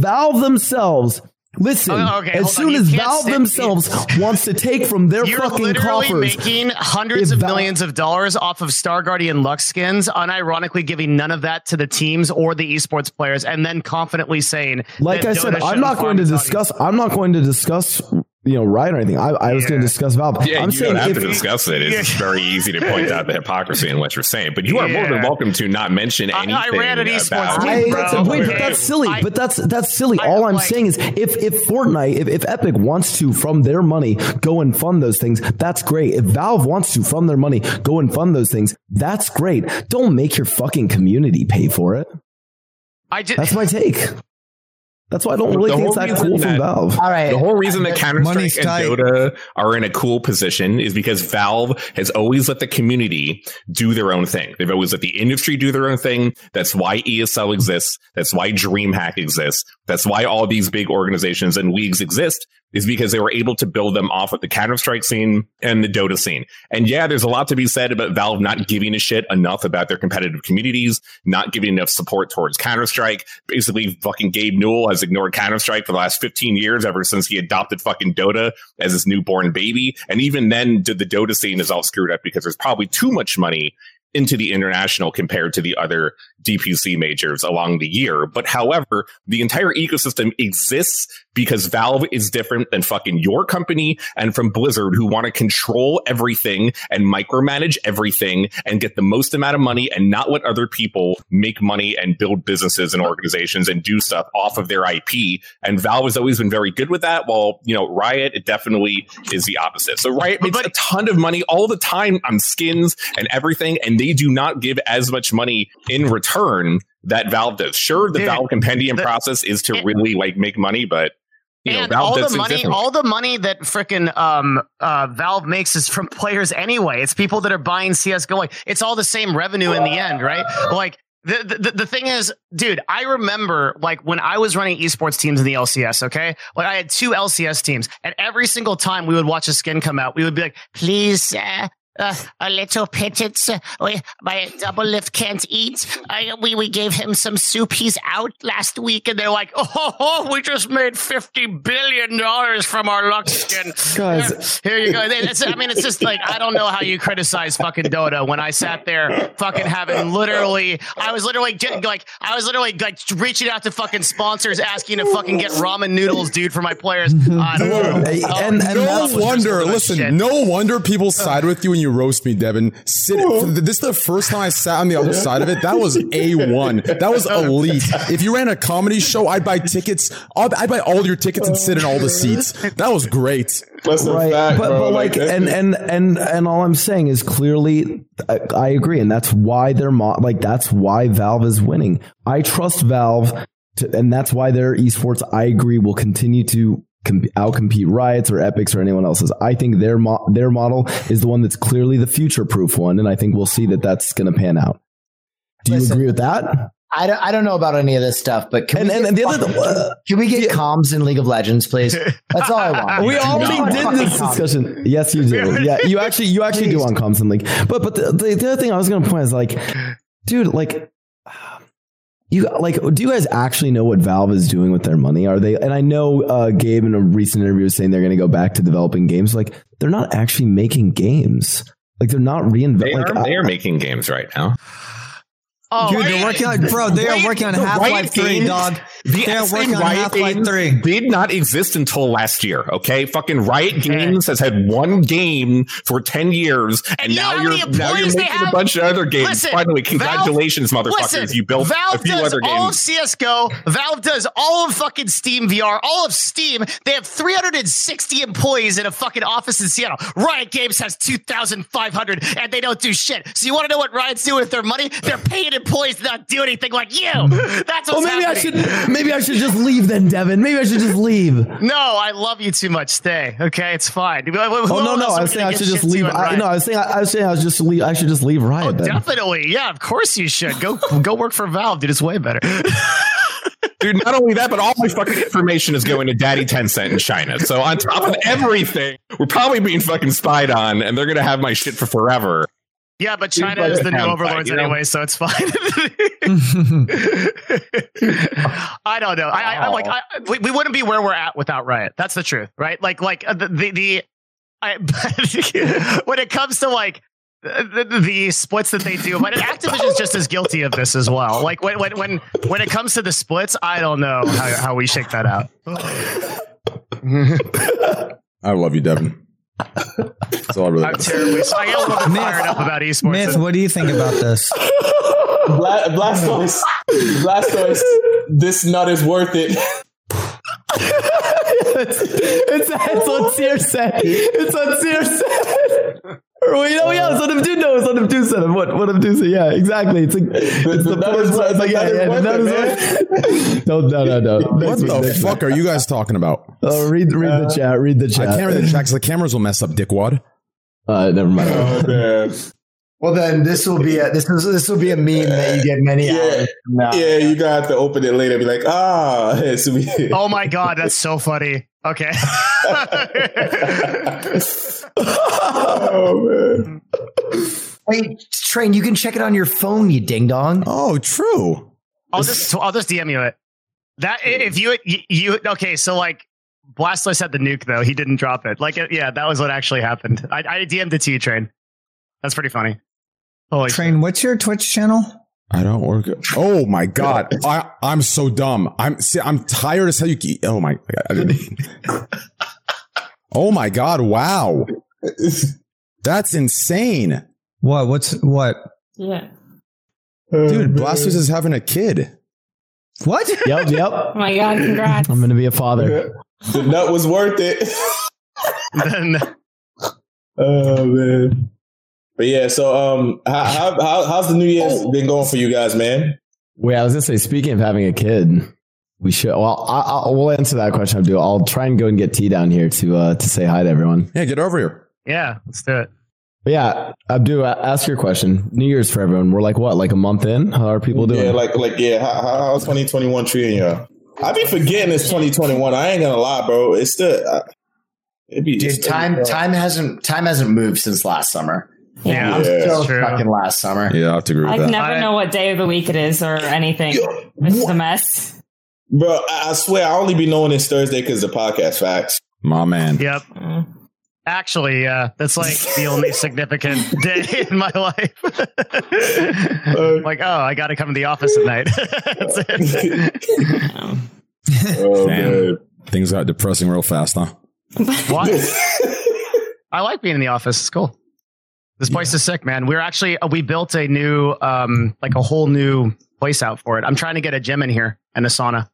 Valve themselves. Listen, as soon as Valve themselves wants to take from their fucking coffers... You're literally making hundreds of millions of dollars off of Star Guardian Lux skins, unironically giving none of that to the teams or the esports players, and then confidently saying... Like I said, I'm not going to discuss... You know, Riot or anything. I was going to discuss Valve. Yeah, I'm saying you don't have to discuss it. It's very easy to point out the hypocrisy in what you're saying. But you are more than welcome to not mention anything. I ran an esports team, bro. Wait, but that's silly. That's silly. All I'm saying is, if Fortnite, if Epic wants to from their money go and fund those things, that's great. If Valve wants to from their money go and fund those things, that's great. Don't make your fucking community pay for it. That's my take. That's why I don't really think it's that cool from Valve. All right. The whole reason that Counter-Strike and Dota are in a cool position is because Valve has always let the community do their own thing. They've always let the industry do their own thing. That's why ESL exists. That's why DreamHack exists. That's why all these big organizations and leagues exist, is because they were able to build them off of the Counter-Strike scene and the Dota scene. And yeah, there's a lot to be said about Valve not giving a shit enough about their competitive communities, not giving enough support towards Counter-Strike. Basically, fucking Gabe Newell has ignored Counter-Strike for the last 15 years, ever since he adopted fucking Dota as his newborn baby. And even then, the Dota scene is all screwed up because there's probably too much money into the international compared to the other DPC majors along the year. But however, the entire ecosystem exists because Valve is different than fucking your company and from Blizzard, who want to control everything and micromanage everything and get the most amount of money and not let other people make money and build businesses and organizations and do stuff off of their IP. And Valve has always been very good with that. Well, you know, Riot, it definitely is the opposite. So Riot makes a ton of money all the time on skins and everything, and they do not give as much money in return that Valve does. Sure, the Valve compendium process is to really like make money, but you know, Valve does things differently. All the money that frickin' Valve makes is from players anyway. It's people that are buying CS:GO. Like, it's all the same revenue in the end, right? Like, the thing is, dude, I remember like when I was running esports teams in the LCS, okay? Like, I had two LCS teams, and every single time we would watch a skin come out, we would be like, please, A little pittance. My double lift can't eat. We gave him some soup. He's out last week, and they're like, "Oh, we just made $50 billion from our luck skin." Guys, here you go. It's just like, I don't know how you criticize fucking Dota when I sat there fucking having I was literally reaching out to fucking sponsors asking to fucking get ramen noodles, dude, for my players. No wonder people side with you and you roast me, Devin. This is the first time I sat on the other side of it. That was A1. That was elite. If you ran a comedy show, I'd buy tickets. I'd buy all your tickets and sit in all the seats. That was great. Right. Fact, but like, and all I'm saying is clearly I agree. And that's why they're that's why Valve is winning. I trust Valve and that's why their esports, I agree, will continue to outcompete Riot's or Epic's or anyone else's. I think their model is the one that's clearly the future-proof one, and I think we'll see that that's going to pan out. Do you agree with that? I don't know about any of this stuff, but can we get comms in League of Legends, please? That's all I want. We already did this discussion. Yes, you do. Yeah, you actually do want comms in League. But the other thing I was going to point is like, dude, like. Do you guys actually know what Valve is doing with their money? Are they? And I know Gabe in a recent interview was saying they're going to go back to developing games. Like, they're not actually making games. Like, they're not reinventing. They are making games right now. Oh, dude, they're working on, bro. They are working on Half-Life 3, dog. They are working on Half-Life 3. Did not exist until last year. Okay, fucking Riot Games has had one game for 10 years, and now you're making a bunch of other games. Listen, finally, congratulations, Valve, motherfuckers! You built Valve a few other games. Valve does all of CS:GO. Valve does all of fucking Steam VR. All of Steam. They have 360 employees in a fucking office in Seattle. Riot Games has 2,500, and they don't do shit. So you want to know what Riot's doing with their money? They're paying employees to not do anything like you. That's what's happening. Maybe I should just leave then, Devin. Maybe I should just leave. No, I love you too much. Stay. Okay, it's fine. No. I was saying I should just leave. I should just leave Riot. Oh, definitely. Yeah, of course you should. Go work for Valve, dude. It's way better. Dude, not only that, but all my fucking information is going to Daddy Tencent in China. So on top of everything, we're probably being fucking spied on, and they're gonna have my shit for forever. Yeah, but China is the new overlords anyway, so it's fine. I don't know. We wouldn't be where we're at without Riot. That's the truth, right? When it comes to like the splits that they do, but Activision's just as guilty of this as well. Like when it comes to the splits, I don't know how we shake that out. I love you, Devin. That's all I really. I'm terribly. I get a little bit fired up about esports. Myth, what do you think about this? Blaustoise, this nut is worth it. It's what Sear said. It's what Sear said. It's what Abdu knows. What Abdu said. What Abdu said. Yeah, exactly. It's like it's the poor. It's like yeah. No. What the fuck are you guys talking about? Oh, read the chat. Read the chat. I can't read the chat because the cameras will mess up, dickwad. Never mind. Oh, man. Well, then this will be a meme that you get many hours from now. Yeah, you're gonna have to open it later and be like, oh my god, that's so funny. Okay. Oh man. Hey, Train, you can check it on your phone, you ding dong. Oh, true. I'll just DM you it. That if you okay, so like Blaustoise had the nuke though, he didn't drop it. Like yeah, that was what actually happened. I DM'd it to you, Train. That's pretty funny. Holy Train, shit. What's your Twitch channel? I don't work. Oh my god, I'm so dumb. I'm tired as hell. Oh my god. Oh my god! Wow, that's insane. What? What? Yeah, dude, Blaustoise is having a kid. What? Yep. Oh my god! Congrats! I'm gonna be a father. Yeah. The nut was worth it. Oh man. But yeah, so how's the New Year's been going for you guys, man? Wait, I was gonna say, speaking of having a kid, we should. Well, we'll answer that question. I'll try and go and get T down here to say hi to everyone. Yeah, get over here. Yeah, let's do it. But yeah, Abdu, ask your question. New Year's for everyone. We're like what, like a month in? How are people doing? Yeah, how's 2021 treating you? I be forgetting it's 2021. I ain't gonna lie, bro. It's still. Dude, time hasn't moved since last summer. Yeah, that's true. Fucking last summer. Yeah, I have to agree with that. I never know what day of the week it is or anything. This is a mess. Bro, I swear I only be knowing it's Thursday because of podcast facts. My man. Yep. Actually, that's like the only significant day in my life. Like, oh, I got to come to the office at night. That's it. Oh, man. Things got depressing real fast, huh? What? I like being in the office. It's cool. This place is sick, man. We're actually, we built a new, like a whole new place out for it. I'm trying to get a gym in here and a sauna.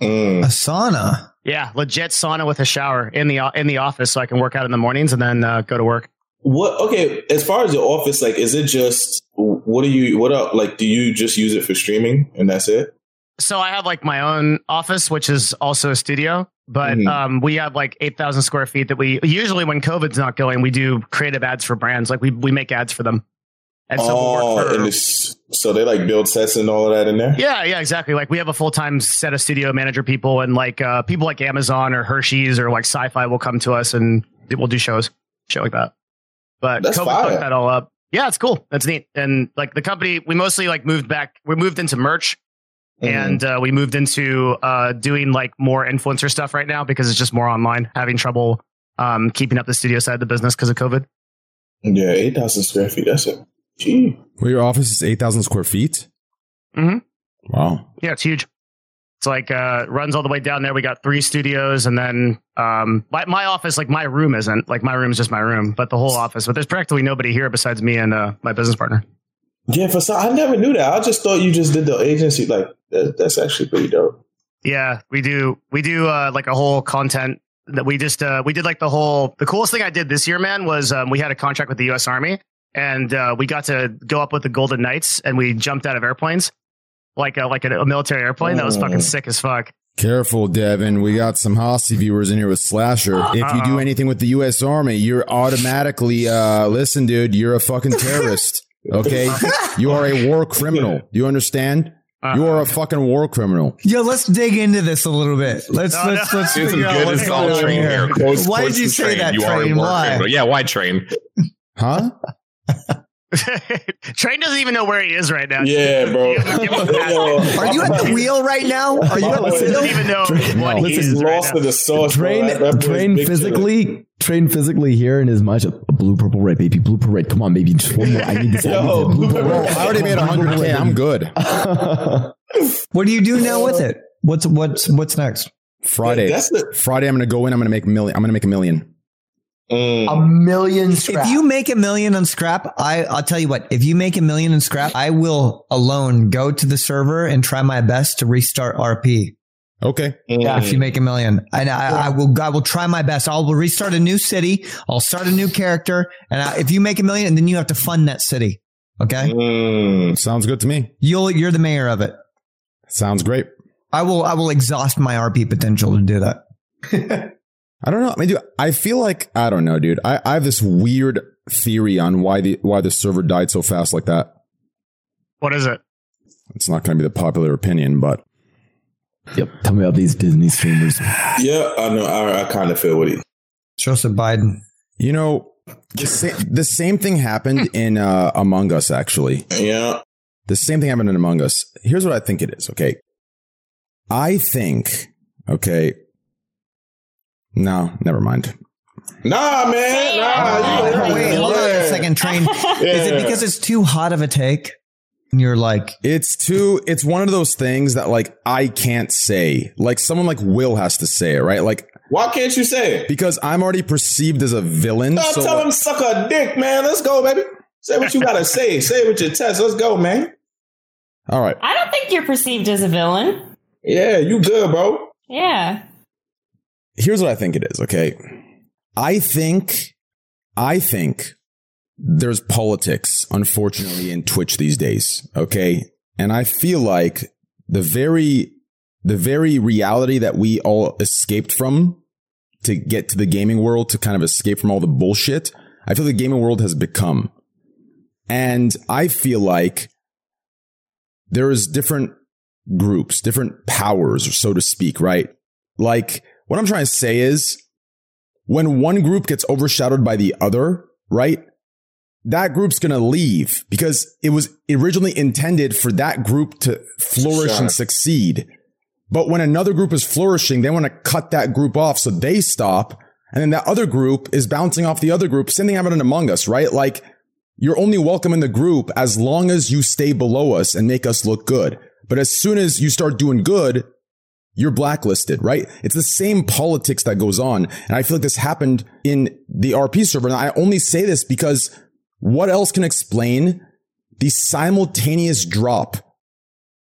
A sauna? Yeah, legit sauna with a shower in the office, so I can work out in the mornings and then go to work. What? Okay, as far as your office, like, is it just do you just use it for streaming and that's it? So I have like my own office, which is also a studio, but we have like 8,000 square feet that we usually, when COVID's not going, we do creative ads for brands. Like we make ads for them. And so they like build sets and all of that in there? Yeah, exactly. Like we have a full-time set of studio manager people, and like people like Amazon or Hershey's or like Sci-Fi will come to us and we'll do shit like that. But that's COVID fucked that all up. Yeah, it's cool. That's neat. And like the company, we mostly like moved into merch, and we moved into doing like more influencer stuff right now because it's just more online, having trouble keeping up the studio side of the business because of COVID. Yeah, 8,000 square feet. That's it. Gee. Well, your office is 8,000 square feet? Mm-hmm. Wow. Yeah, it's huge. It's like, runs all the way down there. We got 3 studios, and then my office, like my room isn't. Like my room is just my room, but the whole office. But there's practically nobody here besides me and my business partner. Yeah, I never knew that. I just thought you just did the agency. Like, that's actually pretty dope. Yeah, we do. We do like a whole content that we just, we did like the coolest thing I did this year, man, was we had a contract with the U.S. Army. And we got to go up with the Golden Knights, and we jumped out of airplanes, like a military airplane. That was fucking sick as fuck. Careful, Devin. We got some Hossie viewers in here with Slasher. If you do anything with the U.S. Army, you're automatically, listen, dude, you're a fucking terrorist. Okay? You are a war criminal. Do you understand? You are a fucking war criminal. Yo, let's dig into this a little bit. Let's figure out what's going on here. Why did you say that, Train? Why? Yeah, why, Train? Huh? Train doesn't even know where he is right now. Yeah, bro. Are you at the wheel right now? Are you at the wheel? Doesn't even know what he is lost to the sauce. Train physically here in his mind. Blue, purple, red, baby. Blue, purple, red. Come on, baby. Just one more. I need this. Yo, blue, purple, red. I already made 100K. I'm good. What do you do now with it? What's next? Friday. I'm gonna go in. I'm gonna make $1 million. A million scrap. If you make $1 million on scrap, I'll tell you what, if you make $1 million on scrap, I will alone go to the server and try my best to restart RP. Okay. Yeah. If you make $1 million, and I will try my best. I'll restart a new city. I'll start a new character. And if you make $1 million, and then you have to fund that city. Okay. Sounds good to me. You're the mayor of it. Sounds great. I will exhaust my RP potential to do that. I don't know. I mean, dude, I feel like, I don't know, dude. I have this weird theory on why the server died so fast like that. What is it? It's not going to be the popular opinion, but. Yep. Tell me about these Disney streamers. Yeah, I know. I kind of feel with you. Joseph Biden. You know, the same thing happened in Among Us, actually. Yeah. The same thing happened in Among Us. Here's what I think it is, okay? I think, okay. No, never mind. Nah, man. Wait, hold on a second, Train. Yeah. Is it because it's too hot of a take? And you're like... It's one of those things that, like, I can't say. Like, someone like Will has to say it, right? Like... Why can't you say it? Because I'm already perceived as a villain. No, so tell him suck a dick, man. Let's go, baby. Say what you gotta say. Say it with your chest. Let's go, man. All right. I don't think you're perceived as a villain. Yeah, you good, bro. Yeah. Here's what I think it is, okay? I think there's politics, unfortunately, in Twitch these days, okay? And I feel like the very reality that we all escaped from to get to the gaming world, to kind of escape from all the bullshit, I feel the gaming world has become. And I feel like there is different groups, different powers, so to speak, right? Like... What I'm trying to say is when one group gets overshadowed by the other, right? that group's going to leave because it was originally intended for that group to flourish and succeed. But when another group is flourishing, they want to cut that group off so they stop. And then that other group is bouncing off the other group. Same thing happened in Among Us, right? Like, you're only welcome in the group as long as you stay below us and make us look good. But as soon as you start doing good, you're blacklisted, right? It's the same politics that goes on. And I feel like this happened in the RP server. And I only say this because what else can explain the simultaneous drop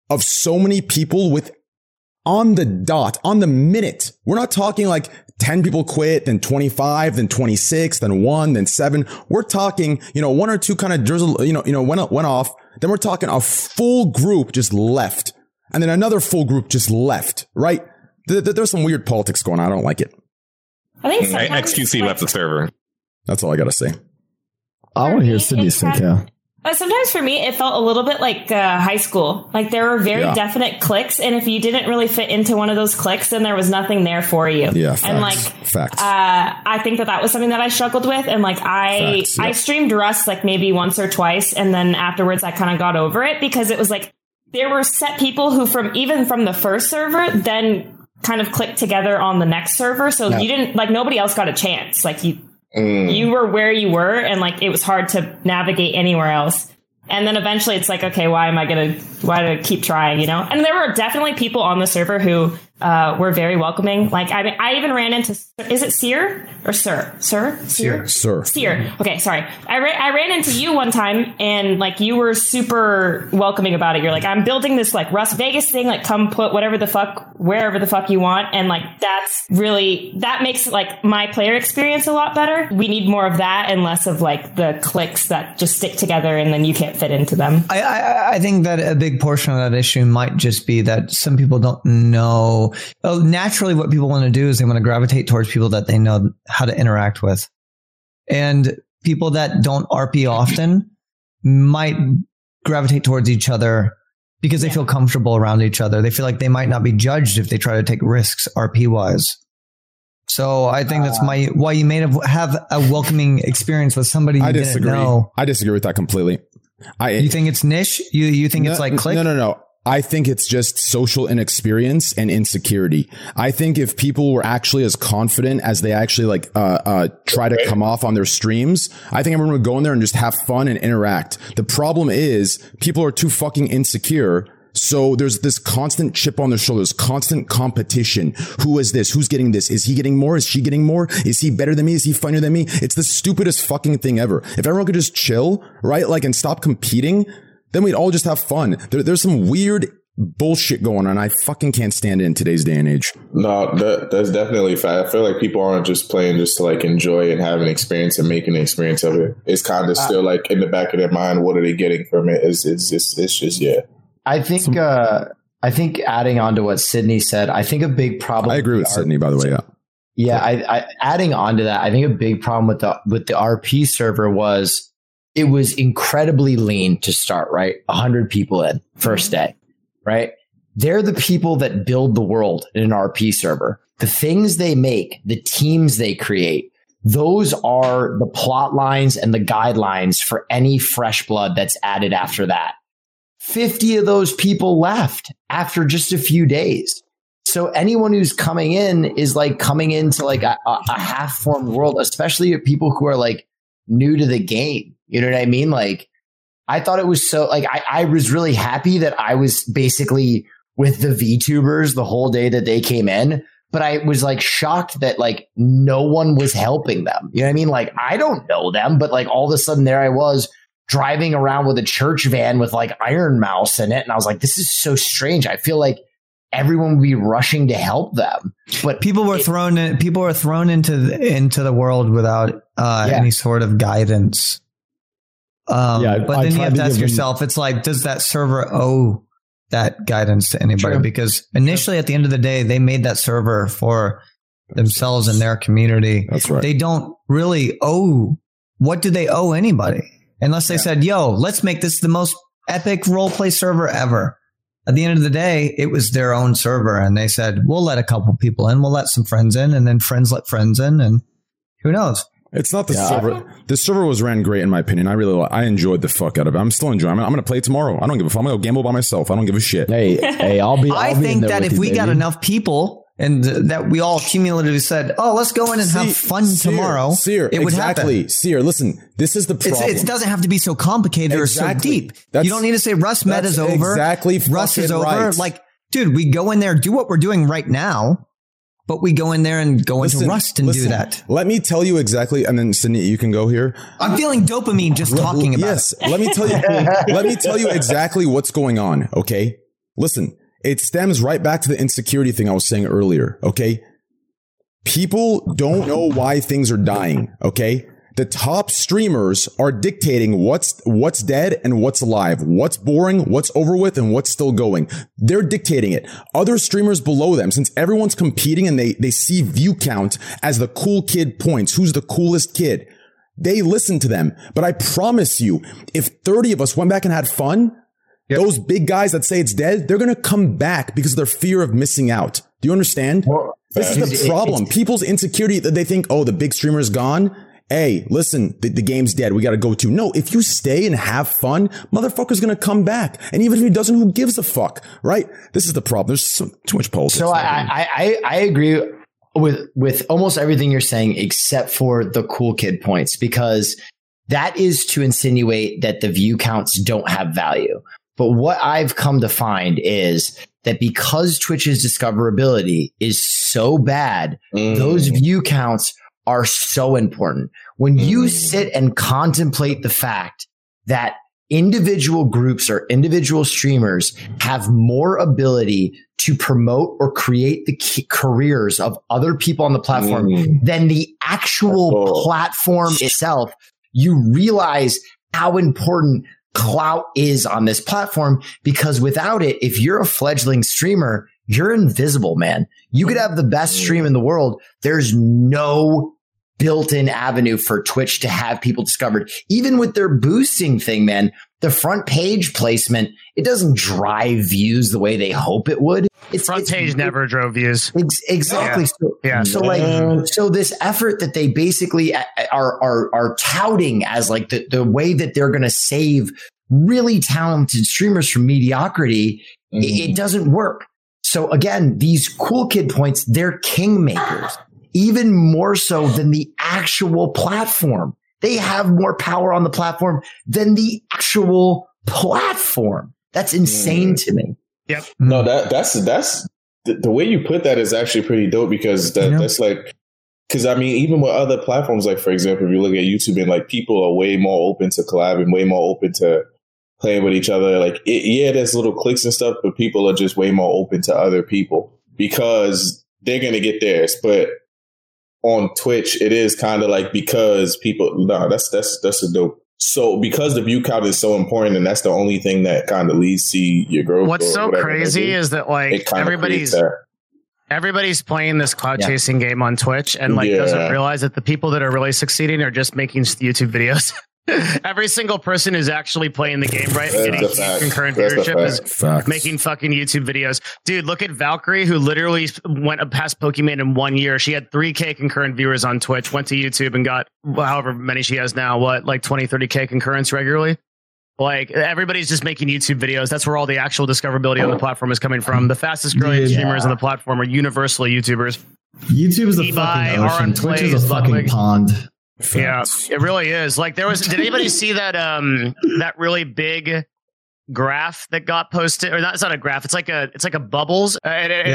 of so many people with on the dot, on the minute? We're not talking like 10 people quit, then 25, then 26, then 1, then 7. We're talking, you know, one or two kind of drizzle, went off. Then we're talking a full group just left. And then another full group just left, right? There's some weird politics going on. I don't like it. I think XQC left the server. That's all I got to say. I want to hear Sydney think, yeah. Sometimes for me, it felt a little bit like high school. Like, there were very definite cliques, and if you didn't really fit into one of those cliques, then there was nothing there for you. Yeah, facts, and like, I think that was something that I struggled with, and like I streamed Rust like maybe once or twice, and then afterwards I kind of got over it because it was like there were set people who from the first server then kind of clicked together on the next server, so you didn't like nobody else got a chance. Like you were where you were, and like it was hard to navigate anywhere else. And then eventually it's like, okay, why do I keep trying, you know? And there were definitely people on the server who were very welcoming. Like I even ran into, is it Sear or Sir? Sir? Sear. Okay, sorry. I ran into you one time, and like you were super welcoming about it. You're like, I'm building this like Rust Vegas thing, like come put whatever the fuck wherever the fuck you want, and like that makes like my player experience a lot better. We need more of that and less of like the cliques that just stick together and then you can't fit into them. I think that a big portion of that issue might just be that some people don't know. Well, naturally, what people want to do is they want to gravitate towards people that they know how to interact with. And people that don't RP often might gravitate towards each other because they feel comfortable around each other. They feel like they might not be judged if they try to take risks RP-wise. So I think that's why you may have a welcoming experience with somebody you didn't know. I disagree with that completely. You think it's niche? You think it's like click? No. I think it's just social inexperience and insecurity. I think if people were actually as confident as they actually like try to come off on their streams, I think everyone would go in there and just have fun and interact. The problem is people are too fucking insecure. So there's this constant chip on their shoulders, constant competition. Who is this? Who's getting this? Is he getting more? Is she getting more? Is he better than me? Is he funnier than me? It's the stupidest fucking thing ever. If everyone could just chill, right? Like, and stop competing, then we'd all just have fun. There's some weird bullshit going on. I fucking can't stand it in today's day and age. No, that's definitely fact. I feel like people aren't just playing just to like enjoy and have an experience and make an experience of it. It's kind of still like in the back of their mind, what are they getting from it? It's just. I think adding on to what Sydney said, I think a big problem. I agree with Sydney, by the way. Yeah. Yeah. I adding on to that, I think a big problem with the RP server was, it was incredibly lean to start, right? 100 people in first day, right? They're the people that build the world in an RP server. The things they make, the teams they create, those are the plot lines and the guidelines for any fresh blood that's added after that. 50 of those people left after just a few days. So anyone who's coming in is like coming into like a half-formed world, especially people who are like new to the game. You know what I mean? Like, I thought it was so, like, I was really happy that I was basically with the VTubers the whole day that they came in, but I was like shocked that like no one was helping them. You know what I mean? Like, I don't know them, but like all of a sudden there I was driving around with a church van with like Iron Mouse in it. And I was like, this is so strange. I feel like everyone would be rushing to help them, but people were thrown into the world without any sort of guidance. But then you have to ask yourself, it's like, does that server owe that guidance to anybody? True. Because initially, at the end of the day, they made that server for themselves and their community. That's right. They don't really owe. What do they owe anybody? Unless they said, yo, let's make this the most epic roleplay server ever. At the end of the day, it was their own server. And they said, we'll let a couple people in. We'll let some friends in. And then friends let friends in. And who knows? It's not the server. The server was ran great in my opinion. I enjoyed the fuck out of it. I'm still enjoying it. I'm gonna play it tomorrow. I don't give a fuck. I'm gonna go gamble by myself. I don't give a shit. Hey, I think that if we got enough people and that we all cumulatively said, "Oh, let's go in and have fun tomorrow," it would happen. Sear, listen, this is the problem. It doesn't have to be so complicated or so deep. You don't need to say Rust meta's over. Exactly, Rust is over. Right. Like, dude, we go in there, do what we're doing right now. But we go in there and go into Rust and do that. Let me tell you exactly. And then Sydney, you can go here. I'm feeling dopamine just talking about it. Yes. Let me tell you exactly what's going on. Okay. Listen, it stems right back to the insecurity thing I was saying earlier. Okay. People don't know why things are dying. Okay. The top streamers are dictating what's dead and what's alive, what's boring, what's over with, and what's still going. They're dictating it. Other streamers below them, since everyone's competing and they see view count as the cool kid points, who's the coolest kid, they listen to them. But I promise you, if 30 of us went back and had fun, those big guys that say it's dead, they're going to come back because of their fear of missing out. Do you understand? Well, this is the problem. People's insecurity that they think, oh, the big streamer's gone. Hey, listen, the game's dead. We got to go to. No, if you stay and have fun, motherfucker's going to come back. And even if he doesn't, who gives a fuck, right? This is the problem. There's too much politics. So I agree with almost everything you're saying, except for the cool kid points, because that is to insinuate that the view counts don't have value. But what I've come to find is that because Twitch's discoverability is so bad, those view counts are so important. When you sit and contemplate the fact that individual groups or individual streamers have more ability to promote or create the careers of other people on the platform than the actual platform itself, you realize how important clout is on this platform, because without it, if you're a fledgling streamer, you're invisible, man. You could have the best stream in the world. There's no built-in avenue for Twitch to have people discovered. Even with their boosting thing, man, the front page placement, it doesn't drive views the way they hope it would. Front page never drove views. Exactly. Yeah. So this effort that they basically are touting as like the way that they're going to save really talented streamers from mediocrity, it doesn't work. So again, these cool kid points, they're kingmakers. Even more so than the actual platform. They have more power on the platform than the actual platform. That's insane to me. Yep. No, that's the way you put that is actually pretty dope, because that's like, because I mean, even with other platforms, like for example, if you look at YouTube and like people are way more open to collab and way more open to playing with each other. Like, there's little cliques and stuff, but people are just way more open to other people because they're going to get theirs. But on Twitch, it is kind of like, because people, that's a dope. So because the view count is so important, and that's the only thing that kind of leads to your growth. What's so crazy is that like everybody's playing this cloud chasing game on Twitch and like doesn't realize that the people that are really succeeding are just making YouTube videos. Every single person who's actually playing the game, right, getting concurrent viewership is making fucking YouTube videos. Dude, look at Valkyrie, who literally went past Pokemon in 1 year. She had 3K concurrent viewers on Twitch, went to YouTube and got however many she has now, like 20, 30K concurrents regularly? Like, everybody's just making YouTube videos. That's where all the actual discoverability on the platform is coming from. The fastest growing streamers on the platform are universally YouTubers. YouTube is a fucking ocean. Twitch is a fucking pond. Facts. Yeah, it really is. Like, did anybody see that that really big graph that got posted? Or it's not a graph. It's like a bubbles. And it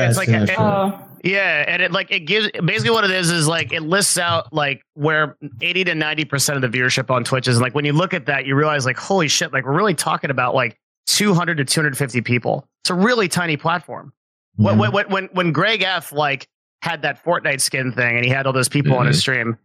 gives, basically what it is like it lists out like where 80 to 90% of the viewership on Twitch is. And like when you look at that, you realize like, holy shit, like we're really talking about like 200 to 250 people. It's a really tiny platform. Yeah. When Greg F like had that Fortnite skin thing and he had all those people on his stream.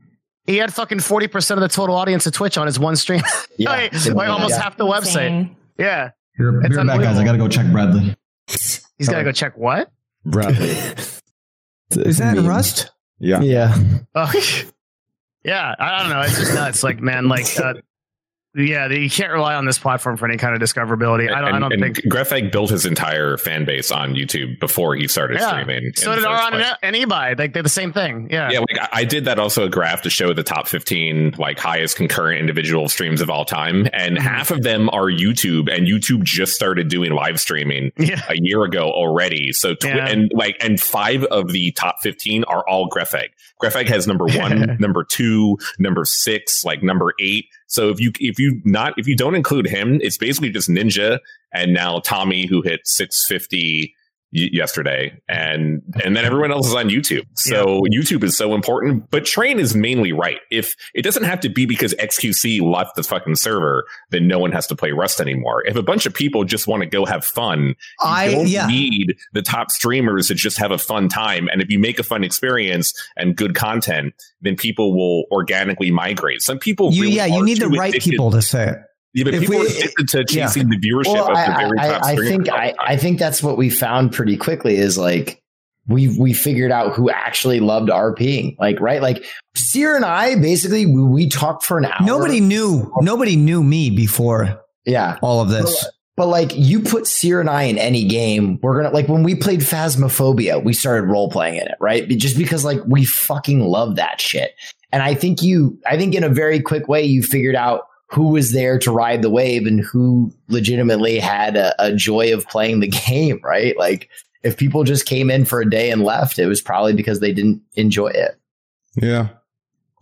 He had fucking 40% of the total audience of Twitch on his one stream. Yeah, like almost half the website. Dang. Yeah. Be right back, guys. I got to go check Bradley. He's got to go check what? Bradley. Is that Rust? Yeah. Yeah. Oh, yeah. I don't know. It's just nuts. Like, man, like Yeah, you can't rely on this platform for any kind of discoverability. I don't think Grefg built his entire fan base on YouTube before he started streaming. So did Aron and Ebi. Like, they're the same thing. Yeah. Yeah, like I did that also a graph to show the top 15 like highest concurrent individual streams of all time, and half of them are YouTube, and YouTube just started doing live streaming a year ago already. So and 5 of the top 15 are all Grefg. Grefg has number 1, number 2, number 6, like number 8. So if you don't include him, it's basically just Ninja and now Tommy, who hit 650 yesterday, and then everyone else is on YouTube. So YouTube is so important, but Train is mainly right. If it doesn't have to be because XQC left the fucking server, then no one has to play Rust anymore. If a bunch of people just want to go have fun, you don't need the top streamers to just have a fun time. And if you make a fun experience and good content, then people will organically migrate. Some people you need the right people to say it. Yeah, but people are addicted to chasing the viewership of the very top streamer. I think that's what we found pretty quickly is like we figured out who actually loved RPing. Like, right? Like Sear and I basically we talked for an hour. Nobody knew me before all of this. But like you put Sear and I in any game, we're gonna like when we played Phasmophobia, we started role playing in it, right? Just because like we fucking love that shit. And I think in a very quick way you figured out who was there to ride the wave and who legitimately had a joy of playing the game, right? Like if people just came in for a day and left, it was probably because they didn't enjoy it. Yeah.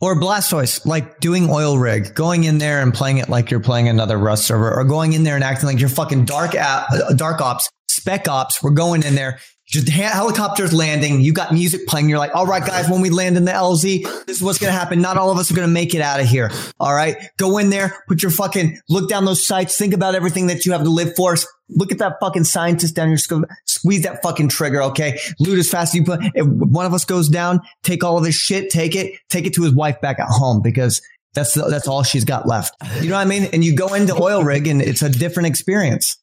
Or Blaustoise, like doing oil rig, going in there and playing it like you're playing another Rust server, or going in there and acting like you're fucking dark ops, spec ops. We're going in there. Just helicopters landing. You got music playing. You're like, all right, guys, when we land in the LZ, this is what's going to happen. Not all of us are going to make it out of here. All right. Go in there, put your fucking look down those sights. Think about everything that you have to live for. Look at that fucking scientist down your scope. Squeeze that fucking trigger. Okay. Loot as fast as you put. If one of us goes down, take all of his shit, take it to his wife back at home because that's all she's got left. You know what I mean? And you go into oil rig and it's a different experience.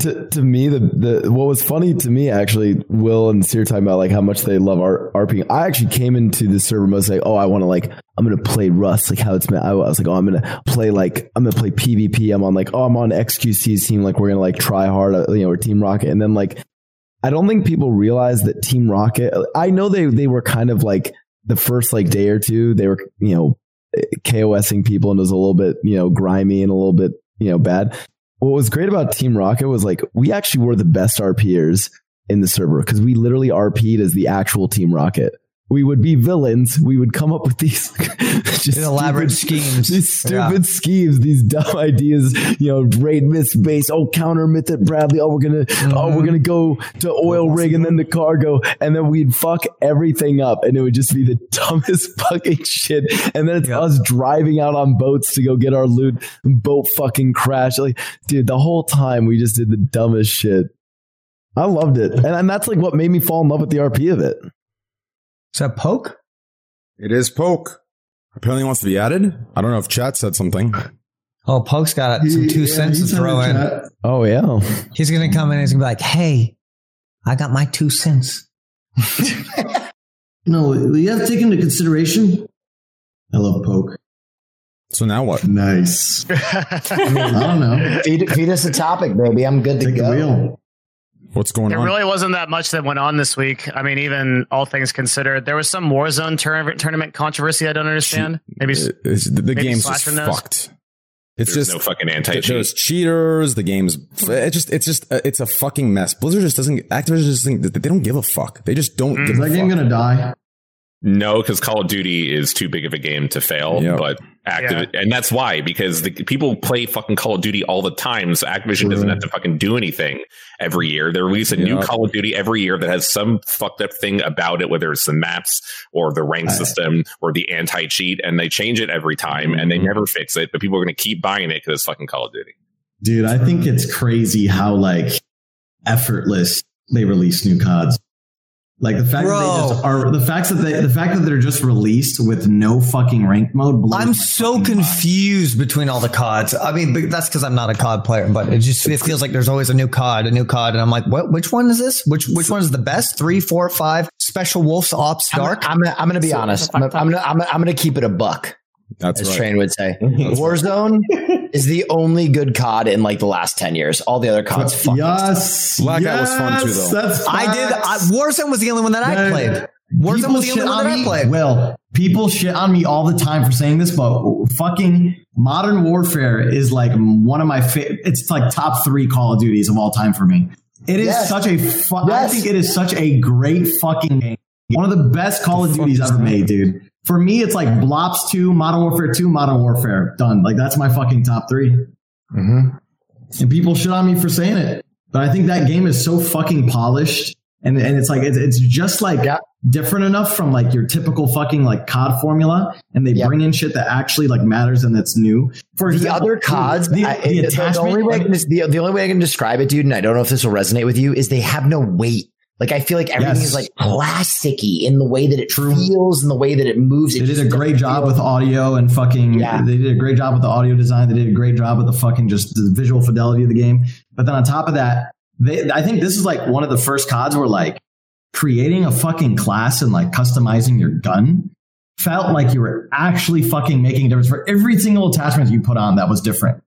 To me, the what was funny to me actually, Will and Sear talking about like how much they love RPing. I actually came into the server mode saying, "Oh, I want to like I'm gonna play Rust like how it's meant." I was like, "Oh, I'm gonna play PvP." I'm on like, "Oh, I'm on XQC's team. Like we're gonna like try hard, you know, or Team Rocket." And then like, I don't think people realize that Team Rocket. I know they were kind of like the first like day or two they were KOSing people and it was a little bit grimy and a little bit bad. What was great about Team Rocket was like we actually were the best RPers in the server because we literally RP'd as the actual Team Rocket. We would be villains. We would come up with these just elaborate schemes, these stupid schemes, these dumb ideas. Raid Myth base. Oh, counter Myth at Bradley. Oh, we're gonna go to oil rig and then to cargo, and then we'd fuck everything up, and it would just be the dumbest fucking shit. And then it's us driving out on boats to go get our loot. Boat fucking crash. Like, dude, the whole time we just did the dumbest shit. I loved it, and that's like what made me fall in love with the RP of it. Is that Poke? It is Poke. Apparently wants to be added. I don't know if chat said something. Oh, Poke's got some 2 cents to throw in. Oh, yeah. He's going to come in and he's going to be like, hey, I got my 2 cents. No, you have to take into consideration. I love Poke. So now what? Nice. I don't know. Feed us a topic, baby. I'm good to take go. The wheel. What's going on? There really wasn't that much that went on this week. I mean, even all things considered, there was some Warzone tournament controversy I don't understand. Maybe the game's just fucked. It's there's just no fucking anti-cheat. There's cheaters. The game's it's a fucking mess. Blizzard just doesn't. Activision just doesn't. They don't give a fuck. They just don't. Give a fuck. Is that game gonna die? No, because Call of Duty is too big of a game to fail. Yep. But and that's why, because the people play fucking Call of Duty all the time. So Activision doesn't have to fucking do anything every year. They release a new Call of Duty every year that has some fucked up thing about it, whether it's the maps or the rank system or the anti-cheat, and they change it every time and they never fix it. But people are going to keep buying it because it's fucking Call of Duty. Dude, I think it's crazy how like effortless they release new CODs. Like the fact that they just are the fact that they're just released with no fucking ranked mode. I'm so confused between all the CODs. I mean, but that's because I'm not a COD player, but it feels like there's always a new COD, and I'm like, what? Which one is this? Which one is the best? 3, 4, 5 Special Wolves, Ops, Dark. I'm gonna be honest. I'm gonna keep it a buck. That's as right. Train would say. Warzone is the only good COD in like the last 10 years. All the other CODs fucking suck. Blackout was fun too though. Warzone was the only one that I played. Warzone was the only one that I played. Well, people shit on me all the time for saying this, but fucking Modern Warfare is like one of my favorite. It's like top three Call of Duties of all time for me. It is such a I think it is such a great fucking game. One of the best Call of Duties ever made, dude. For me, it's like Blops 2, Modern Warfare 2, Modern Warfare. Done. Like, that's my fucking top three. Mm-hmm. And people shit on me for saying it. But I think that game is so fucking polished. And it's like, it's just like different enough from like your typical fucking like COD formula. And they bring in shit that actually like matters and that's new. For example, the other CODs, the only way I can describe it, dude, and I don't know if this will resonate with you, is they have no weight. Like, I feel like everything is like plasticky in the way that it feels and the way that it moves. They did a great job with audio and fucking, they did a great job with the audio design. They did a great job with the fucking just the visual fidelity of the game. But then on top of that, I think this is like one of the first CODs where like creating a fucking class and like customizing your gun felt like you were actually fucking making a difference for every single attachment you put on that was different.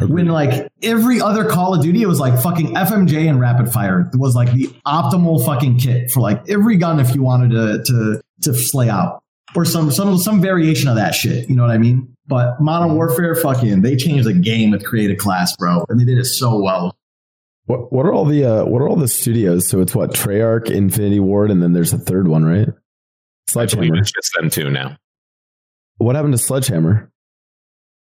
When like every other Call of Duty, it was like fucking FMJ and rapid fire was like the optimal fucking kit for like every gun if you wanted to slay out or some variation of that shit. You know what I mean? But Modern Warfare, fucking, they changed the game with creative class, bro, and they did it so well. What are all the studios? So it's what, Treyarch, Infinity Ward, and then there's a third one, right? Sledgehammer. I believe it's just them two now. What happened to Sledgehammer?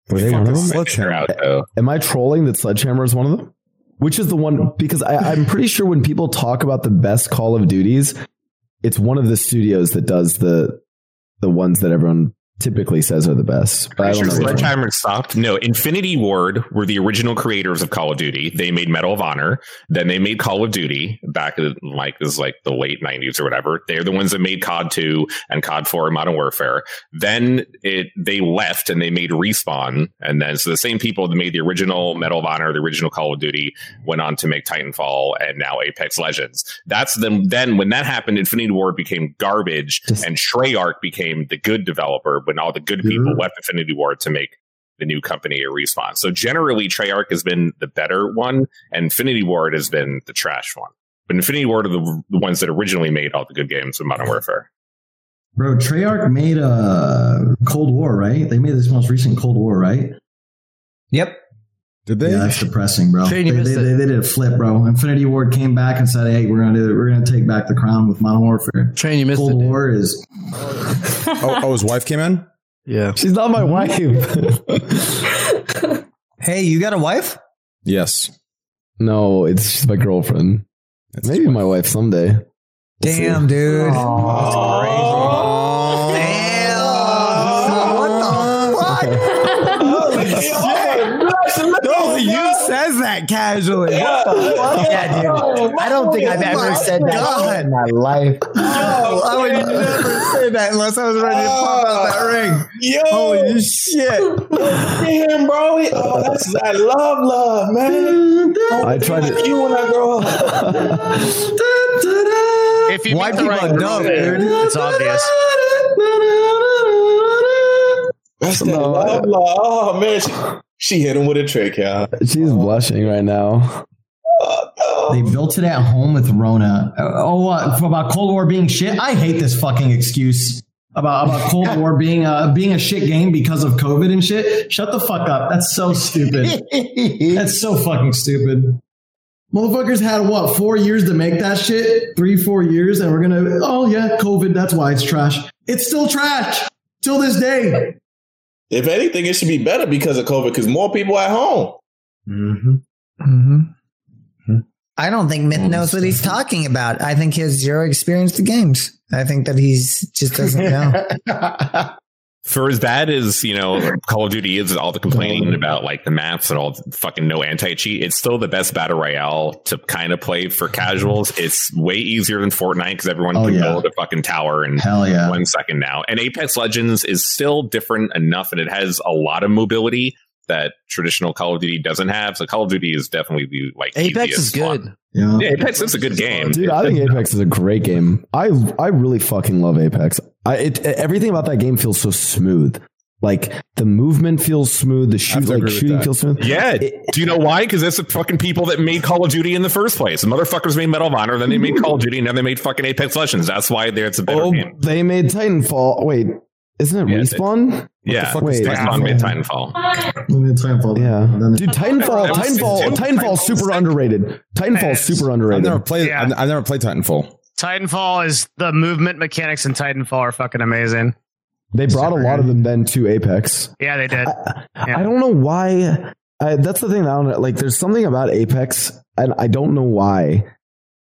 Am I trolling that Sledgehammer is one of them? Which is the one, because I'm pretty sure when people talk about the best Call of Duties, it's one of the studios that does the ones that everyone typically says are the best. But I'm sure Sledgehammer stopped. No, Infinity Ward were the original creators of Call of Duty. They made Medal of Honor. Then they made Call of Duty back in like this, like the late 90s or whatever. They're the ones that made COD 2 and COD 4 and Modern Warfare. Then they left and they made Respawn. And then so the same people that made the original Medal of Honor, the original Call of Duty, went on to make Titanfall and now Apex Legends. That's them. Then when that happened, Infinity Ward became garbage and Treyarch became the good developer. When all the good people left Infinity Ward to make the new company a Respawn. So generally, Treyarch has been the better one, and Infinity Ward has been the trash one. But Infinity Ward are the ones that originally made all the good games with Modern Warfare. Bro, Treyarch made Cold War, right? They made this most recent Cold War, right? Yep. Did they? Yeah, that's depressing, bro. They did a flip, bro. Infinity Ward came back and said, "Hey, we're gonna take back the crown with Modern Warfare." Train, you missed Cold War is. Oh, his wife came in? Yeah, she's not my wife. Hey, you got a wife? Yes. No, she's my girlfriend. That's maybe my wife someday. We'll damn, see. Dude. Oh, damn. What the fuck? Holy shit. No, you says that casually. Yeah. What the fuck? Yeah, dude. I don't think I've ever said that in my life. Yo, I would never say that unless I was ready to pop out that ring. Yo. Holy shit. Damn, bro. Oh, I love, man. I try to like you when I grow up. If you white people are dumb, dude. It's obvious. That's the love. Oh, man. She hit him with a trick, y'all. She's blushing right now. They built it at home with Rona. About Cold War being shit? I hate this fucking excuse about Cold War being a shit game because of COVID and shit. Shut the fuck up. That's so stupid. That's so fucking stupid. Motherfuckers had, 4 years to make that shit? 3-4 years, and we're going to, COVID, that's why it's trash. It's still trash till this day. If anything, it should be better because of COVID because more people at home. Mm-hmm. Mm-hmm. I don't think Myth knows what he's talking about. I think he has zero experience with games. I think that he's just doesn't know. For as bad as, Call of Duty is all the complaining about like the maps and all fucking no anti-cheat, it's still the best battle royale to kind of play for casuals. It's way easier than Fortnite because everyone can build a fucking tower in 1 second now. And Apex Legends is still different enough and it has a lot of mobility that traditional Call of Duty doesn't have. So Call of Duty is definitely the Apex is good. Yeah. Apex is a good game. Dude, I think Apex is a great game. I really fucking love Apex. Everything about that game feels so smooth. Like, the movement feels smooth. The shooting feels smooth. Yeah. Do you know why? Because that's the fucking people that made Call of Duty in the first place. The motherfuckers made Medal of Honor, then they made Call of Duty, and then they made fucking Apex Legends. That's why it's a better game. They made Titanfall. Wait, isn't it Respawn? Yeah. Wait, Respawn made Titanfall. They made Titanfall. Yeah. Dude, Titanfall's super underrated. Titanfall's super underrated. I've never played Titanfall. Titanfall is the movement mechanics in Titanfall are fucking amazing. They brought a lot of them then to Apex. Yeah, they did. I don't know why. That's the thing. I don't know. Like, there's something about Apex, and I don't know why.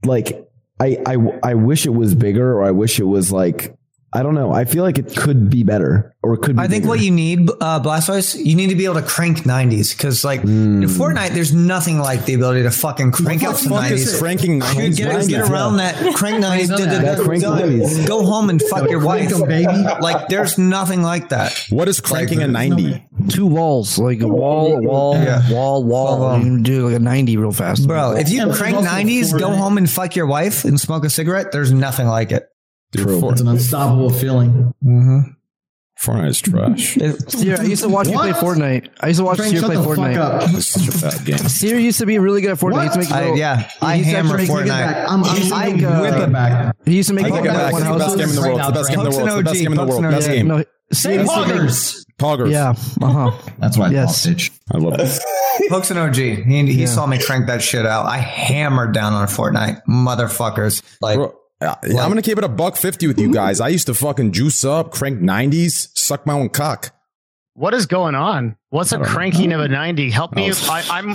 Like, I wish it was bigger, or I wish it was like, I don't know. I feel like it could be better, or it could be bigger. What you need, Blaustoise, you need to be able to crank 90s, because like in Fortnite, there's nothing like the ability to fucking crank out some 90s. Cranking 90s. Get around that. Crank 90s. Go home and fuck your wife, baby. Like, there's nothing like that. What is cranking a 90? Two walls, like a wall. You do like a 90 real fast, bro. If you crank 90s, go home and fuck your wife and smoke a cigarette. There's nothing like it. Dude, it's an unstoppable feeling. Mm-hmm. Fortnite's trash. Sear, I used to watch you play Fortnite. I used to watch Sear play Fortnite. It's such a bad game. Sear used to be really good at Fortnite. He used to make I hammer Fortnite. He used to make it back. It's the best game in the world. Best game in the world. Say Poggers. Yeah. That's why I love this. Poke's an OG. He saw me crank that shit out. I hammered down on Fortnite. Motherfuckers. Like, I'm gonna keep it $1.50 with you guys. I used to fucking juice up, crank 90s, suck my own cock. What is going on? What's a cranking of a 90? Help me! I'm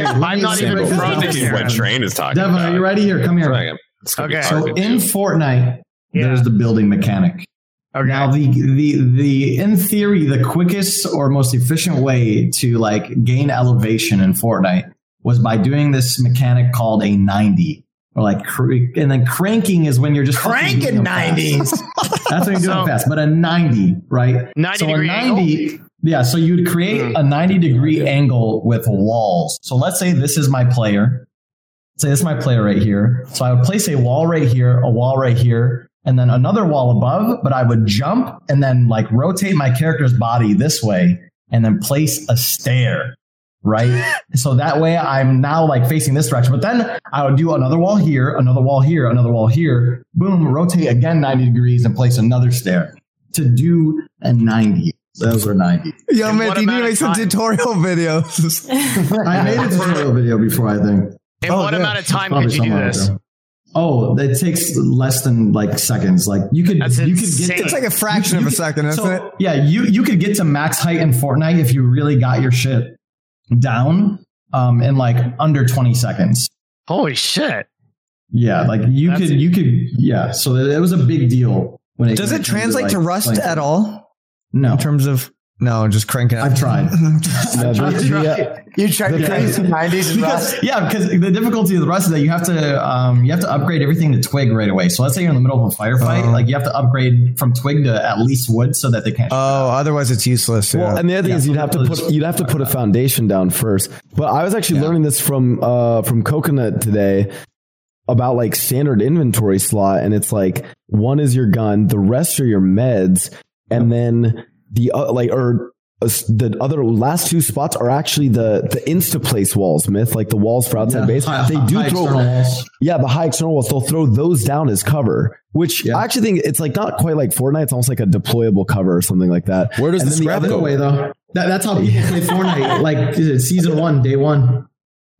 not even from here. What train is talking? Devin, are you ready? Here, come here. Okay. So in Fortnite, there's the building mechanic. Okay. Now the in theory the quickest or most efficient way to like gain elevation in Fortnite was by doing this mechanic called a 90. Or like, and then cranking is when you're just cranking 90s. That's when you're doing fast, but a 90, right? 90 degree angle? Yeah, so you'd create a 90 degree angle with walls. So let's say this is my player. Say this is my player right here. So I would place a wall right here, a wall right here, and then another wall above, but I would jump and then like rotate my character's body this way and then place a stair. Right. So that way I'm now like facing this direction, but then I would do another wall here, another wall here, another wall here, boom, rotate again 90 degrees and place another stair to do a 90. Those were 90. Yo, man, you need some tutorial videos. I made a tutorial video before, I think. And what amount of time could you do this? Oh, it takes less than like seconds. Like you could get to, it's like a fraction of a second, isn't it? Yeah, you could get to max height in Fortnite if you really got your shit down in like under 20 seconds. Holy shit. Yeah, like you could so it was a big deal. When it does it translate to Rust at all? No. In terms of just crank it up. I've tried. You tried to crank some 90s Rust? Yeah, because the difficulty of the Rust is that you have to upgrade everything to twig right away. So let's say you're in the middle of a firefight, like you have to upgrade from twig to at least wood so that they can't. Otherwise it's useless. Yeah. Well, and the other thing is you'd have to put a foundation down first. But I was actually learning this from Coconut today about like standard inventory slot, and it's like one is your gun, the rest are your meds, and then the other last two spots are actually the insta place walls, Myth, like the walls for outside base. The high external walls. They'll throw those down as cover, which I actually think it's like not quite like Fortnite. It's almost like a deployable cover or something like that. Where does the scrap go away though? That's how people play Fortnite. Like is it season 1, day 1?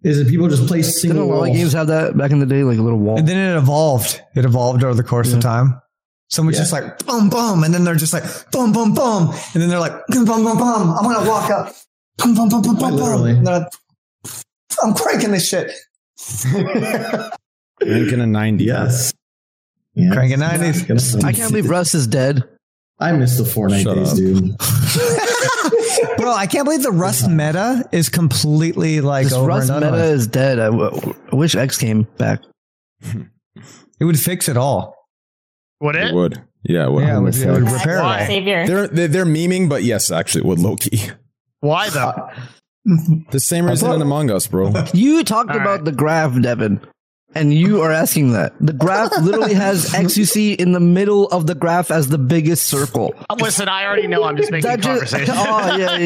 Is it people just play single walls? Didn't a lot of games have that back in the day, like a little wall? And then it evolved. It evolved over the course of time. Someone's just like, boom, boom. And then they're just like, boom, boom, boom. And then they're like, boom, boom, boom, boom. I'm going to walk up. Boom, boom, boom, boom, boom, boom. Like, I'm cranking this shit. Cranking a 90. Yes. Cranking 90s. I can't believe Russ is dead. I miss the Fortnite days, dude. Bro, I can't believe the Rust meta is completely like this over. Rust meta is dead. I wish X came back. It would fix it all. Would it? It would. Yeah, it would. Yeah, it would repair it. Savior. They're memeing, but yes, actually, it would low-key. Why, though? The same reason in Among Us, bro. You talked about the graph, Devin. And you are asking that. The graph literally has XQC in the middle of the graph as the biggest circle. Listen, I already know. I'm just making conversation. Oh, yeah.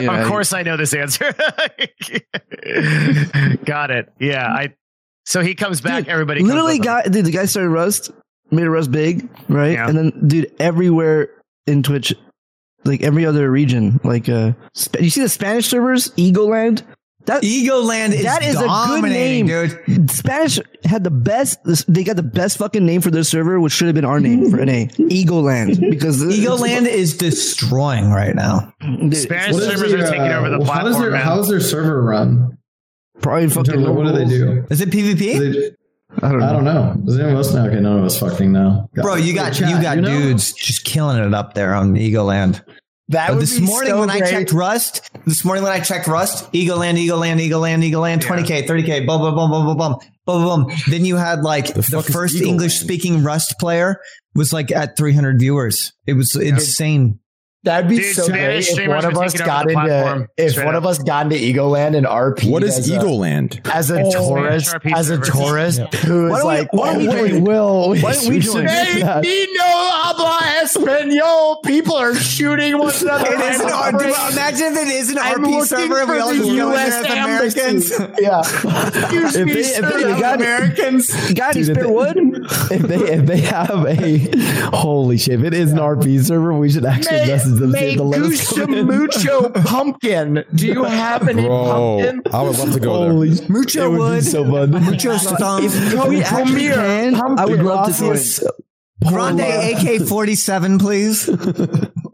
Yeah, of course I know this answer. Got it. Yeah. So he comes back. Dude, everybody literally the guy started Rust, made a Rust big, right? Yeah. And then, dude, everywhere in Twitch, like every other region, like you see the Spanish servers, Egoland. Egoland is a good name, dude. Spanish had the best. They got the best fucking name for their server, which should have been our name for NA. Egoland, because Egoland is destroying right now. Spanish servers are taking over the platform. How's their server run? Probably fucking. What do they do? Is it PvP? I don't know. Does anyone else know? Okay, none of us fucking know. Bro, you got dudes just killing it up there on Egoland. This morning when I checked Rust, Egoland, 20K, 30K, boom. Then you had like the first English speaking Rust player was like at 300 viewers. It was insane. That'd be great if one of us got into Egoland and RP. What is Egoland? As a tourist who is like, why are we doing? Me no habla español. People are shooting one another. Imagine if it is an RP server and we all just go in as Americans. Yeah. Excuse me, sir, Americans. Got any spare wood? If they have a holy shit, if it is an RP server, we should actually May mucho pumpkin. Do you have any pumpkin? I would love to go there. Mucho wood. So mucho stomp. If we actually can, I would love to do it. Grande AK-47, please.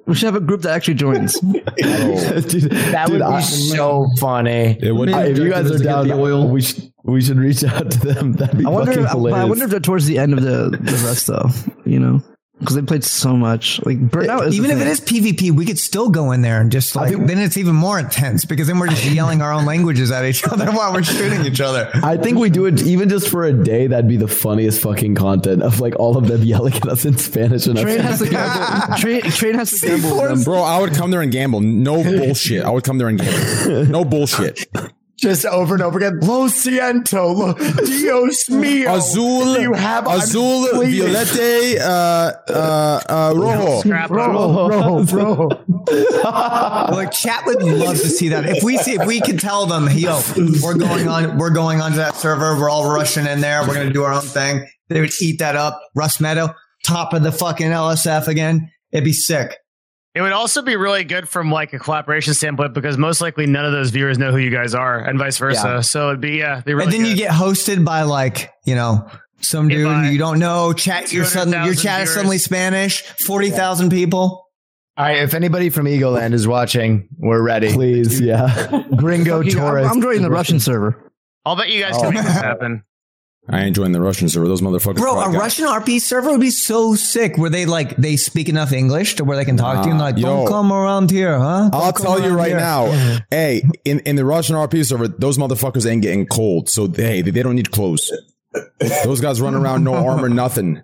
We should have a group that actually joins. Dude, that would be so funny. If you guys are down, we should reach out to them. That'd be fucking hilarious. I wonder if they're towards the end of the rest, though. You know? Because they played so much, like burnout. Even if it is PvP, we could still go in there and just like. Then it's even more intense because then we're just yelling our own languages at each other while we're shooting each other. I think we do it even just for a day. That'd be the funniest fucking content of like all of them yelling at us in Spanish. And Train has to gamble with them, bro. I would come there and gamble. No bullshit. I would come there and gamble. No bullshit. Just over and over again. Lo siento, Dios mío. Azul, violete, rojo. Rojo. Like chat would love to see that. If we could tell them, yo, we're going on to that server. We're all rushing in there. We're going to do our own thing. They would eat that up. Rust Meadow, top of the fucking LSF again. It'd be sick. It would also be really good from like a collaboration standpoint because most likely none of those viewers know who you guys are and vice versa. Yeah. So it'd be really. And then you get hosted by like some dude you don't know. Chat your chat is suddenly Spanish. 40,000 people. All right, if anybody from Egoland is watching, we're ready. Please, yeah. Gringo tourist. I'm joining the Russian server. I'll bet you guys can make this happen. I ain't joining the Russian server. Those motherfuckers. Bro, a Russian RP server would be so sick where they like they speak enough English to where they can talk to you and like, don't come around here, huh? I'll tell you right now. Hey, in the Russian RP server, those motherfuckers ain't getting cold. So they don't need clothes. Those guys run around no armor, nothing.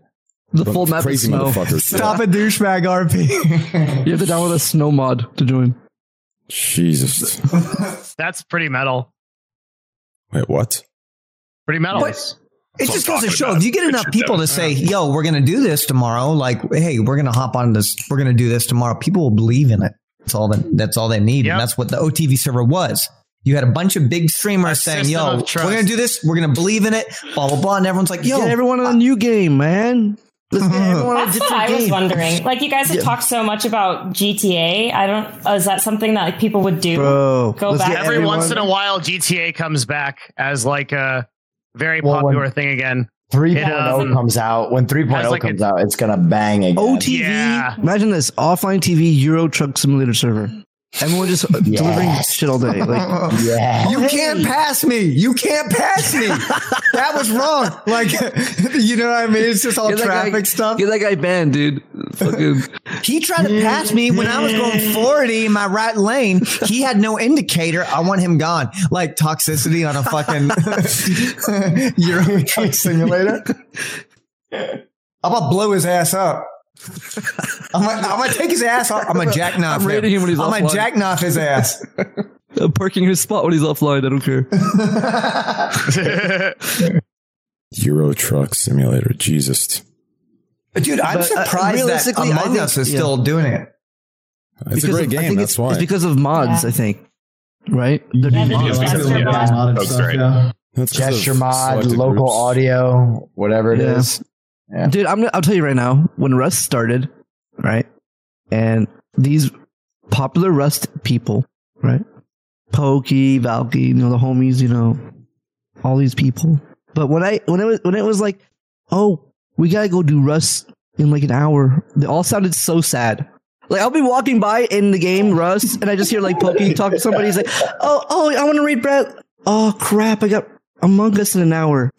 The full map crazy snow. Motherfuckers. Stop a douchebag RP. You have to download a snow mod to join. Jesus. That's pretty metal. Wait, what? Pretty metal. What? It just goes to show if you get enough people to say, yo, we're going to do this tomorrow. Like, hey, we're going to hop on this. We're going to do this tomorrow. People will believe in it. That's all they need. Yep. And that's what the OTV server was. You had a bunch of big streamers saying, yo, we're going to do this. We're going to believe in it. Blah, blah, blah. And everyone's like, yo. Get everyone on a new game, man. That's what I was wondering. Like, you guys have talked so much about GTA. Is that something that like people would do? Bro, go back. Every once in a while, GTA comes back as like a very popular thing again. 3.0 comes out. When 3.0 comes out, it's going to bang again. OTV. Yeah. Imagine this. Offline TV Euro Truck Simulator server. Everyone just delivering shit all day. Like, you can't pass me. That was wrong. Like, you know what I mean? It's just all traffic stuff. Get that guy banned, dude. He tried to pass me when I was going 40 in my right lane. He had no indicator. I want him gone. Like toxicity on a fucking Euro Truck Simulator. I'm going to blow his ass up. I'm gonna take his ass off. I'm gonna jackknife him. I'm gonna jackknife his ass. I'm parking his spot when he's offline. I don't care. Euro Truck Simulator. Jesus. Dude, I'm surprised that Among Us is still doing it. It's a great game, that's why. It's because of mods, I think. Right? They're doing mods. Gesture mod, local audio, whatever it is. Yeah. Dude, I'll tell you right now, when Rust started, right? And these popular Rust people, right? Poke, Valve, the homies, all these people. But when it was like, oh, we gotta go do Rust in like an hour, they all sounded so sad. Like, I'll be walking by in the game Rust, and I just hear like Poke talk to somebody. He's like, oh, I want to read Brad. Oh crap, I got Among Us in an hour.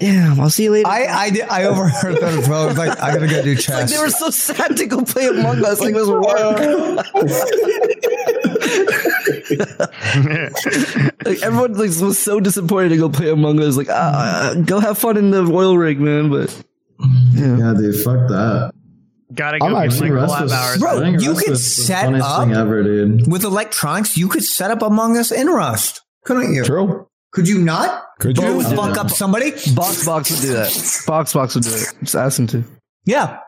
Damn, I'll see you later. I overheard that as well. I was like, I gotta go do chess. Like, they were so sad to go play Among Us. Like, it was work. Like, everyone was so disappointed to go play Among Us. Like, go have fun in the oil rig, man. But yeah dude, fuck that. Gotta go get like hours. Bro, you could set up with electronics. You could set up Among Us in Rust, couldn't you? True. Could you not? Could you fuck up somebody? Box would do that. Box would do it. Just ask him to. Yeah.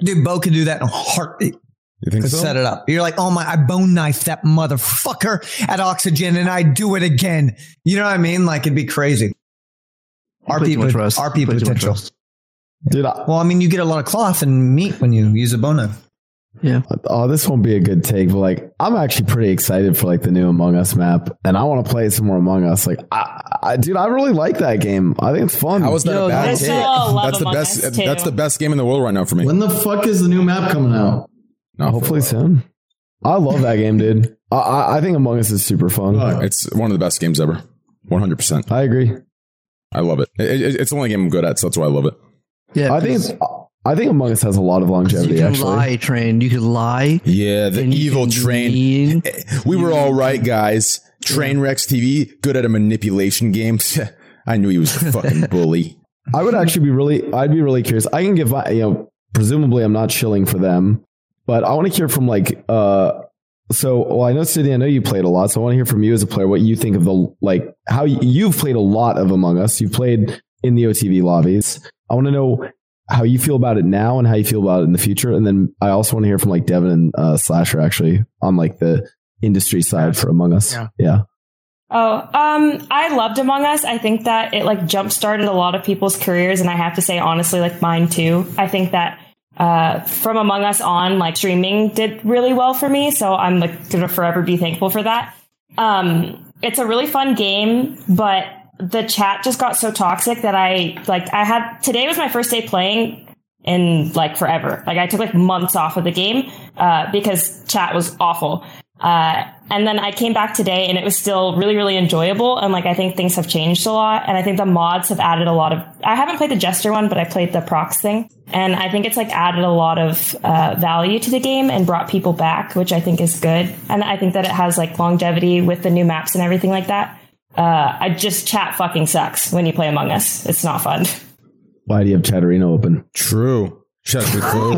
Dude, Bo could do that in a heartbeat. You think so? Set it up. You're like, oh my, I bone knife that motherfucker at Oxygen and I do it again. You know what I mean? Like, it'd be crazy. RP potential. Dude, well, I mean, you get a lot of cloth and meat when you use a bone knife. Yeah. Oh, this won't be a good take, but like, I'm actually pretty excited for like the new Among Us map, and I want to play some more Among Us. Like, dude, I really like that game. I think it's fun. How is that a bad take? That's the best. That's the best game in the world right now for me. When the fuck is the new map coming out? No, hopefully soon. I love that game, dude. I think Among Us is super fun. It's one of the best games ever. 100%. I agree. I love it. It's the only game I'm good at, so that's why I love it. Yeah, I think. I think Among Us has a lot of longevity, you can actually. You could lie. Yeah, the evil train. We were all right, guys. Trainwrecks TV, good at a manipulation game. I knew he was a fucking bully. I would actually I'd be really curious. I can give, presumably I'm not shilling for them, but I want to hear from I know Sydney, I know you played a lot, so I want to hear from you as a player what you think of how you've played a lot of Among Us. You've played in the OTV lobbies. I want to know how you feel about it now and how you feel about it in the future. And then I also want to hear from like Devin and Slasher actually on like the industry side for Among Us. Yeah. I loved Among Us. I think that it like jump-started a lot of people's careers. And I have to say, honestly, like mine too. I think that from Among Us on, like streaming did really well for me. So I'm like going to forever be thankful for that. It's a really fun game, but the chat just got so toxic that today was my first day playing in like forever. Like I took like months off of the game, because chat was awful. And then I came back today and it was still really, really enjoyable. And like, I think things have changed a lot. And I think the mods have added a lot of, I haven't played the Jester one, but I played the Prox thing. And I think it's like added a lot of, value to the game and brought people back, which I think is good. And I think that it has like longevity with the new maps and everything like that. I just chat fucking sucks when you play Among Us. It's not fun. Why do you have Chatterino open? True. Chatterino.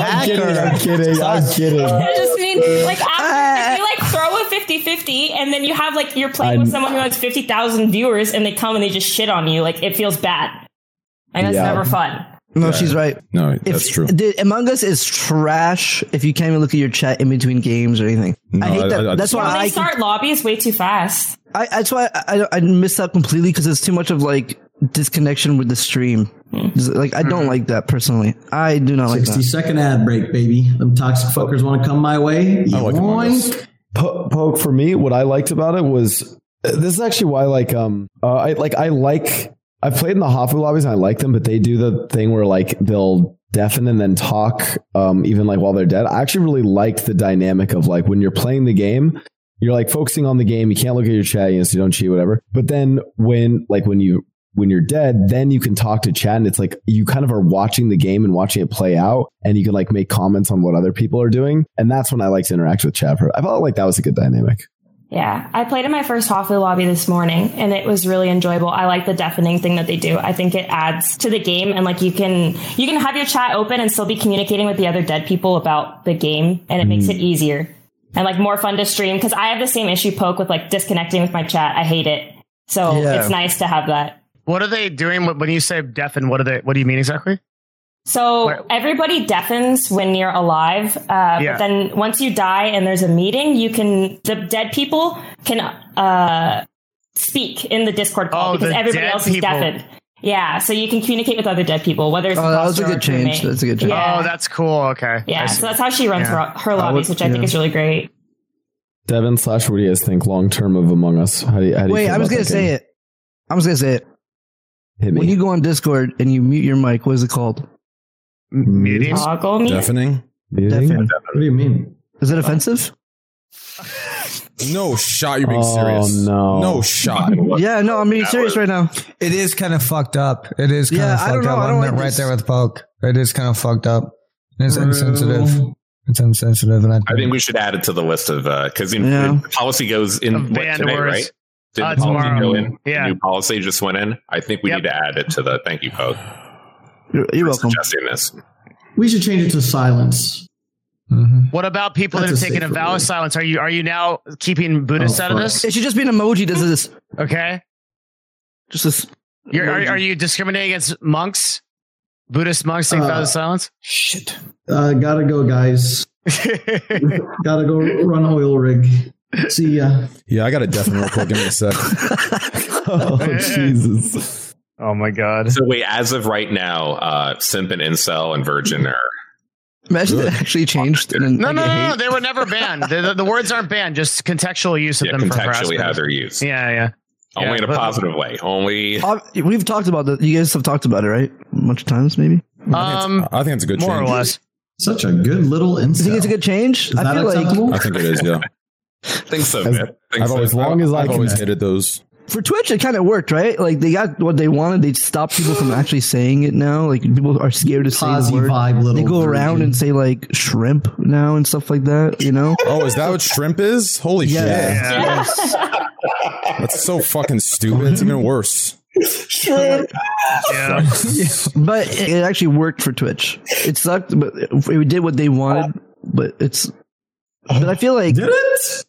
I'm kidding. I just mean, like, after, you like throw a 50-50 and then you have like, you're playing with someone who has 50,000 viewers and they come and they just shit on you. Like, it feels bad. And that's never fun. No, she's right. No, that's true. Dude, Among Us is trash if you can't even look at your chat in between games or anything. No, I hate that. That's why they start lobbies way too fast. That's why I missed out completely because it's too much of like disconnection with the stream. Like I don't like that personally. I do not like that. 60-second ad break, baby. Them toxic fuckers want to come my way. I like Among Us. Poke for me. What I liked about it was this is actually why I played in the Hafu lobbies and I like them, but they do the thing where like they'll deafen and then talk even like while they're dead. I actually really liked the dynamic of like when you're playing the game, you're like focusing on the game. You can't look at your chat, so you don't cheat, whatever. But then when you're dead, then you can talk to chat and it's like you kind of are watching the game and watching it play out and you can like make comments on what other people are doing. And that's when I like to interact with chat. I felt like that was a good dynamic. Yeah, I played in my first Hafu lobby this morning and it was really enjoyable. I like the deafening thing that they do. I think it adds to the game and like you can have your chat open and still be communicating with the other dead people about the game and it makes it easier. and like more fun to stream. Cause I have the same issue, Poke, with like disconnecting with my chat. I hate it. So it's nice to have that. What are they doing when you say deafen? What do you mean exactly? So everybody deafens when you're alive. But then once you die and there's a meeting, the dead people can speak in the Discord call because everybody else is deafened. Yeah, so you can communicate with other dead people, whether it's that was a good change. That's a good change. Yeah. Oh, that's cool. Okay. Yeah, so that's how she runs her lobbies, which I think is really great. Devin / what do you guys think long term of Among Us? How do you Wait, I was going to say it. Hit me. When you go on Discord and you mute your mic, what is it called? Muting? Deafening? Muting? What do you mean? Is it offensive? No shot, you're being serious. No shot. Yeah, no, I'm being serious right now. It is kind of fucked up. It is kind of fucked up. I'm right there with Poke. It is kind of fucked up. It's insensitive. And I think we should add it to the list of because the policy goes in today, right? Did the policy go in? Yeah. The new policy just went in. I think we need to add it to the. Thank you, Poke. You're welcome. Suggesting this, we should change it to silence. Mm-hmm. What about people that have taken a vow of silence? Are you now keeping Buddhists out of this? It should just be an emoji. Does this okay? Just this. Are you discriminating against monks? Buddhist monks take vows of silence. Shit. Gotta go, guys. Gotta go run an oil rig. See ya. Yeah, I got a deafen real quick. Give me a sec. Jesus. Oh my God. So wait, as of right now, simp and incel and virgin are. Imagine that actually changed. No. They were never banned. The words aren't banned. Just contextual use of them. Contextually how they're used. Yeah. Only in a positive way. Only. We've talked about that. You guys have talked about it, right? A bunch of times, maybe. I think it's a good change. More or less. Such a good little incel. You think it's a good change? Is that acceptable? I think it is. Yeah. Think so, man. I've always hated those. For Twitch, it kind of worked, right? Like they got what they wanted. They stopped people from actually saying it now. Like people are scared to say the word. They go around and say like shrimp now and stuff like that. You know? Oh, is that what shrimp is? Holy shit! Yeah. That's so fucking stupid. It's even worse. Shrimp. Yeah. But it actually worked for Twitch. It sucked, but it did what they wanted. But I feel like did it.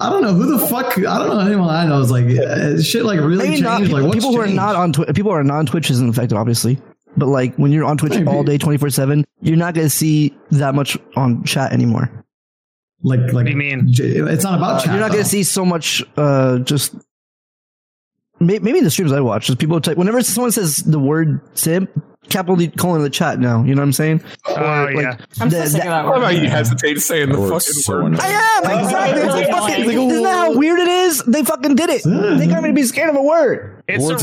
I don't know who the fuck. I don't know anyone I know is like shit. Like really changed. People who are not on Twitch, people who are non Twitch isn't affected, obviously. But like when you're on Twitch all day, 24/7, you're not going to see that much on chat anymore. Like what do you mean? It's not about chat. You're not going to see so much. Just maybe in the streams I watch, just people type whenever someone says the word simp. Capital D calling the chat now. You know what I'm saying? I'm so sick of that word. Why do you hesitate saying the fucking word? I am. Exactly. Isn't that how weird it is? They fucking did it. They got me to be scared of a word. It's a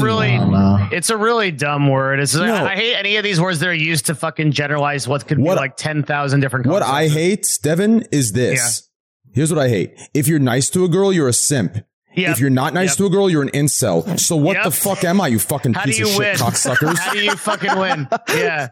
really dumb word. I hate any of these words that are used to fucking generalize what could be like 10,000 different concepts. What I hate, Devin, is this. Yeah. Here's what I hate. If you're nice to a girl, you're a simp. Yep. If you're not nice to a girl, you're an incel. So what the fuck am I, you fucking piece of shit cocksuckers? How do you fucking win? Yeah,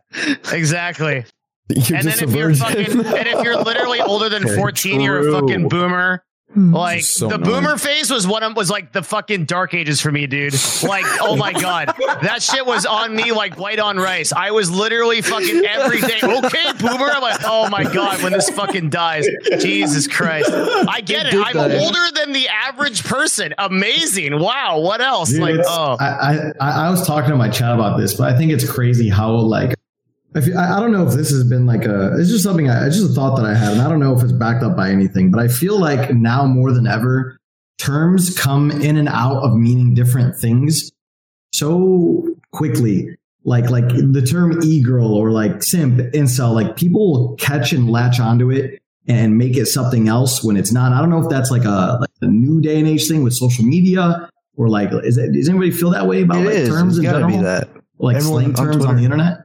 exactly. And if you're literally older than 14, you're a fucking boomer. Like the boomer phase was like the fucking dark ages for me, dude. Like, oh my God, that shit was on me like white on rice. I was literally fucking every day. Okay, boomer. I'm like, oh my God, when this fucking dies, Jesus Christ. I get it. I'm older than the average person. Amazing. Wow. What else? Dude, like, I was talking to my chat about this, but I think it's crazy how like. I don't know if this has been like it's just something it's just a thought that I had, and I don't know if it's backed up by anything, but I feel like now more than ever, terms come in and out of meaning different things so quickly. Like the term e-girl or like simp, incel, like people catch and latch onto it and make it something else when it's not. I don't know if that's like a new day and age thing with social media or like, does anybody feel that way about terms in general? Be that. Like everyone slang terms on the internet?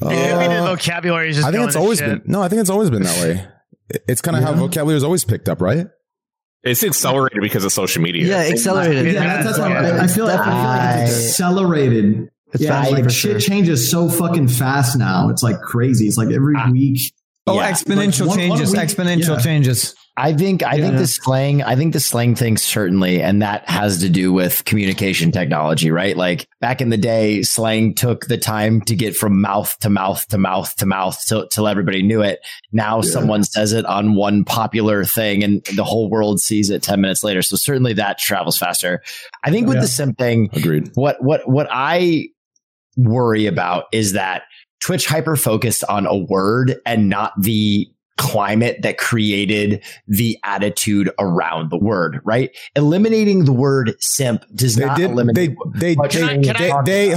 The vocabulary is just I think it's always been. No, I think it's always been that way. It's kind of how vocabulary is always picked up, right? It's accelerated because of social media. Yeah, accelerated. Yeah, that's what I feel. I feel like it's accelerated. It's like shit changes so fucking fast now. It's like crazy. It's like every week Oh, yeah. Exponential changes. I think the slang thing certainly, and that has to do with communication technology, right? Like back in the day, slang took the time to get from mouth to mouth to mouth to mouth till everybody knew it. Now someone says it on one popular thing and the whole world sees it 10 minutes later. So certainly that travels faster. I think with the sim thing, agreed. What I worry about is that Twitch hyper focused on a word and not the climate that created the attitude around the word, right? Eliminating the word simp does they not did, eliminate they hold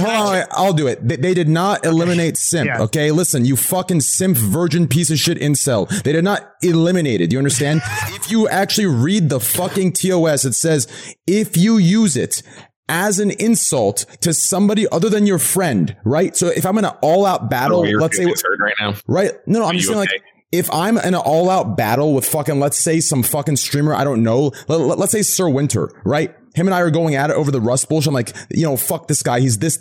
on, I'll do it. They did not eliminate simp. Yeah. Okay, listen, you fucking simp virgin piece of shit incel. They did not eliminate it. You understand? If you actually read the fucking TOS, it says if you use it as an insult to somebody other than your friend, right? So if I'm in an all-out battle, let's say right now. Right. No, I'm just saying okay? Like if I'm in an all-out battle with fucking, let's say some fucking streamer, I don't know, let's say Sir Winter, right? Him and I are going at it over the Rust bullshit. I'm like, you know, fuck this guy. He's this.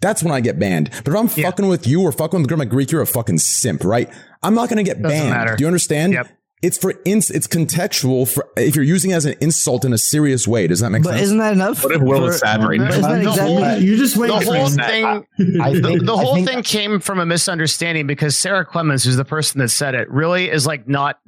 That's when I get banned. But if I'm fucking with you or fucking with Grandma Greek, you're a fucking simp, right? I'm not going to get banned. Matter. Do you understand? Yep. It's it's contextual for if you're using it as an insult in a serious way. Does that make sense? But isn't that enough? What if Will is sad right now? You just wait. The whole thing came from a misunderstanding because Sarah Clemens, who's the person that said it, really is like not.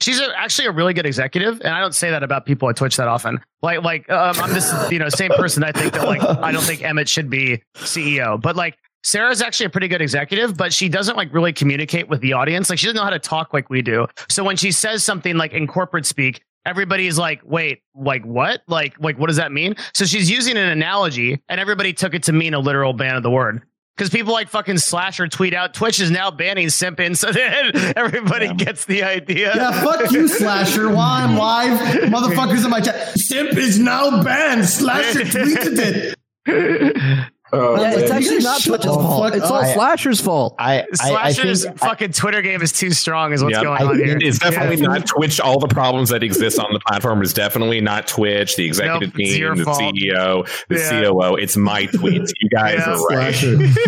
She's actually a really good executive, and I don't say that about people at Twitch that often. Like I'm just same person. I think that I don't think Emmett should be CEO, but like. Sarah's actually a pretty good executive, but she doesn't really communicate with the audience. Like she doesn't know how to talk like we do. So when she says something like in corporate speak, everybody's like, wait, like what? Like what does that mean? So she's using an analogy and everybody took it to mean a literal ban of the word. Because people like fucking Slasher tweet out, Twitch is now banning simping, so then everybody gets the idea. Yeah, fuck you, Slasher. Why I'm live? Motherfuckers in my chat. Simp is now banned. Slasher tweeted it. It's actually not Twitch's fault. It's all Slasher's fault. Slasher's fucking Twitter game is too strong is what's going on here. It's definitely not Twitch. All the problems that exist on the platform is definitely not Twitch, the executive team, the CEO, the COO. It's my tweets. You guys are right.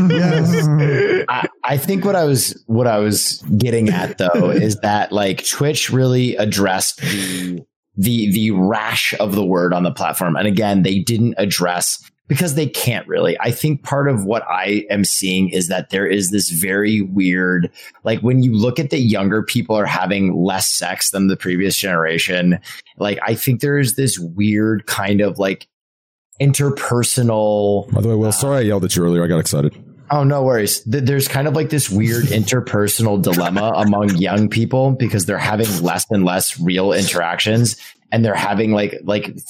Yes. I think what I was getting at, though, is that like Twitch really addressed the rash of the word on the platform. And again, they didn't address... Because they can't really. I think part of what I am seeing is that there is this very weird, like when you look at the younger people are having less sex than the previous generation. Like, I think there is this weird kind of like interpersonal. By the way, Will, sorry I yelled at you earlier. I got excited. Oh, no worries. There's kind of like this weird interpersonal dilemma among young people because they're having less and less real interactions. And they're having like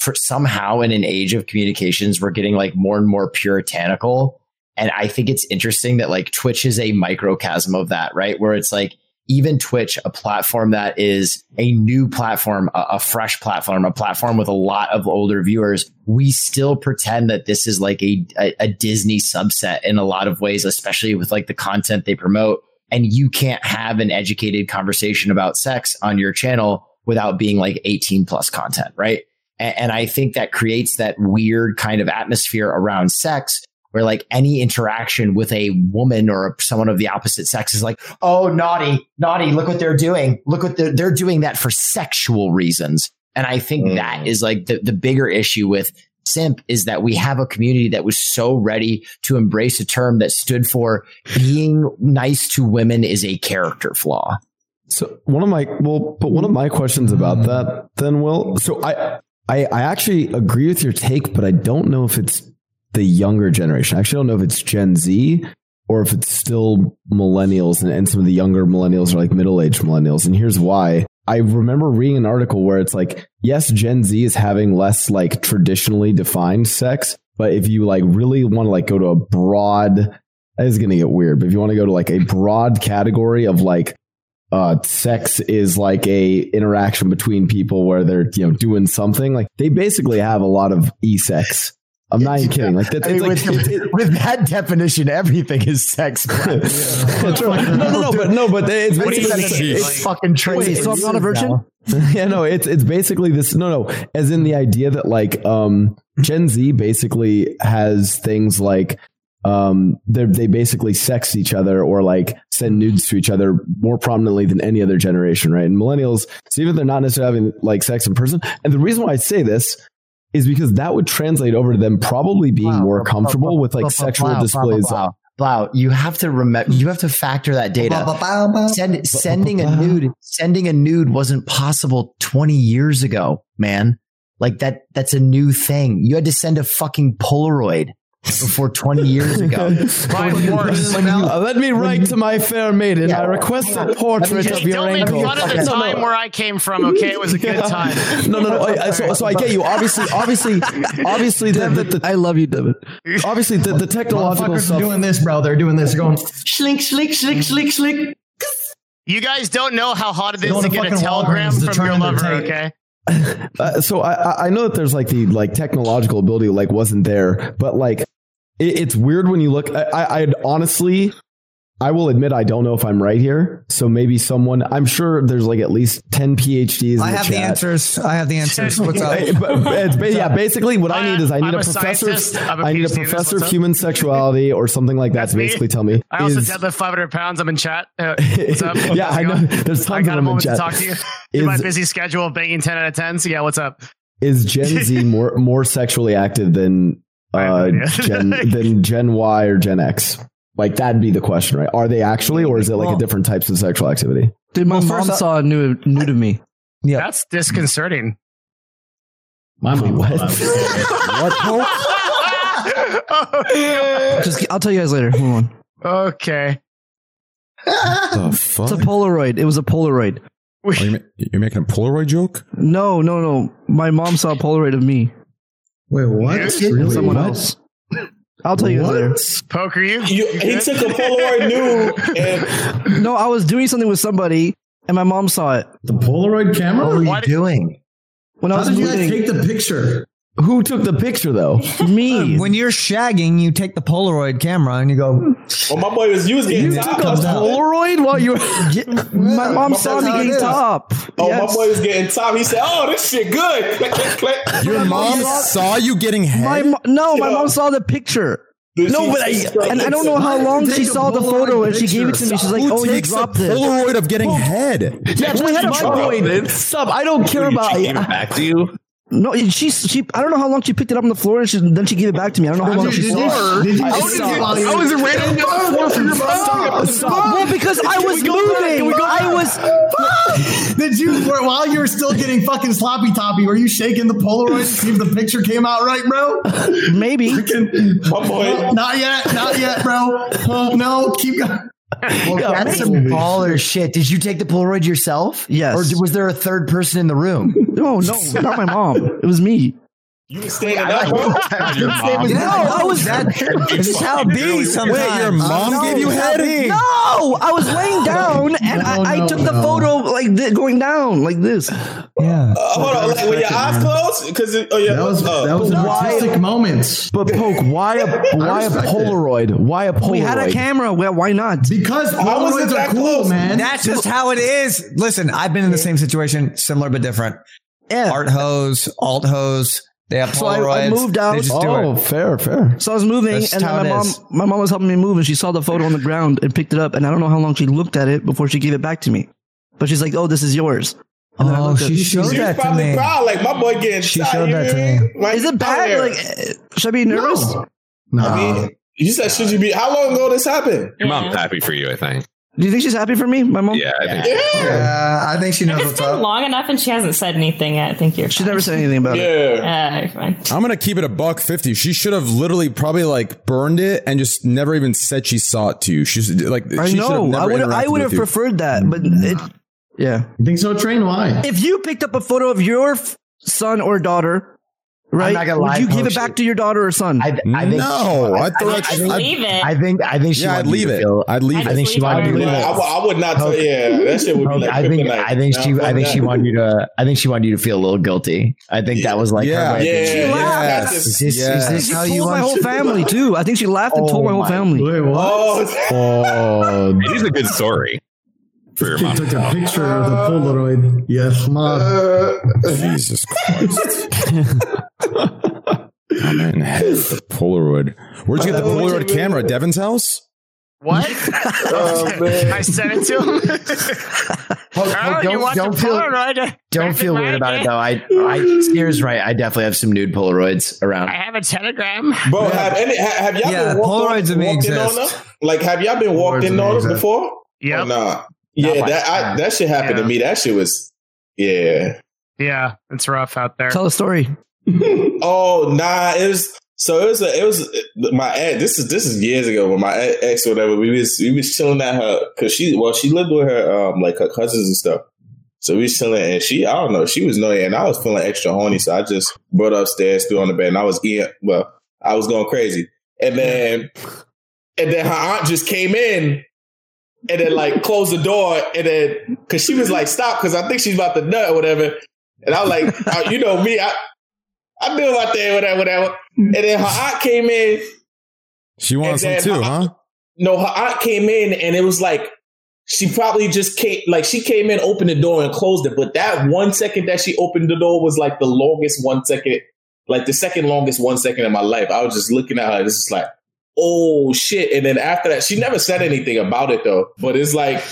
for somehow in an age of communications, we're getting like more and more puritanical. And I think it's interesting that like Twitch is a microcosm of that, right? Where it's like even Twitch, a platform that is a new platform, a fresh platform, a platform with a lot of older viewers, we still pretend that this is like a Disney subset in a lot of ways, especially with like the content they promote. And you can't have an educated conversation about sex on your channel without being like 18 plus content, right? And I think that creates that weird kind of atmosphere around sex where like any interaction with a woman or someone of the opposite sex is like, oh, naughty, look what they're doing. Look what they're doing that for sexual reasons. And I think that is like the bigger issue with simp is that we have a community that was so ready to embrace a term that stood for being nice to women is a character flaw. So one of my questions about that then, Will, so I actually agree with your take, but I don't know if it's the younger generation. I actually don't know if it's Gen Z or if it's still millennials and some of the younger millennials are like middle-aged millennials. And here's why. I remember reading an article where it's like, yes, Gen Z is having less like traditionally defined sex, but if you like really want to like go to a broad, that is going to get weird, but if you want to go to like a broad category of like, sex is like a interaction between people where they're doing something, like they basically have a lot of e-sex. I'm not even kidding. Like that's, I mean, like, with that definition, everything is sex. But it's basically it's fucking crazy. So I'm not a virgin. Yeah, no, it's basically this. No, as in the idea that like Gen Z basically has things like they basically sex each other or like send nudes to each other more prominently than any other generation, right? And millennials, so even if they're not necessarily having like sex in person, and the reason why I say this is because that would translate over to them probably being more comfortable with like sexual displays. Blau, you have to remember. You have to factor that data. Sending a nude wasn't possible 20 years ago, man. Like that's a new thing. You had to send a fucking Polaroid before 20 years ago. Let me write to my fair maiden. Yeah. I request a portrait of your ankle. Don't make fun of the time where I came from, okay? It was a good time. No. So I get you. Obviously, the I love you, Devin. Obviously, the technological stuff. They're doing this, bro. They're doing this. They're going, shlink, shlink, shlink, shlink, shlink. You guys don't know how hot it is to get a telegram from your lover, okay? So I know that there's like the like technological ability like wasn't there, but like it's weird when you look. I'd honestly, I will admit I don't know if I'm right here. So maybe someone, I'm sure there's like at least 10 PhDs. I have the answers. What's up? Basically, what I need is I need a professor of human sexuality or something like that to basically tell me. I also deadlift 500 pounds. I'm in chat. What's up? Yeah, I know. There's tons of them in chat. I got a moment to talk to you. In my busy schedule of banging 10 out of 10. So yeah, what's up? Is Gen Z more sexually active than Gen Y or Gen X? Like, that'd be the question, right? Are they actually, or is it like a different types of sexual activity? Dude, my mom saw a nude of me. Yeah. That's disconcerting. My mom. What? What? I'll tell you guys later. Hold on. Okay. What the fuck? It's a Polaroid. It was a Polaroid. Oh, you're making a Polaroid joke? No. My mom saw a Polaroid of me. Wait, what? Really? Someone else. I'll tell you later. Poker, he took a Polaroid nude. And no, I was doing something with somebody, and my mom saw it. The Polaroid camera? What were you doing? How did you take the picture? Who took the picture, though? Me. When you're shagging, you take the Polaroid camera, and you go... Well, my boy was using it. You took a Polaroid while you were... my mom saw me getting top. Oh, yes. My boy was getting top. He said, oh, this shit good. Click, click, click. Your mom saw you getting head? My mom saw the picture. I don't know how long she saw the photo and she gave it to me. She's like, oh, you dropped it. Polaroid of getting head. Yeah, we had a Polaroid. Stop. I don't care about it. Back to you. No, she. I don't know how long she picked it up on the floor, and then she gave it back to me. I don't know how long she saw. How was it random? Well, because I was moving. I was. Did you? While you were still getting fucking sloppy toppy, were you shaking the Polaroid to see if the picture came out right, bro? Maybe. My boy. Not yet, bro. No, keep going. Well, that's some baller shit. Did you take the Polaroid yourself? Yes. Or was there a third person in the room? No, not my mom. It was me. You were standing up. I was. That's how it be sometimes. Wait, your mom gave you head? No, I was laying down and I took the photo like this, going down like this. Yeah. Hold on. Like, were your eyes closed? Because that was artistic moments. But Poke, why a Polaroid? Why a Polaroid? We had a camera. Well, why not? Because Polaroids are cool, man. That's just how it is. Listen, I've been in the same situation, similar but different. Yeah. Art hoes, alt hoes. They have Polaroids. I moved out. Fair. So I was moving, and my mom was helping me move, and she saw the photo on the ground and picked it up, and I don't know how long she looked at it before she gave it back to me. But she's like, "Oh, this is yours." And she showed that to me. Proud, like my boy getting. She showed that to me. Like, is it bad? Like, should I be nervous? No. I mean, you said, "Should you be?" How long ago this happened? Your mom's happy for you, I think. Do you think she's happy for me, my mom? Yeah, I think she knows what's up. It's been long enough, and she hasn't said anything yet. I think she never said anything about it. Yeah, you're fine. I'm gonna keep it $1.50. She should have literally probably like burned it and just never even said she saw it to you. She's like, I know. I would have preferred that, but yeah. You think so, Train? Why? If you picked up a photo of your son or daughter. Right? Would you give it back to your daughter or son? I think I'd leave it. I think she would leave it. I'd leave it. I think she wanted you to leave it. I would not. Okay. Yeah, that shit would be like. I think she wanted you to feel a little guilty. I think that was like. Yeah. She laughed. Is this how you want? My whole family too. I think she laughed and told my whole family. Oh, it is a good story. She took a picture of the Polaroid. Yes, mom. Jesus Christ. Oh man, has the Polaroid. Where'd you get the Polaroid camera? Devin's house? What? Oh, man. I sent it to him. Don't feel weird about it though. Sear's right. I definitely have some nude Polaroids around. I have a telegram. Bro, have y'all been walked in on them before? Yeah. Nah. Yeah, that shit happened to me. That shit was Yeah, it's rough out there. Tell a story. Oh nah, it was my ex. This is years ago when my ex or whatever, we was chilling at her because she lived with her like her cousins and stuff. So we was chilling and she was annoying and I was feeling extra horny, so I just brought her upstairs, threw on the bed, and I was going crazy. And then her aunt just came in and then like closed the door and then because she was like stop because I think she's about to nut or whatever. And I was like, you know me, I knew about that, whatever. And then her aunt came in. She wanted some too, huh? No, her aunt came in and it was like, she probably just came in, opened the door and closed it. But that 1 second that she opened the door was like the longest 1 second, like the second longest 1 second in my life. I was just looking at her and it's just like, oh shit. And then after that, she never said anything about it though. But it's like,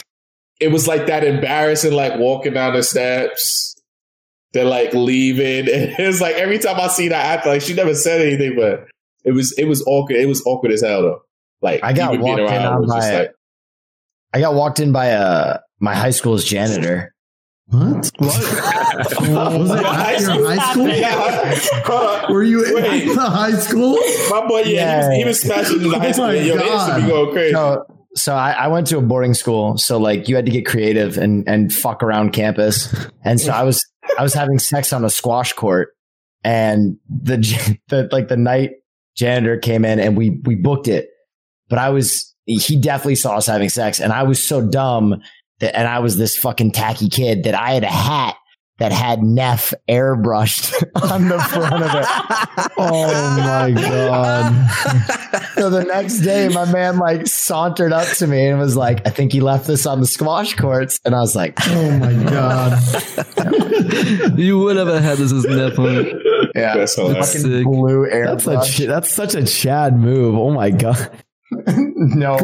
it was like that embarrassing, like walking down the steps. They're like leaving. And it's like every time I see that, I act like she never said anything, but it was awkward. It was awkward as hell though. Like I got walked in by my high school's janitor. What? Was it at your high school? Yeah. Were you in the high school? My boy, yeah, he was smashing in the high school. Yo, they used to be going crazy. So I went to a boarding school, so like you had to get creative and fuck around campus. And so I was having sex on a squash court, and the night janitor came in and we booked it. But he definitely saw us having sex, and I was so dumb and I was this fucking tacky kid that I had a hat that had Neff airbrushed on the front of it. Oh my God. So the next day, my man like sauntered up to me and was like, I think he left this on the squash courts. And I was like, oh my God. You would have had this as Neff on it. Yeah. That's fucking blue airbrush. That's such a Chad move. Oh my God. No.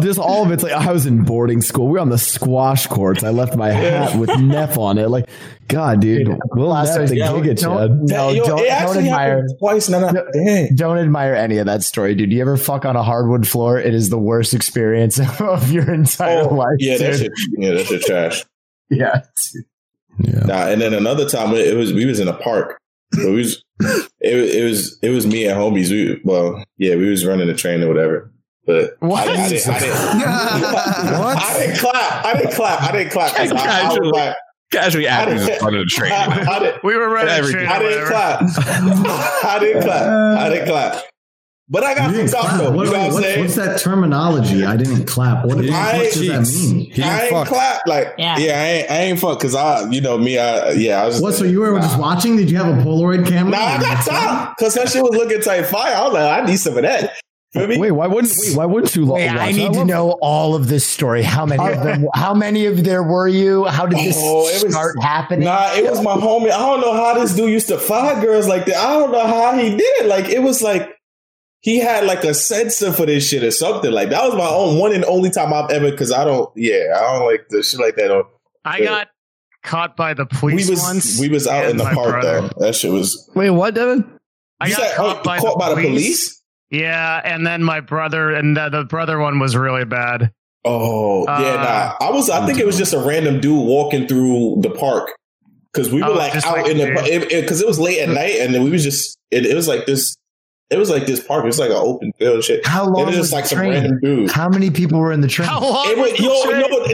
Just all of it's like I was in boarding school. We were on the squash courts. I left my hat with Neff on it. Like, God, dude, Will Neff the giga, Chad. Don't admire twice. Don't admire any of that story, dude. You ever fuck on a hardwood floor? It is the worst experience of your entire life. Yeah, that's your trash. Yeah. Nah, and then another time we was in a park. So it was me and homies. We was running the train or whatever. But I didn't clap. Casually adding on the train. We were running the train. I didn't clap. But I got some stuff though. What's that terminology? I didn't clap. What does that mean? I ain't clap. Like, I ain't fuck because I was. What? So you were just watching? Did you have a Polaroid camera? No, I got time because that shit was looking tight fire. I was like, I need some of that. Wait, why wouldn't you? Wait, I need to know all of this story. How many of there were you? How did this start happening? Nah, it was my homie. I don't know how this dude used to find girls like that. I don't know how he did it. Like it was like. He had like a sensor for this shit or something. Like that was my own one and only time I've ever because I don't like the shit like that. I got caught by the police once. We was out in the park though. That shit was. Wait, what, Devin? I got caught by the police. Yeah, and then my brother and the brother one was really bad. Oh yeah, nah. I think it was just a random dude walking through the park because we were because it was late at night and then we was just it was like this. It was like this park. It was like an open field and shit. How long? It was just like some random dude. How many people were in the train? How long?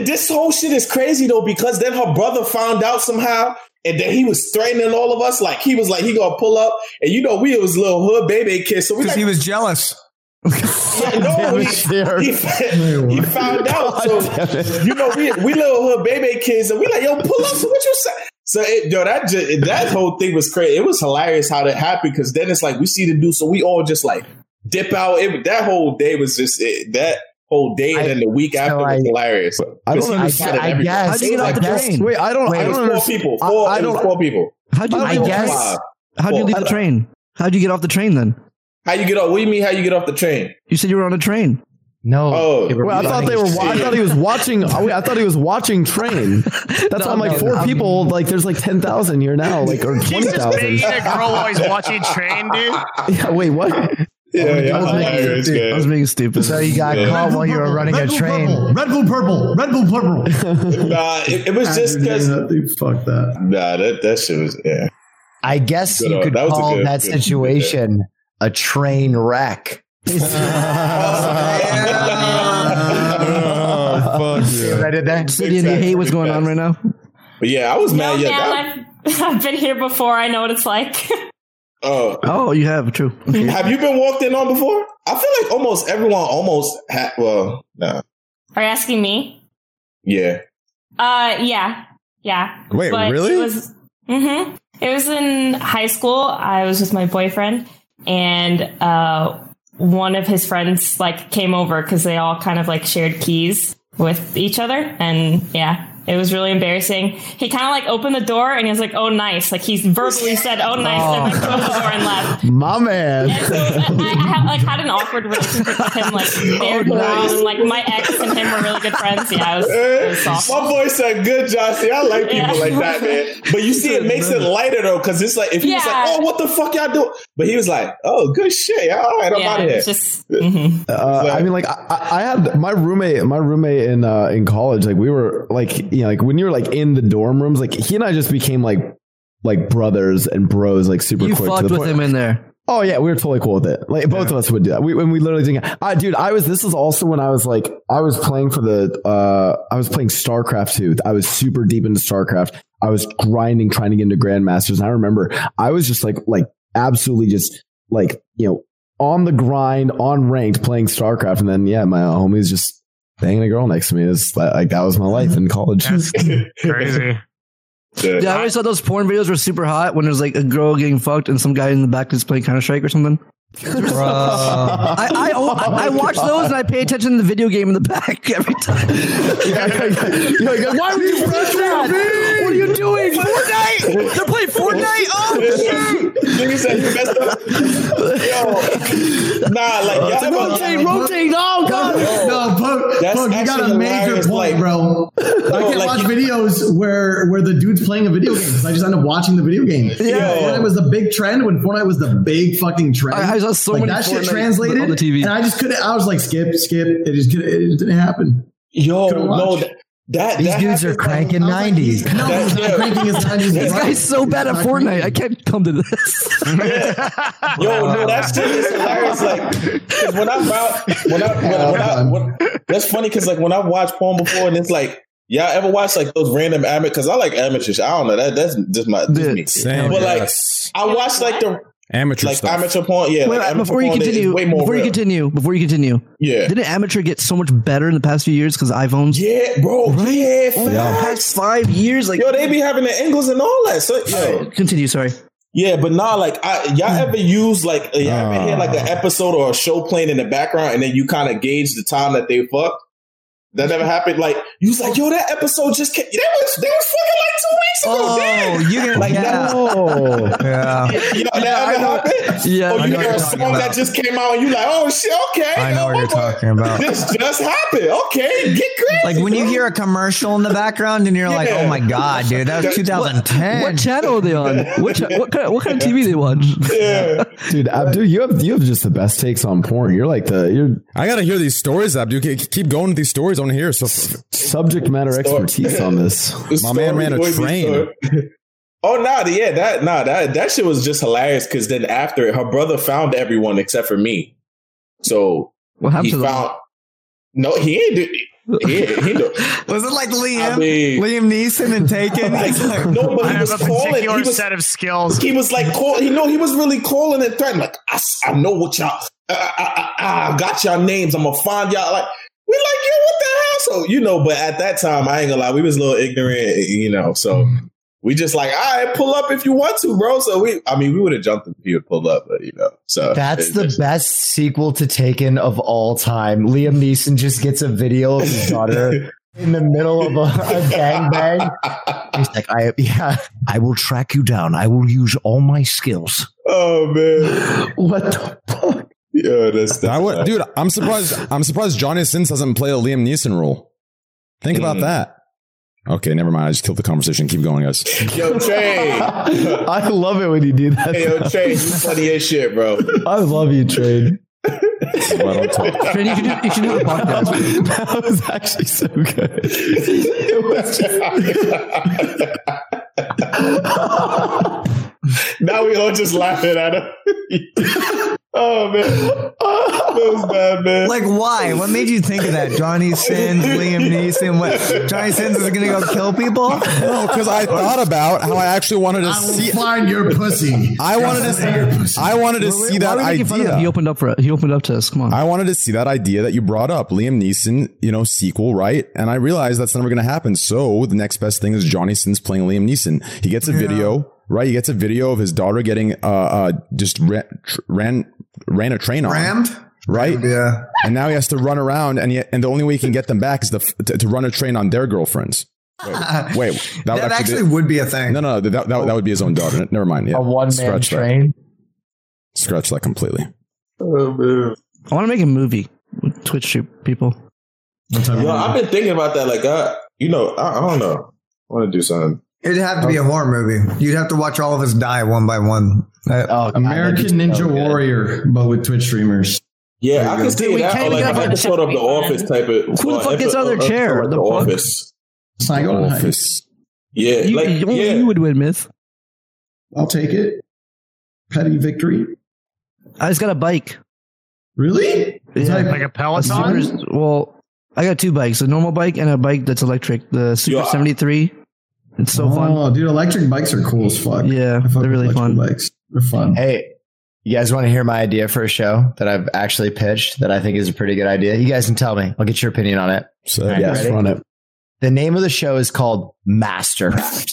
This whole shit is crazy though because then her brother found out somehow, and then he was threatening all of us. Like he was like he gonna pull up, and you know we was little hood baby kids. So because he was jealous. He found out. So you know we little hood baby kids, and we like yo pull up. So what you say? So, that whole thing was crazy. It was hilarious how that happened because then it's like we see the dude, so we all just like dip out. That whole day and then the week after was hilarious. I don't understand. I guess. Wait, I don't. It was four people. How'd you leave the train? How'd you get off the train then? How you get off? What do you mean? How you get off the train? You said you were on a train. No. Oh, well, I thought they were. I thought he was watching. I thought he was watching train. That's why I'm like four people. Like there's like 10,000 here now. Like or 20,000. You and a girl always watching train, dude. Yeah. Wait. What? Yeah. I was being stupid. So you got caught while you were running a train. Red Bull Purple. Red Bull Purple. Nah, it was just because. Fuck that. Nah, that shit was. Yeah. I guess you could call that situation a train wreck. Fuck yeah. I did that. City, do you hate what's going on right now? But yeah, I was mad. I've been here before. I know what it's like. Oh, you have, true. Okay. Have you been walked in on before? I feel like almost everyone well, no. Are you asking me? Yeah. Yeah. Wait, but really? It was in high school. I was with my boyfriend. And one of his friends like came over because they all kind of like shared keys with each other. And yeah, it was really embarrassing. He kind of like opened the door and he was like, "Oh, nice." Like he verbally said, "Oh, nice." And then closed the door and left. My man. And so I had an awkward relationship with him. Like, and like my ex and him were really good friends. Yeah, it was soft. My boy said, "Good, Jossie." I like people like that, man. But you see, it makes it lighter though, because it's like if he was like, "Oh, what the fuck y'all do?" But he was like, "Oh, good shit. All right, I'm out of here." Just, I mean, like I had my roommate in college. Like we were like. Yeah, like when you were like in the dorm rooms, like he and I just became like brothers and bros, like super quick. You fucked with him in there. Oh yeah, we were totally cool with it. Like both of us would do that. We literally did. Dude, this is also when I was like, I was playing StarCraft 2. I was super deep into StarCraft. I was grinding, trying to get into Grandmasters. And I remember I was just like absolutely just like, you know, on the grind, on ranked, playing StarCraft. And then yeah, my homies just hanging a girl next to me is like that was my life in college. That's crazy. Yeah, I always thought those porn videos were super hot when there's like a girl getting fucked and some guy in the back is playing Counter-Strike or something. I watch those and I pay attention to the video game in the back every time. Why would you watch that? What are you doing? Fortnite? They're playing Fortnite? Oh shit! Nigga said you messed up. Yo, nah, like rotate. Oh god, you got a major point, like, bro. I can watch videos where the dude's playing a video game. So I just end up watching the video game. Yeah, Fortnite was the big trend when Fortnite was the big fucking trend. I saw so many that shit translated on the TV, and I just couldn't. I was like, skip. It just didn't happen. Yo, no. These dudes are cranking 90s. No, he's not cranking his 90s. This guy's so bad at Fortnite. I can't come to this. Yo, no, that shit is hilarious. Like when I that's funny because like when I watched porn before, and it's like. Y'all ever watch like those random amateur? Because I like amateurs. I don't know that's just my me. Same, but like I watched like the amateur like stuff. Amateur porn. Yeah. Wait, like, before you continue, yeah. Didn't amateur get so much better in the past few years because iPhones? Yeah, bro. Right? Yeah, past 5 years, like yo, they be having the angles and all that. So yo, continue. Sorry. Yeah, but nah, like y'all ever use like y'all ever hear like an episode or a show playing in the background, and then you kind of gauge the time that they fucked. That never happened. Like you was like, yo, that episode just came. They was fucking like 2 weeks ago. Oh, you didn't like that. Oh, yeah. You know that ever happened? Yeah. Or you hear a song that just came out, and you like, oh shit, okay. I know what you're talking about. This just happened. Okay, get crazy. Like when you hear a commercial in the background, and you're like, oh my god, dude, that was 2010. What channel are they on? What kind of TV they watch? Yeah, dude, Abdu, you have just the best takes on porn. You're like I gotta hear these stories, Abdu. Keep going with these stories. Here, so subject matter expertise on this. My man ran a train. Oh no, yeah, that shit was just hilarious. Because then after it, her brother found everyone except for me. So what happened to them? No, he ain't do. Was it like Liam? I mean, Liam Neeson and Taken? Like, no, but he was calling. He was, set of skills. He was like, he was really calling and threatening. Like, I know what y'all. I got y'all names. I'm gonna find y'all. Like. We're like, yo, what the hell? So, you know, but at that time, I ain't gonna lie, we was a little ignorant, you know, so we just like, all right, pull up if you want to, bro. So we would have jumped if you would pull up, but you know, so. That's the best sequel to Taken of all time. Liam Neeson just gets a video of his daughter in the middle of a gangbang. He's like, I will track you down. I will use all my skills. Oh man, what the fuck? Yeah, that's dude. I'm surprised. I'm surprised Johnny Sins doesn't play a Liam Neeson role. Think about that. Okay, never mind. I just killed the conversation. Keep going, guys. Yo, Trey. I love it when you do that. Hey, yo, Trey, you funny as shit, bro. I love you, Trey. Trey, you can do a podcast. That was actually so good. It was just... Now we all just laughing at him. Oh man, that was bad, man. Like, why? What made you think of that? Johnny Sins, Liam Neeson. What? Johnny Sins is gonna go kill people? No, because I thought about how I actually wanted to see. Find your pussy. I wanted to see your pussy. I wanted to see that idea. He opened up to us. Come on. I wanted to see that idea that you brought up, Liam Neeson. You know, sequel, right? And I realized that's never gonna happen. So the next best thing is Johnny Sins playing Liam Neeson. He gets a video. Right, he gets a video of his daughter getting just ran a train on. Rammed? Right? Yeah. And now he has to run around, and the only way he can get them back is to run a train on their girlfriends. Wait, that actually would be a thing. No, that would be his own daughter. Never mind. Yeah. A one-man train? That. Scratch that completely. Oh, man. I want to make a movie with Twitch people. I've been thinking about that. Like, I don't know. I want to do something. It'd have to be a horror movie. You'd have to watch all of us die one by one. American Ninja Warrior, but with Twitch streamers. Yeah, I can see that. Like a sort of The Office type of. Who the fuck gets out of their chair? The Office. Psycho Office. Yeah, you would win, Myth. I'll take it. Petty victory. I just got a bike. Really? Yeah, like a Peloton. Well, I got two bikes: a normal bike and a bike that's electric. The Super 73. It's so fun. Oh, dude, electric bikes are cool as fuck. Yeah, they're really fun. Bikes. They're fun. Hey, you guys want to hear my idea for a show that I've actually pitched that I think is a pretty good idea? You guys can tell me. I'll get your opinion on it. So, ready? The name of the show is called Mastercraft.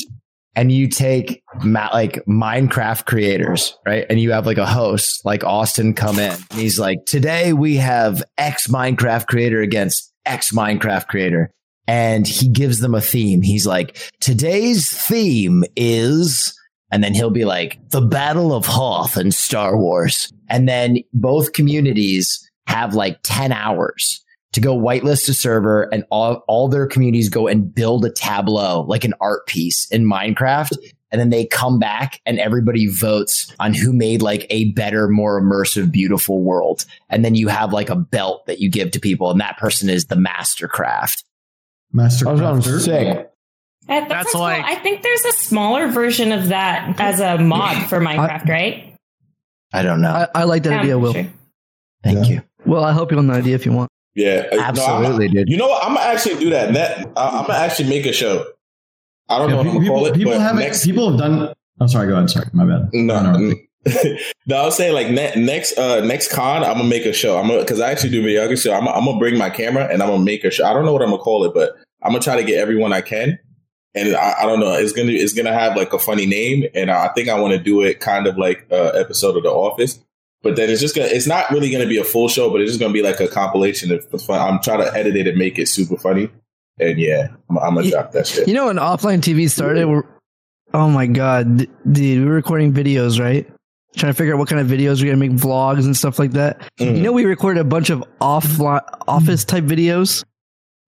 And you take Minecraft creators, right? And you have like a host, like Austin, come in. And he's like, today we have X Minecraft creator against X Minecraft creator. And he gives them a theme. He's like, today's theme is, and then he'll be like, the Battle of Hoth and Star Wars. And then both communities have like 10 hours to go whitelist a server, and all their communities go and build a tableau, like an art piece in Minecraft. And then they come back and everybody votes on who made like a better, more immersive, beautiful world. And then you have like a belt that you give to people, and that person is the Mastercraft. Mastercraft. That's like, cool. I think there's a smaller version of that as a mod for Minecraft, right? I don't know. I like that idea, Will. Sure. Thank you. Well, I'll help you on the idea if you want. Yeah, absolutely, dude. You know what? I'm gonna actually do that. I'm gonna actually make a show. I don't know. People have done. I'm sorry. Go ahead. Sorry, my bad. No. No, I was saying like next con, I'm gonna make a show. Because I actually do videography, so I'm gonna bring my camera and I'm gonna make a show. I don't know what I'm gonna call it, but I'm gonna try to get everyone I can. And I don't know. It's gonna have like a funny name, and I think I want to do it kind of like an episode of The Office. But then it's not really gonna be a full show, but it's just gonna be like a compilation of fun. I'm trying to edit it and make it super funny. And I'm gonna drop that shit. You know, when offline TV started, oh my god, dude, we were recording videos, right? Trying to figure out what kind of videos we're going to make, vlogs and stuff like that. Mm. You know, we recorded a bunch of offline office type videos.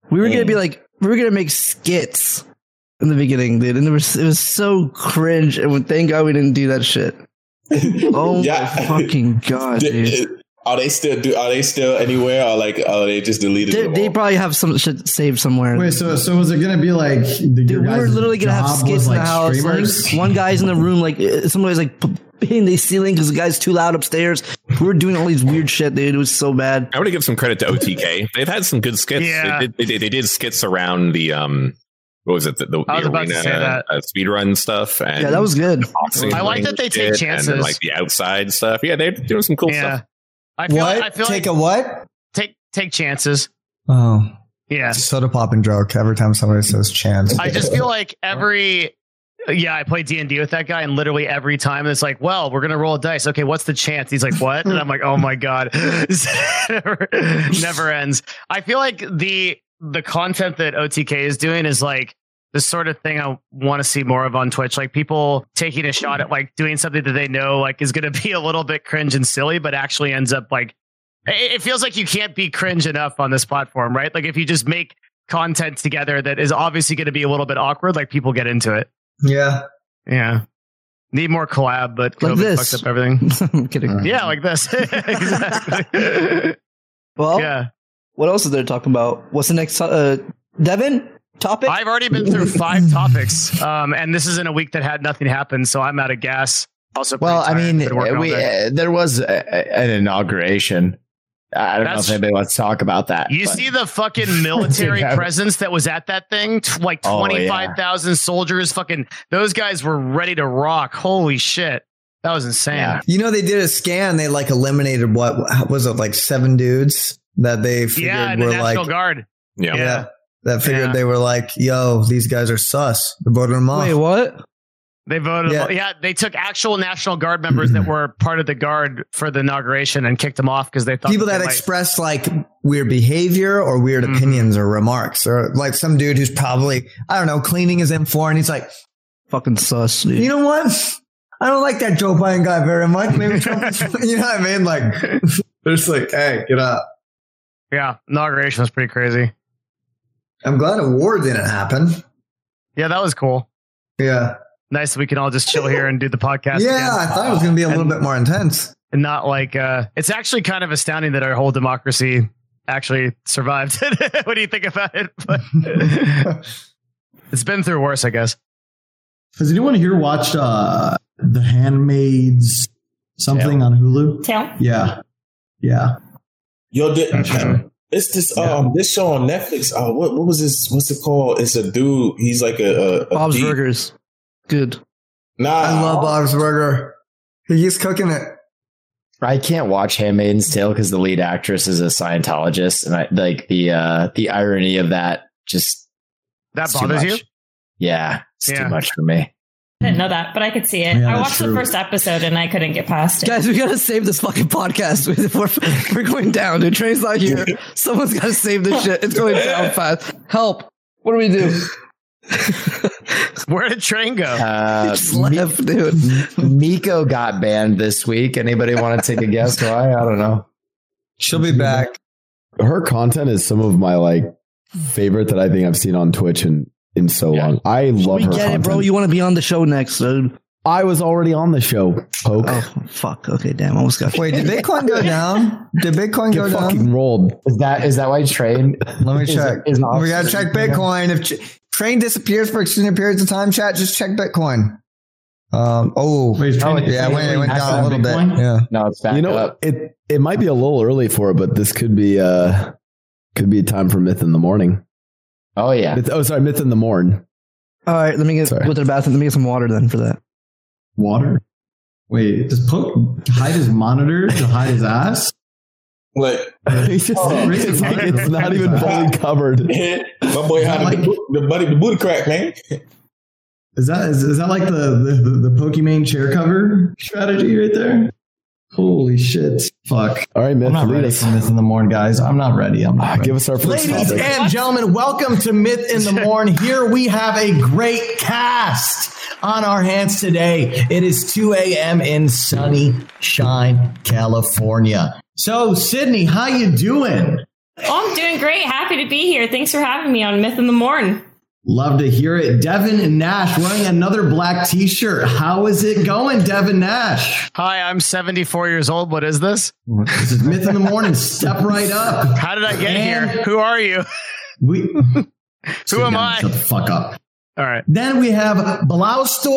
We were going to be like, we were going to make skits in the beginning, dude. And it was so cringe. And thank God we didn't do that shit. Oh my fucking God, dude. Are they still anywhere? Or like, are they just deleted? They probably have some shit saved somewhere. Wait, so was it gonna be like? Dude, we were literally gonna have skits in the house. Like, one guy's in the room, like somebody's like hitting the ceiling because the guy's too loud upstairs. We were doing all these weird shit, dude. It was so bad. I want to give some credit to OTK. They've had some good skits. Yeah. They did skits around the what was it? The arena speedrun stuff. And yeah, that was good. I like that they take chances. And like the outside stuff. Yeah, they're doing some cool stuff. Take chances. Oh yeah, it's a soda popping joke every time somebody says chance. I just feel like I play D&D with that guy, and literally every time it's like, well, we're gonna roll a dice. Okay, what's the chance? He's like, what? And I'm like, oh my god, never ends. I feel like the content that OTK is doing is like. the sort of thing I want to see more of on Twitch, like people taking a shot at like doing something that they know like is going to be a little bit cringe and silly, but actually ends up like, it feels like you can't be cringe enough on this platform, right? Like if you just make content together that is obviously going to be a little bit awkward, like people get into it. Yeah. Yeah. Need more collab, but like COVID fucked up everything. I'm kidding. Yeah, like this. Exactly. Well, yeah. What else is there to talk about? What's the next, Devin? Topic? I've already been through 5 topics, and this is in a week that had nothing happen, so I'm out of gas. Also, well, I mean, there was an inauguration. I don't know if anybody wants to talk about that. You see the fucking military presence that was at that thing? Like 25,000 soldiers. Fucking those guys were ready to rock. Holy shit. That was insane. Yeah. You know, they did a scan. They like eliminated what was it? Like 7 dudes that they figured were like National Guard. Yeah. That figured they were like, yo, these guys are sus. They voted them off. Wait, what? They voted. Yeah, they took actual National Guard members that were part of the Guard for the inauguration and kicked them off because they thought people that expressed like weird behavior or weird opinions or remarks, or like some dude who's probably, I don't know, cleaning his M4 and he's like, fucking sus. Dude. You know what? I don't like that Joe Biden guy very much. Maybe Trump is, you know what I mean? Like, they're just like, hey, get up. Yeah, inauguration was pretty crazy. I'm glad a war didn't happen. Yeah, that was cool. Yeah. Nice that we can all just chill here and do the podcast. Yeah, again. I thought it was going to be a little bit more intense. And not like, it's actually kind of astounding that our whole democracy actually survived. What do you think about it? But it's been through worse, I guess. Has anyone here watched The Handmaid's something on Hulu? Tell. Yeah. Yeah. Yo, it's this this show on Netflix. What was this? What's it called? It's a dude. He's like a Bob's Burgers. Good. Nah, I love Bob's Burger. He's cooking it. I can't watch Handmaid's Tale because the lead actress is a Scientologist, and I like the irony of that. Just that bothers you? Yeah, it's too much for me. I didn't know that, but I could see it. Yeah, I watched the first episode and I couldn't get past it. Guys, we gotta save this fucking podcast. We're going down. The train's not here. Someone's gotta save this shit. It's going down fast. Help! What do we do? Where did train go? Just left, dude. Miko got banned this week. Anybody want to take a guess why? I don't know. She'll be back. Her content is some of my like favorite that I think I've seen on Twitch in so long. I love her content. It, bro, you want to be on the show next, dude? I was already on the show, Poke. Oh, fuck. Okay, damn. I almost got... Wait, did Bitcoin go down? Did Bitcoin go down? Fucking rolled. Is that why Train... Let me check. We got to check Bitcoin. If Train disappears for extended periods of time, chat, just check Bitcoin. It went down a little bit. Yeah. No, it's back up. It might be a little early for it, but this could be a time for Myth in the morning. Oh, yeah. Myth in the morning. All right, go to the bathroom. Let me get some water then for that. Water? Wait, does Poke hide his monitor to hide his ass? Like, it's not even fully covered. My boy had the booty crack, man. Is that like the Pokemon chair cover strategy right there? Holy shit! Fuck. All right, Myth, I'm not ready for Myth in the Morn, guys. I'm not ready. Give us our first topic. Ladies and gentlemen, welcome to Myth in the Morn. Here we have a great cast on our hands today. It is 2 a.m. in sunny Shine, California. So, Sydney, how you doing? Oh, I'm doing great. Happy to be here. Thanks for having me on Myth in the Morn. Love to hear it. Devin Nash wearing another black t-shirt. How is it going, Devin Nash? Hi, I'm 74 years old. What is this? This is Myth in the Morning. Step right up. How did I get here? Who are you? Who am I? Shut the fuck up. All right. Then we have Blaustoise,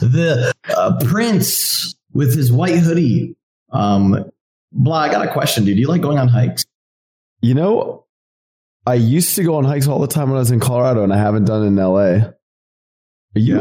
the prince with his white hoodie. Blah, I got a question, dude. Do you like going on hikes? You know... I used to go on hikes all the time when I was in Colorado, and I haven't done it in LA.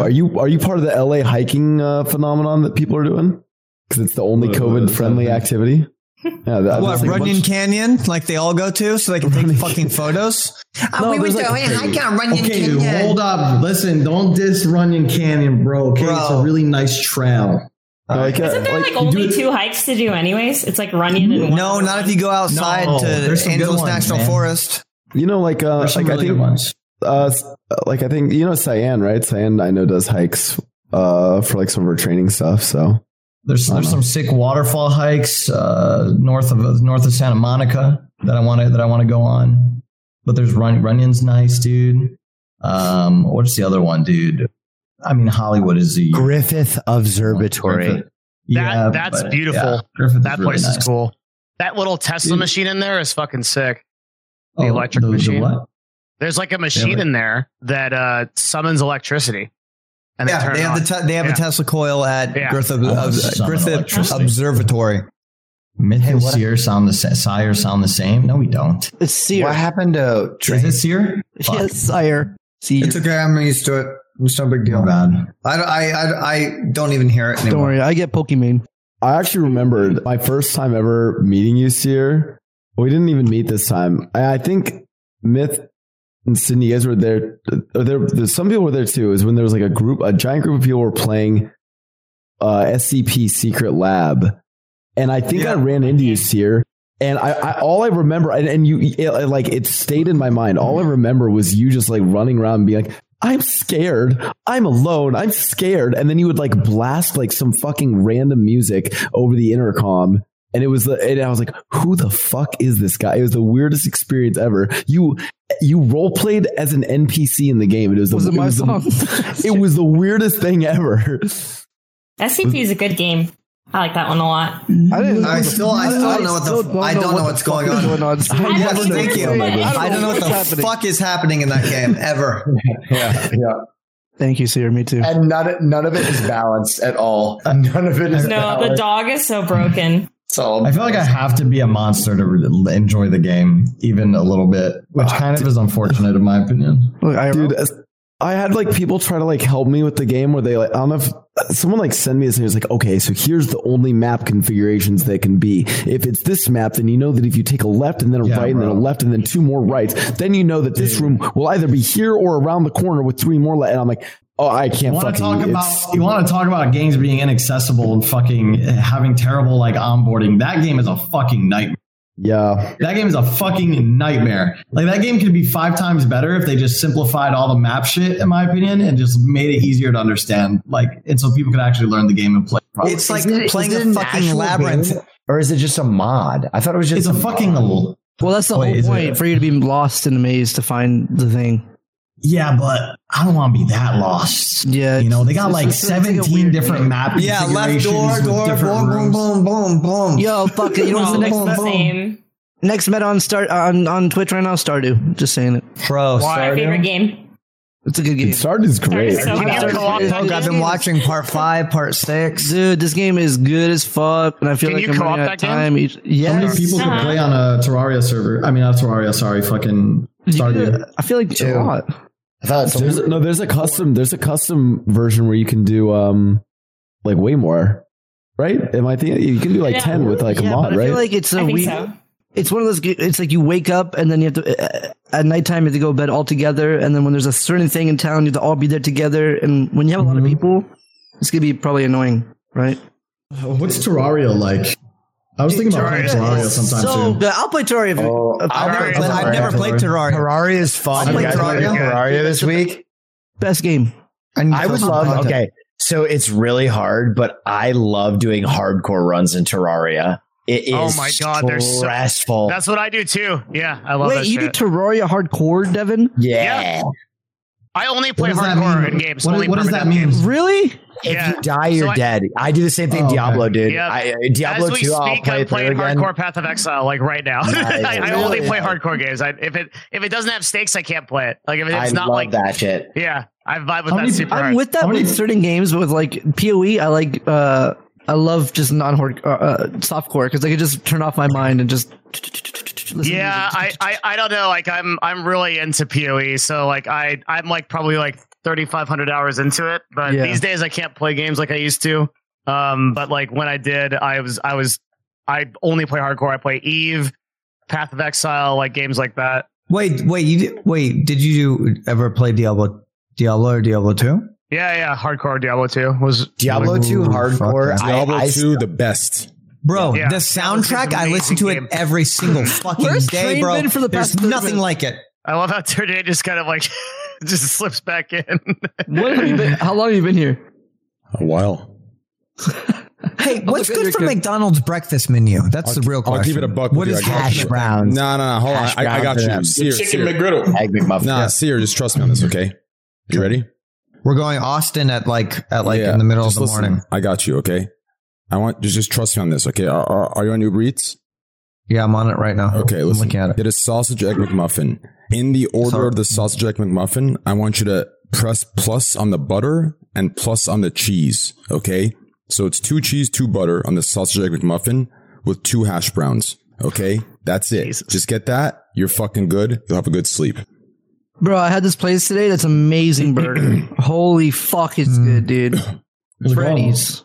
Are you part of the LA hiking phenomenon that people are doing? Because it's the only COVID-friendly activity. Yeah, Runyon Canyon? Like they all go to, so they can take fucking photos. We were doing a hike on Runyon Canyon. Okay, dude, hold up. Listen, don't diss Runyon Canyon, bro. Okay, it's a really nice trail. Isn't there like only 2 hikes to do, anyways? It's like Runyon and no, not if you go outside to Angeles National Forest. You know, like I think Like I think, you know, Cyan, right? Cyan, I know, does hikes for like some of her training stuff. So there's some sick waterfall hikes north of Santa Monica that I want to go on. But there's Runyon's nice, dude. What's the other one, dude? I mean, Hollywood is the Griffith Observatory. That's beautiful. Yeah, that place is cool. That little Tesla machine in there is fucking sick. The electric machine. There's like a machine in there that summons electricity. And they have a Tesla coil at Griffith Observatory. Myth and Sear sound the same? No, we don't. It's Sear. What happened to Trace? Is it Sear? Yes, Sear. It's okay. I'm used to it. It's no big deal. I don't even hear it anymore. Don't worry. I get Pokemon. I actually remembered my first time ever meeting you, Sear. We didn't even meet this time. I think Myth and Sydney, you guys were there. Some people were there too. It was when there was like a giant group of people were playing SCP Secret Lab. And I think I ran into you, Sear. And all I remember, it stayed in my mind. All I remember was you just like running around and being like, I'm scared. I'm alone. I'm scared. And then you would like blast like some fucking random music over the intercom. And and I was like, who the fuck is this guy? It was the weirdest experience ever. You role played as an NPC in the game. It was the weirdest thing ever. SCP is a good game. I like that one a lot. I don't know what's going on. Yes, thank you. I don't know what the fuck is happening in that game ever. Yeah. Thank you, Sear. Me too. And none of it is balanced at all. The dog is so broken. So I feel like I have to be a monster to enjoy the game even a little bit, which kind of is unfortunate in my opinion. Dude, I had like people try to like help me with the game where they like, I don't know if someone like send me this and it was like, okay, so here's the only map configurations that can be. If it's this map, then you know that if you take a left and then a right and then a left and then two more rights, then you know that this room will either be here or around the corner with three more left. And I'm like, oh, I can't fucking... You want to talk about games being inaccessible and fucking having terrible like onboarding. That game is a fucking nightmare. Yeah. That game is a fucking nightmare. Like that game could be 5 times better if they just simplified all the map shit, in my opinion, and just made it easier to understand. Like, and so people could actually learn the game and play. It's like playing a fucking labyrinth. Or is it just a mod? I thought it was just... It's a fucking... Mod. Well, that's the whole point, for you to be lost in a maze to find the thing. Yeah, but I don't want to be that lost. Yeah. You know, they got like 17 different map configurations. Yeah, left door, boom, boom, boom, boom. Yo, fuck it. You know what's the next meta? Next meta on Twitch right now, Stardew. Just saying it. Bro, Stardew. My favorite game. It's a good game. Stardew's great. I've been watching part 5, part 6. Dude, this game is good as fuck, and I feel like I'm running out of time. Yes. How many people could play on a Terraria server? I mean, not Terraria, sorry, fucking Stardew. I feel like a lot. There's a custom version where you can do like way more, right? Am I thinking you can do like 10 with like a mod, right? I feel like it's it's one of those. It's like you wake up and then you have to at nighttime you have to go to bed all together, and then when there's a certain thing in town, you have to all be there together. And when you have a lot of people, it's gonna be probably annoying, right? What's Terraria like? I was thinking about playing Terraria sometime soon. I'll play Terraria. I've never played Terraria. Terraria is fun. I'll play Terraria this week. Best game. I would love... Okay, so it's really hard, but I love doing hardcore runs in Terraria. It is stressful. That's what I do too. Yeah, I love that shit. Wait, you do Terraria hardcore, Devin? Yeah. I only play hardcore in games. What does that mean? Really? If you die, you're dead. I do the same thing Diablo, dude. Yeah. Diablo 2, I'm playing hardcore Path of Exile, like right now. I only play hardcore games. If it doesn't have stakes, I can't play it. Like if it's not like that shit. Yeah, I vibe with that super hard. I'm with that with certain games, but with like PoE, I like. I love just non-hardcore softcore because I could just turn off my mind and just. Yeah, I don't know. Like I'm really into PoE, so like I'm like probably like 3,500 hours into it, but these days I can't play games like I used to. But like when I did, I only play hardcore. I play Eve, Path of Exile, like games like that. Wait. Did you ever play Diablo or Diablo 2? Yeah. Hardcore Diablo 2 was Diablo 2 hardcore. Diablo 2 the best. Bro, the soundtrack, I listen to it every single fucking day, bro. There's nothing like it. I love how today just kind of like just slips back in. What have you been, how long have you been here? A while. Hey, what's good for McDonald's breakfast menu? That's the real question. I'll give it a buck. What is hash browns? No. Hold on. I got you. Sear, chicken McGriddle. Nah, Sear, just trust me on this, okay? You ready? We're going Austin at in the middle of the morning. I got you, okay? I want you just trust me on this, okay? Are you on Uber Eats? Yeah, I'm on it right now. Okay, listen. I'm looking at it. It is sausage egg McMuffin. In the order of the sausage egg McMuffin, I want you to press plus on the butter and plus on the cheese, okay? So it's 2 cheese, 2 butter on the sausage egg McMuffin with 2 hash browns. Okay, that's it. Jesus. Just get that. You're fucking good. You'll have a good sleep. Bro, I had this place today. That's amazing burger. Holy fuck, it's good, dude. Freddy's.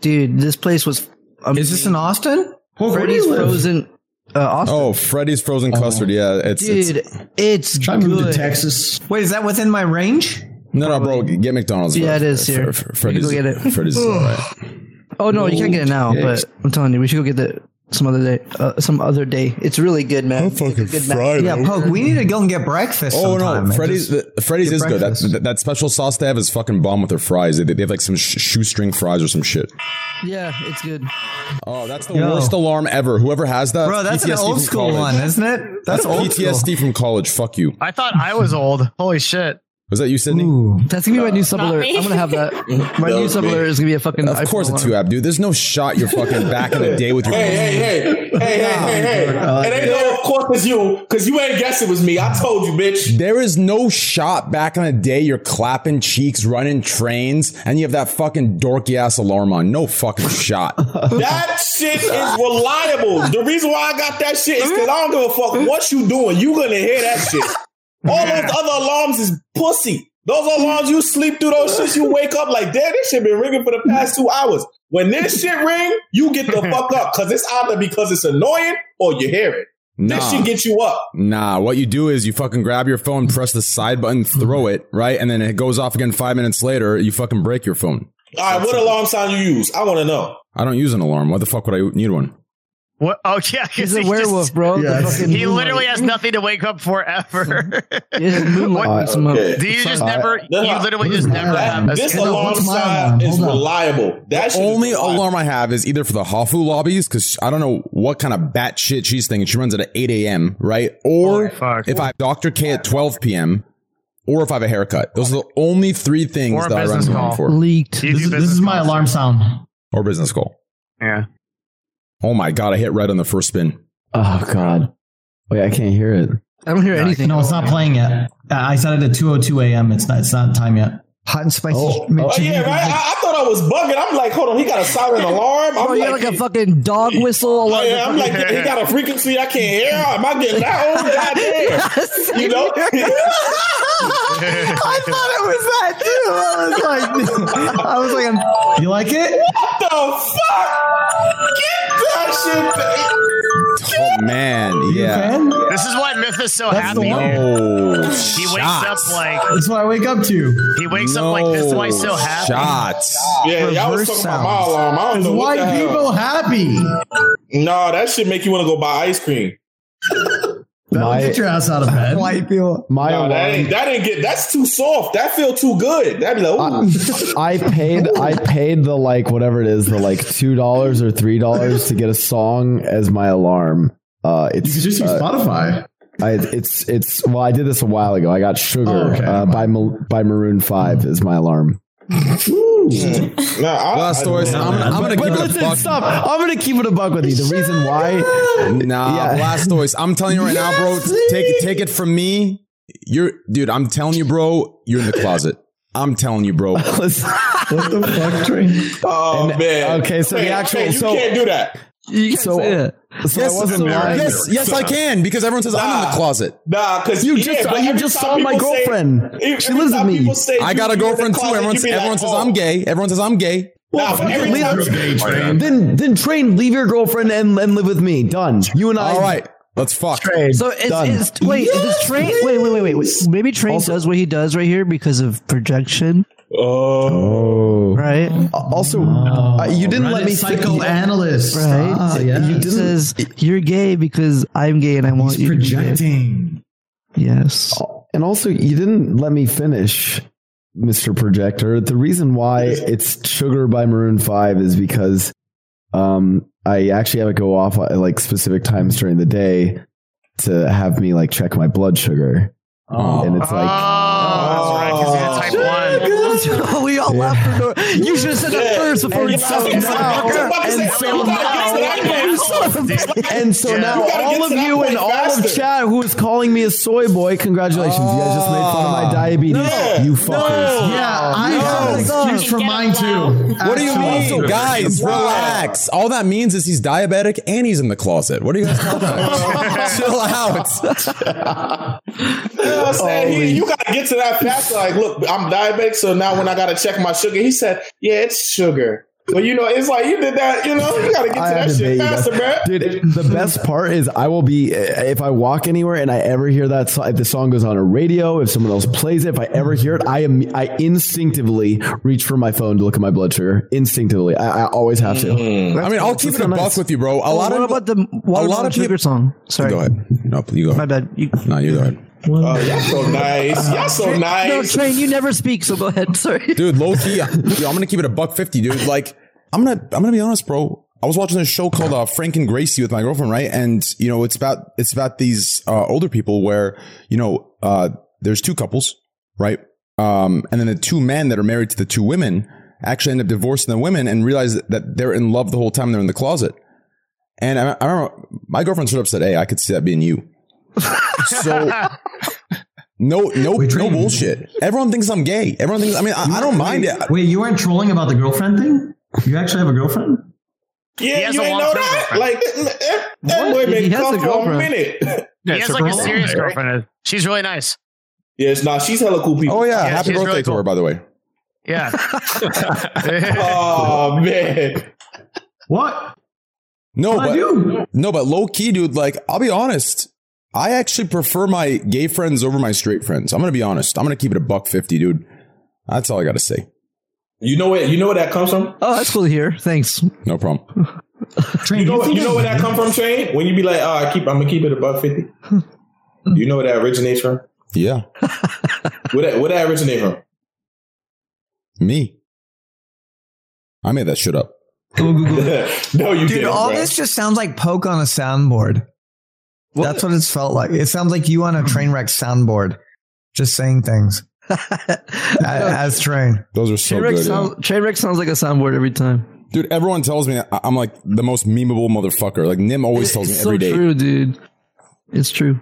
Dude, this place was amazing. Is this in Austin? Freddy's Frozen. Austin. Oh, Freddy's Frozen Custard. Yeah, it's good. Try to move to Texas. Wait, is that within my range? No, bro. Get McDonald's. Yeah, it is here. Freddy's, you go get it. Freddy's is all right. Oh, no, you can't get it now, but I'm telling you, we should go get that some other day. It's really good, man. I'm fucking fried. Yeah, Poke, we need to go and get breakfast sometime. Oh, no, Freddy's is breakfast. Good. That special sauce they have is fucking bomb with their fries. They have like some shoestring fries or some shit. Yeah, it's good. Oh, that's the worst alarm ever. Whoever has that. Bro, that's PTSD an old school college. One, isn't it? That's old PTSD from college. Fuck you. I thought I was old. Holy shit. Was that you, Sydney? Ooh, that's going to be my new sub alert. I'm going to have that. My new sub alert is going to be a fucking... Of course it's you, Abdu. There's no shot you're fucking back in the day with your... Hey. It ain't no, of course it's you, because you ain't guessing it was me. I told you, bitch. There is no shot back in the day you're clapping cheeks, running trains, and you have that fucking dorky-ass alarm on. No fucking shot. That shit is reliable. The reason why I got that shit is because I don't give a fuck what you doing. You going to hear that shit. All those other alarms is pussy. Those alarms, you sleep through those shits, you wake up like, damn, this shit been ringing for the past 2 hours. When this shit ring, you get the fuck up because it's either because it's annoying or you hear it. Nah. This shit gets you up. Nah, what you do is you fucking grab your phone, press the side button, throw it, right? And then it goes off again 5 minutes later. You fucking break your phone. All right, what alarm sound you use? I want to know. I don't use an alarm. Why the fuck would I need one? What? Oh, yeah. He's a werewolf, bro. Yes. He literally has nothing to wake up for ever. Do you just never... You literally just never have... This alarm sound is reliable. The only alarm I have is either for the Hafu lobbies, because I don't know what kind of bat shit she's thinking. She runs at 8 a.m., right? Or if I have Dr. K at 12 p.m., or if I have a haircut. Those are the only 3 things that I run alarm for. Leaked. This is my alarm sound. Or business call. Yeah. Oh my God, I hit red on the first spin. Oh God. Wait, I can't hear it. I don't hear anything. No, it's not playing yet. I set it at 2:02 a.m. It's not time yet. Hot and spicy. Oh yeah, right? I thought I was bugging. I'm like, hold on, he got a silent alarm. I'm like a fucking dog whistle alarm. Yeah, I'm like, he got a frequency I can't hear. Am I getting that old? Goddamn. You know? I thought it was that too. I was like, you like it? What the fuck? Get that shit, baby. Oh man, yeah. This is why Myth is so happy. He wakes up like. That's what I wake up to. He wakes up like this. Is why he's so happy. Shots. Yeah, y'all was talking about my alarm. I don't know why people happy. No, that shit make you want to go buy ice cream. Get your ass out of bed. White people. That's too soft. That feel too good. That'd be like, I paid the like whatever it is, the like $2 or $3 to get a song as my alarm. You could just use Spotify. I did this a while ago. I got Sugar by Maroon 5 as my alarm. Blaustoise, I'm gonna keep it a buck. Stop. I'm gonna keep it a buck with you. The reason why, Blaustoise, I'm telling you right now, bro. Take it from me. Dude, I'm telling you, bro. You're in the closet. I'm telling you, bro. What the fuck, Trey? Oh man. Okay, so the actual. You can't do that. I can, because everyone says I'm in the closet. Nah, because you just saw my girlfriend. She lives with me. I got a girlfriend too. Everyone says I'm gay. Everyone says I'm gay. Well, then Train, leave your girlfriend and live with me. Done. You and I. All right. Let's fuck. Train. So is Train? Wait. Maybe Train does what he does right here because of projection. Oh, right? Also, you didn't let me psychoanalyst, right? You didn't, says you're gay because I'm gay and I want you projecting. To be gay. Yes, and also you didn't let me finish, Mr. Projector. The reason why it's Sugar by Maroon 5 is because I actually have it go off at like specific times during the day to have me like check my blood sugar, and it's like. We all laughed for no. You should have said that first before you said it. And so now all of you and all of chat who is calling me a soy boy, congratulations. You guys just made fun of my diabetes. You fuckers. Yeah, I have an excuse for mine too. What do you mean? So guys, relax. All that means is he's diabetic and he's in the closet. What are you guys talking about? Chill out. You got to get to that fact. Like, look, I'm diabetic, so now when I gotta check my sugar, he said, "Yeah, it's sugar." But you know, it's like you did that. You know, you gotta get to that shit faster, bro. Dude, the best part is I will be if I walk anywhere and I ever hear that song. If the song goes on a radio, if someone else plays it, if I ever hear it, I instinctively reach for my phone to look at my blood sugar. Instinctively, I always have to. I mean, I'll keep it a buck with you, bro. What about the sugar song? Sorry, go ahead. No, you go ahead. My bad. You go ahead. Oh, y'all so nice. Y'all so nice. No, Train, you never speak, so go ahead. Sorry. Dude, low key. Yo, I'm gonna keep it $1.50, dude. Like, I'm gonna be honest, bro. I was watching this show called Frank and Gracie with my girlfriend, right? And you know, it's about these older people where, you know, there's two couples, right? And then the two men that are married to the two women actually end up divorcing the women and realize that they're in love the whole time they're in the closet. And I remember my girlfriend straight up said, "Hey, I could see that being you." So no bullshit. Everyone thinks I'm gay. Everyone thinks. I mean, I don't mind it. Wait, you weren't trolling about the girlfriend thing? You actually have a girlfriend? Yeah, you ain't know that. Like that boy been gone for a minute. He has like a serious girlfriend. She's really nice. Yes, she's hella cool people. Oh yeah, happy birthday to her, by the way. Yeah. Oh man. What? No, but low key, dude. Like, I'll be honest. I actually prefer my gay friends over my straight friends. I'm going to be honest. I'm going to keep it $1.50, dude. That's all I got to say. You know where that comes from? Oh, that's cool to hear. Thanks. No problem. Train, you know where that comes from, Train? When you be like, oh, I'm going to keep it $1.50. You know where that originates from? Yeah. Where that originate from? Me. I made that shit up. Google. No, you didn't. Dude, all this just sounds like Poke on a soundboard. What? That's what it's felt like. It sounds like you on a train wreck soundboard, just saying things as Train. Those are so good. Train wreck sounds like a soundboard every time. Dude, everyone tells me I'm like the most memeable motherfucker. Like Nim always tells me every day. It's so true, dude. It's true.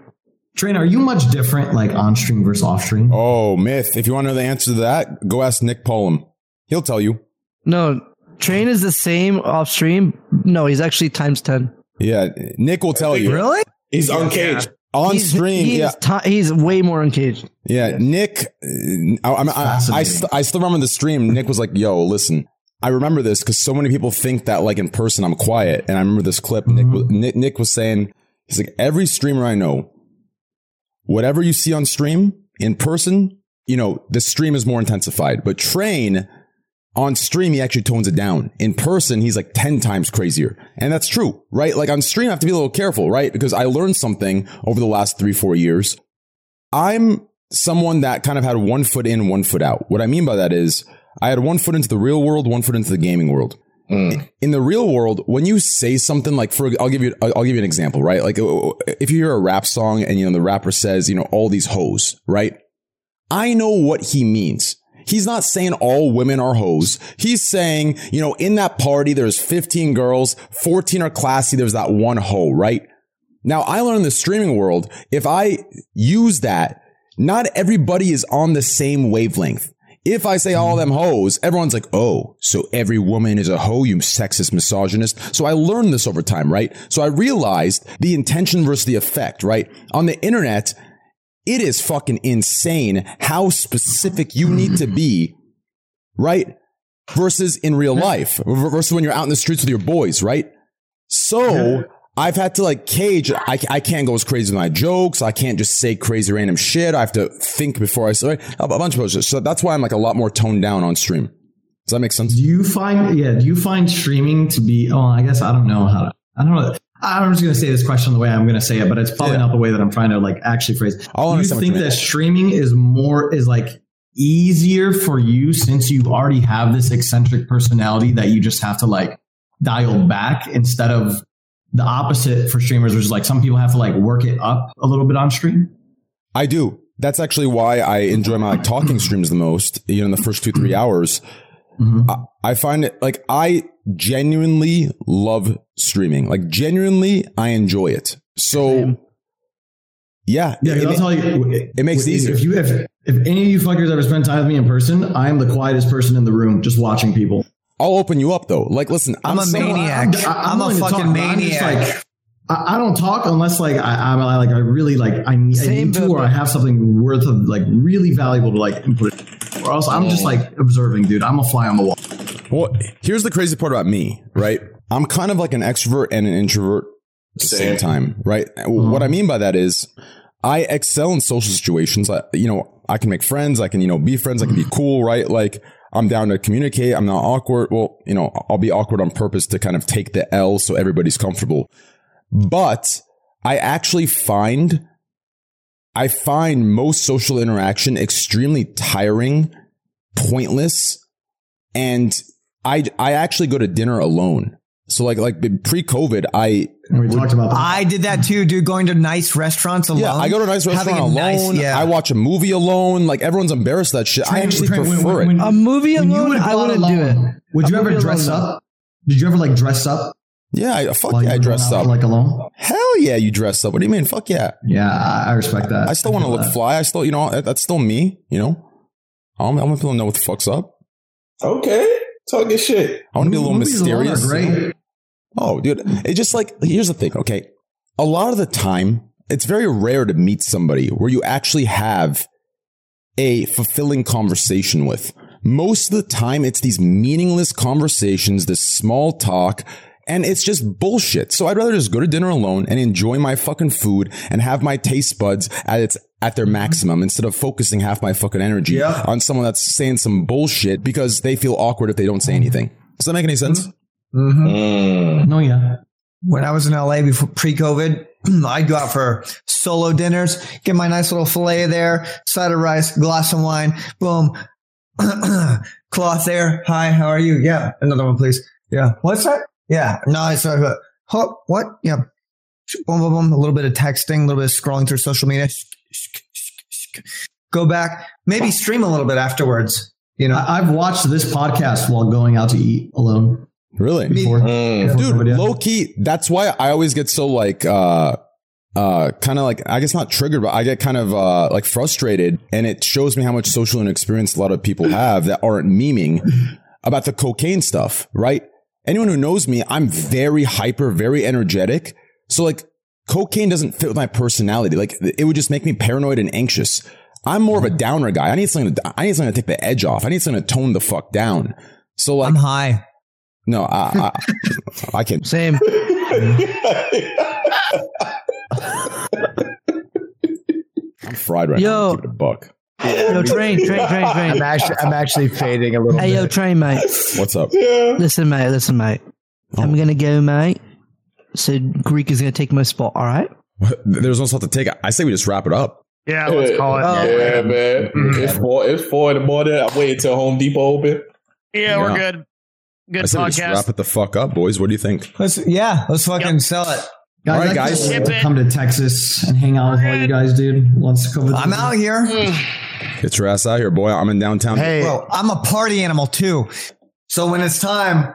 Train, are you much different like on stream versus off stream? Oh, Myth. If you want to know the answer to that, go ask Nick Paulum. He'll tell you. No, Train is the same off stream. No, he's actually times 10. Yeah, Nick will tell you. Really? He's uncaged. Yeah. On stream, he's way more uncaged. Yeah, Nick, I still remember the stream. Nick was like, yo, listen, I remember this because so many people think that like in person I'm quiet. And I remember this clip. Mm-hmm. Nick was saying, he's like, every streamer I know, whatever you see on stream, in person, you know, the stream is more intensified. But Train, on stream, he actually tones it down. In person, he's like 10 times crazier. And that's true, right? Like on stream, I have to be a little careful, right? Because I learned something over the last 3-4 years. I'm someone that kind of had one foot in, one foot out. What I mean by that is I had one foot into the real world, one foot into the gaming world. In the real world, when you say something like, I'll give you an example, right? Like if you hear a rap song and, you know, the rapper says, you know, all these hoes, right? I know what he means. He's not saying all women are hoes. He's saying, you know, in that party, there's 15 girls, 14 are classy. There's that one hoe, right? Now, I learned in the streaming world, if I use that, not everybody is on the same wavelength. If I say all them hoes, everyone's like, oh, so every woman is a hoe, you sexist misogynist. So I learned this over time, right? So I realized the intention versus the effect, right? On the internet, it is fucking insane how specific you need to be, right? Versus in real life, versus when you're out in the streets with your boys, right? So I've had to like cage. I can't go as crazy with my jokes. I can't just say crazy random shit. I have to think before I say a bunch of bullshit. So that's why I'm like a lot more toned down on stream. Does that make sense? Do you find streaming to be, I'm just going to say this question the way I'm going to say it, but it's probably not the way that I'm trying to like actually phrase it. Do you think that streaming is easier for you since you already have this eccentric personality that you just have to like dial back, instead of the opposite for streamers, which is like some people have to like work it up a little bit on stream? I do. That's actually why I enjoy my like talking streams the most, in the first 2-3 hours. Mm-hmm. I find it like I genuinely love streaming. Like genuinely, I enjoy it. So it makes it easier. If any of you fuckers ever spend time with me in person, I am the quietest person in the room, just watching people. I'll open you up though. Like, listen, I'm a maniac. I'm a fucking maniac. I'm just, like, I don't talk unless like I really need to, or I have something worth of like really valuable to like input, or else I'm just like observing, dude. I'm a fly on the wall. Well, here's the crazy part about me, right? I'm kind of like an extrovert and an introvert at the same time, right? Mm-hmm. What I mean by that is I excel in social situations. I can make friends. I can, be friends. I can be cool, right? Like I'm down to communicate. I'm not awkward. Well, I'll be awkward on purpose to kind of take the L so everybody's comfortable. But I actually find most social interaction extremely tiring, pointless, and I actually go to dinner alone. So like pre-COVID, I did that too, dude. Going to nice restaurants alone. Yeah, I go to a nice restaurant alone. I watch a movie alone. Like everyone's embarrassed that shit. I actually prefer it. A movie alone, I wouldn't do it. Would you ever dress up? Did you ever like dress up? Yeah, I dressed up. Like alone? Hell yeah, you dress up. What do you mean? Fuck yeah. Yeah, I respect that. I still want to look fly. I still, that's still me, I want people to know what the fuck's up. Okay. Talking shit. I want to be a little mysterious. Great. Oh, dude. It's just like, here's the thing. Okay. A lot of the time, it's very rare to meet somebody where you actually have a fulfilling conversation with. Most of the time, it's these meaningless conversations, this small talk. And it's just bullshit. So I'd rather just go to dinner alone and enjoy my fucking food and have my taste buds at their maximum, instead of focusing half my fucking energy on someone that's saying some bullshit because they feel awkward if they don't say anything. Does that make any sense? Mm-hmm. Mm. No, yeah. When I was in LA before pre-COVID, I'd go out for solo dinners, get my nice little filet there, side of rice, glass of wine, boom, cloth there. Hi, how are you? Yeah, another one, please. Yeah, what's that? Yeah, no, it's not good. Oh, what? Yeah. Boom, boom, boom. A little bit of texting, a little bit of scrolling through social media. Go back. Maybe stream a little bit afterwards. I've watched this podcast while going out to eat alone. Really? Dude, low key. That's why I always get so like, kind of like, I guess not triggered, but I get kind of like frustrated. And it shows me how much social inexperience a lot of people have that aren't memeing about the cocaine stuff, right? Anyone who knows me, I'm very hyper, very energetic. So like cocaine doesn't fit with my personality. Like it would just make me paranoid and anxious. I'm more of a downer guy. I need something to take the edge off. I need something to tone the fuck down. So like I'm high. No, I can't. Same. I'm fried right now. Keep it a buck. Yo, train. I'm actually fading a little bit. Hey, yo, train, mate. What's up? Yeah. Listen, mate. Oh. I'm going to go, mate. So Greek is going to take my spot, all right? There's no spot to take. I say we just wrap it up. Yeah, let's call it. Oh, yeah, man. Mm-hmm. It's 4 in the morning. I'm waiting till Home Depot open. Yeah, we're good. Good podcast. Let's wrap it the fuck up, boys. What do you think? Let's fucking sell it. Guys, all right, guys. Come to Texas and hang out with all you guys, dude. Let's go. I'm out here. Get your ass out here, boy. I'm in downtown. Hey, bro, I'm a party animal too. So when it's time,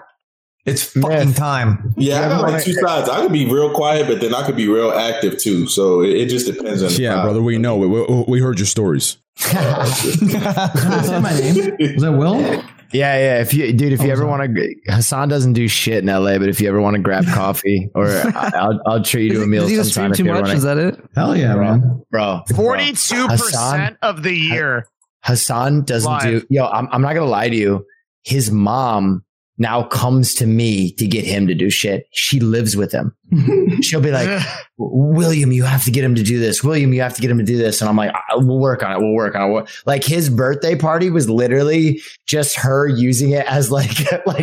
it's fucking time. Yeah, I got like two sides. I could be real quiet, but then I could be real active too. So it just depends on. Yeah, brother, we know. We heard your stories. Can I say my name? Is that Will? Yeah. If you ever want to, Hassan doesn't do shit in LA. But if you ever want to grab coffee, or I'll treat you to a meal sometime. If you want, is that it? Hell yeah, bro. 42% of the year. Hassan doesn't do. Yo, I'm not gonna lie to you. His mom now comes to me to get him to do shit. She lives with him. She'll be like, William, you have to get him to do this. William, you have to get him to do this. And I'm like, we'll work on it. We'll work on it. Like, his birthday party was literally just her using it as like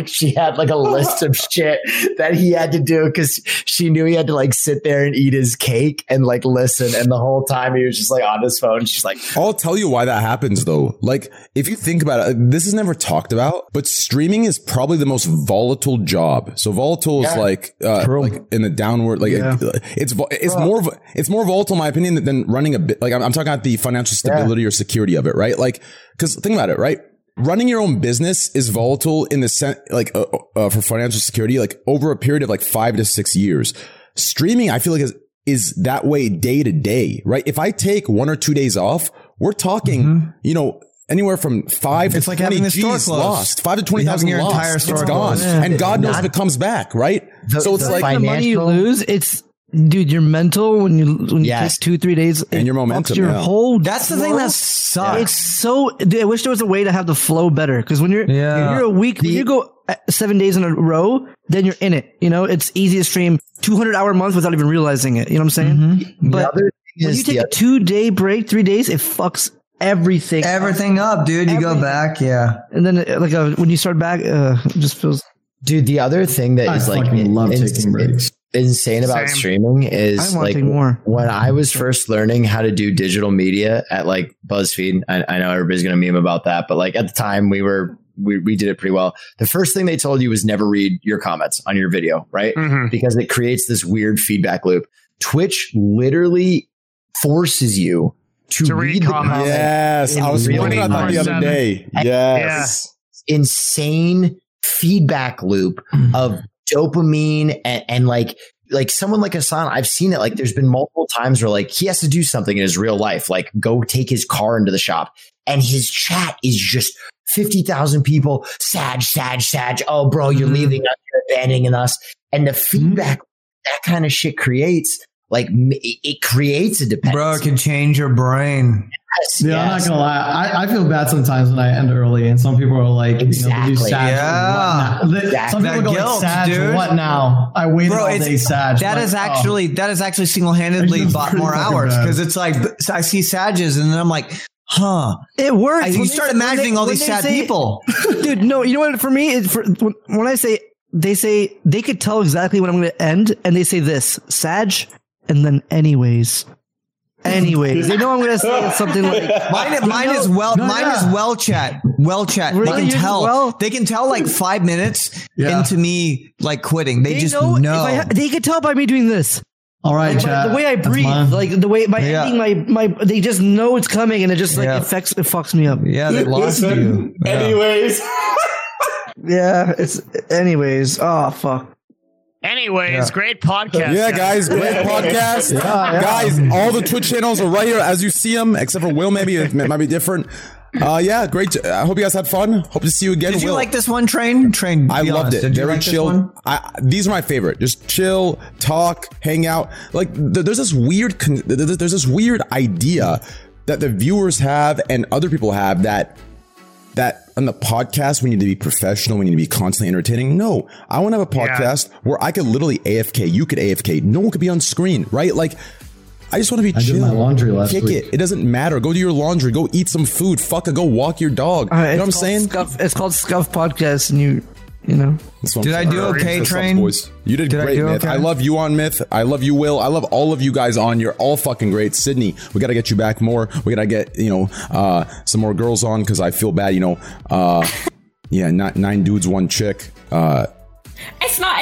she had like a list of shit that he had to do, because she knew he had to like sit there and eat his cake and like listen. And the whole time he was just like on his phone. She's like, I'll tell you why that happens though. Like, if you think about it, this is never talked about, but streaming is probably the most volatile job. So volatile is like in the downward, like it's more volatile in my opinion than running a bit. Like I'm talking about the financial stability or security of it, right? Like, because think about it, right? Running your own business is volatile in the sense, like for financial security, like over a period of like 5 to 6 years. Streaming, I feel like is that way day to day, right? If I take 1 or 2 days off, we're talking, you know, anywhere from 5 it's to like 20 G's lost. 5 to 20,000 lost. It's gone. Yeah. And God knows if it comes back, right? So it's like the money you lose, it's, dude, your mental when you take 2-3 days and your momentum, your whole that's the thing that sucks. Yeah. It's so, dude, I wish there was a way to have the flow better, because when you're a week, when you go 7 days in a row, then you're in it. You know, it's easy to stream 200-hour month without even realizing it. You know what I'm saying? Mm-hmm. But when you take a 2-day break, 3 days, it fucks everything up, dude. You go back, and then when you start back, it just feels. Dude, the other thing that is like taking breaks. Insane about streaming is like more. When I was first learning how to do digital media at like BuzzFeed. I know everybody's gonna meme about that, but like at the time we did it pretty well. The first thing they told you was never read your comments on your video, right? Mm-hmm. Because it creates this weird feedback loop. Twitch literally forces you to read comments. Yes, I was reading about that the other day. Yes, insane feedback loop of dopamine and like someone like Hassan. I've seen it. Like, there's been multiple times where like he has to do something in his real life, like go take his car into the shop, and his chat is just 50,000 people. Sag. Oh, bro, you're leaving us. You're abandoning us. And the feedback that kind of shit creates. Like, it creates a dependency. Bro, it can change your brain. Yeah, I'm not gonna lie. I feel bad sometimes when I end early, and some people are like, you know, sad. Yeah. What now? Some people go guilt, like, sad. What now? I waited all day sad. That is actually single-handedly bought more hours, because it's like I see Sages, and then I'm like, huh, it works. You start imagining all these sad people, dude. No, you know what? For me, when I say they say they could tell exactly when I'm going to end, and they say this, Sag. And then, anyways, you know I'm gonna say something like mine is well chat. Well chat. Really? They can tell. They can tell like 5 minutes into me like quitting. They just know. They could tell by me doing this. All right, chat. The way I breathe, like the way my ending, my they just know it's coming, and it just like it fucks me up. Yeah, they lost you. Anyways. Anyways. Oh fuck. Anyways, great podcast. Yeah, guys, great podcast. Guys, all the Twitch channels are right here as you see them, except for Will. Maybe it might be different. Great. I hope you guys had fun. Hope to see you again. Did you like this one, Train? I loved it. Very chill. These are my favorite. Just chill, talk, hang out. Like there's this weird idea that the viewers have and other people have that on the podcast, we need to be professional. We need to be constantly entertaining. No, I want to have a podcast where I could literally AFK. You could AFK. No one could be on screen, right? Like, I just want to be chill. I did my laundry last week. It doesn't matter. Go do your laundry. Go eat some food. Fuck it. Go walk your dog. You know what I'm saying? It's called Scuff Podcast, and you know. Did I do okay, Train? You did great, Myth. Okay? I love you on Myth. I love you, Will. I love all of you guys on. You're all fucking great. Sydney, we got to get you back more. We got to get, some more girls on, because I feel bad, not 9 dudes, 1 chick.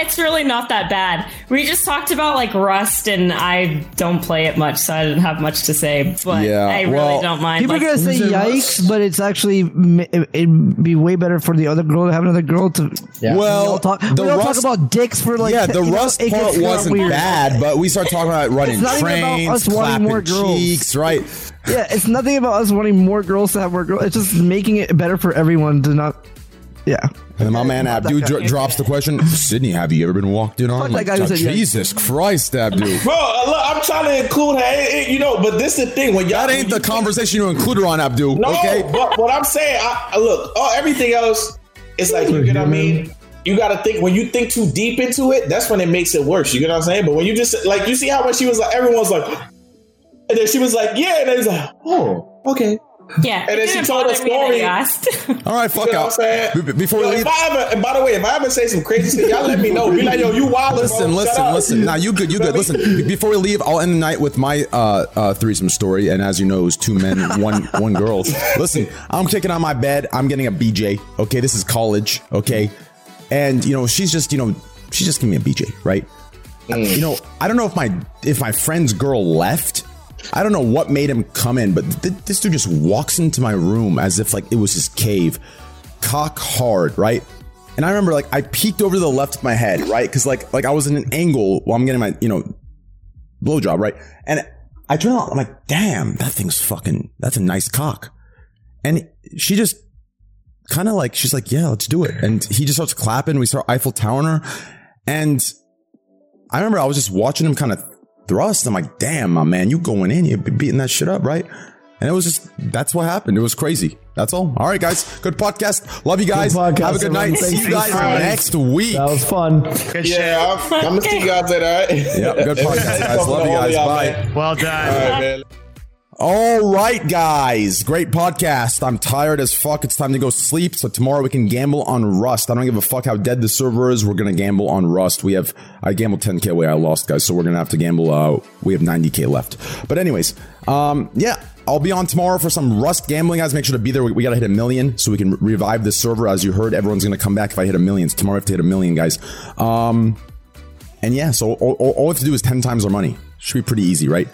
It's really not that bad. We just talked about like Rust, and I don't play it much, so I didn't have much to say. But I really don't mind. People are gonna say yikes, but it's actually it'd be way better for the other girl to have another girl to. Yeah. Well, we don't talk about dicks for like. Yeah, the Rust part wasn't bad, but we start talking about running trains, clapping cheeks, right? Yeah, it's nothing about us wanting more girls to have more girls. It's just making it better for everyone to not. Yeah. And then my man Abdu drops the question, Sydney, have you ever been walked in on? Like, Jesus Christ, Abdu. Bro, I'm trying to include her, but this is the thing. When y'all, that ain't the conversation you include her on, Abdu. No, okay? But what I'm saying, everything else, it's like, you know what I mean? you got to think, when you think too deep into it, that's when it makes it worse. You get what I'm saying? But when you just, like, you see how when she was like, everyone's like, and then she was like, yeah, and then it's like, oh, okay. Yeah. And then she told a story. All right, fuck out. Before we leave. And by the way, if I ever say some crazy shit, y'all let me know. Be like, yo, you wild. Listen. Nah, you good. Listen, before we leave, I'll end the night with my threesome story. And as you know, it was two men, one girl. Listen, I'm kicking on my bed. I'm getting a BJ. Okay, this is college. Okay. And, you know, she's just giving me a BJ, right? Mm. You know, I don't know if my friend's girl left. I don't know what made him come in, but this dude just walks into my room as if like it was his cave, cock hard, right? And I remember like I peeked over to the left of my head, right? Because like I was in an angle while I'm getting my, you know, blowjob, right? And I turn around, I'm like, damn, that's a nice cock. And she just kind of like, she's like, yeah, let's do it. And he just starts clapping. We start Eiffel Towering her. And I remember I was just watching him kind of thrust. I'm like, damn, my man, you going in, you beating that shit up, right? And it was just, that's what happened. It was crazy. That's all. All right, guys. Good podcast. Love you guys. Have a good night. See you guys next week. That was fun. Good yeah, shit. I'm going to see you guys later. Yeah, good podcast, guys. Love you guys. Bye. Well done. All right, man. All right, guys. Great podcast. I'm tired as fuck. It's time to go sleep. So tomorrow we can gamble on Rust. I don't give a fuck how dead the server is. We're going to gamble on Rust. I gambled 10K away. I lost, guys. So we're going to have to gamble. We have 90K left. But anyways, yeah, I'll be on tomorrow for some Rust gambling, guys. Make sure to be there. We got to hit 1 million so we can revive the server. As you heard, everyone's going to come back if I hit 1 million. So tomorrow I have to hit 1 million, guys. And yeah, so all we have to do is 10 times our money. Should be pretty easy, right?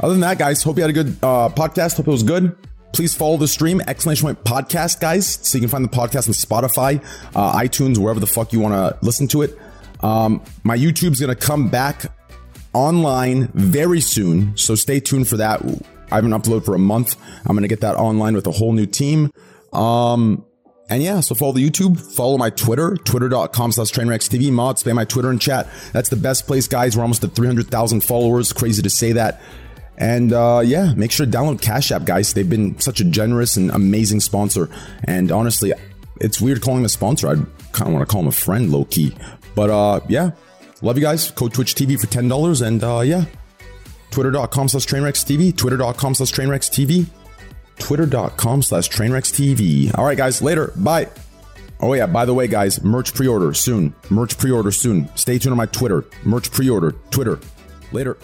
Other than that, guys, hope you had a good podcast. Hope it was good. Please follow the stream, !podcast, guys, so you can find the podcast on Spotify, iTunes, wherever the fuck you want to listen to it. My YouTube's going to come back online very soon, so stay tuned for that. I haven't uploaded for a month. I'm going to get that online with a whole new team. And yeah, so follow the YouTube, follow my Twitter, twitter.com/TrainwrecksTV. Mod, spam my Twitter and chat. That's the best place, guys. We're almost at 300,000 followers. Crazy to say that. And yeah, make sure to download Cash App, guys. They've been such a generous and amazing sponsor. And honestly, it's weird calling them a sponsor. I kind of want to call them a friend, low key. But yeah, love you guys. Code Twitch TV for $10. And yeah, twitter.com/TrainwrecksTV. Twitter.com/TrainwrecksTV. Twitter.com/TrainwrecksTV. All right, guys. Later. Bye. Oh yeah, by the way, guys, merch pre-order soon. Stay tuned on my Twitter. Merch pre-order. Twitter. Later.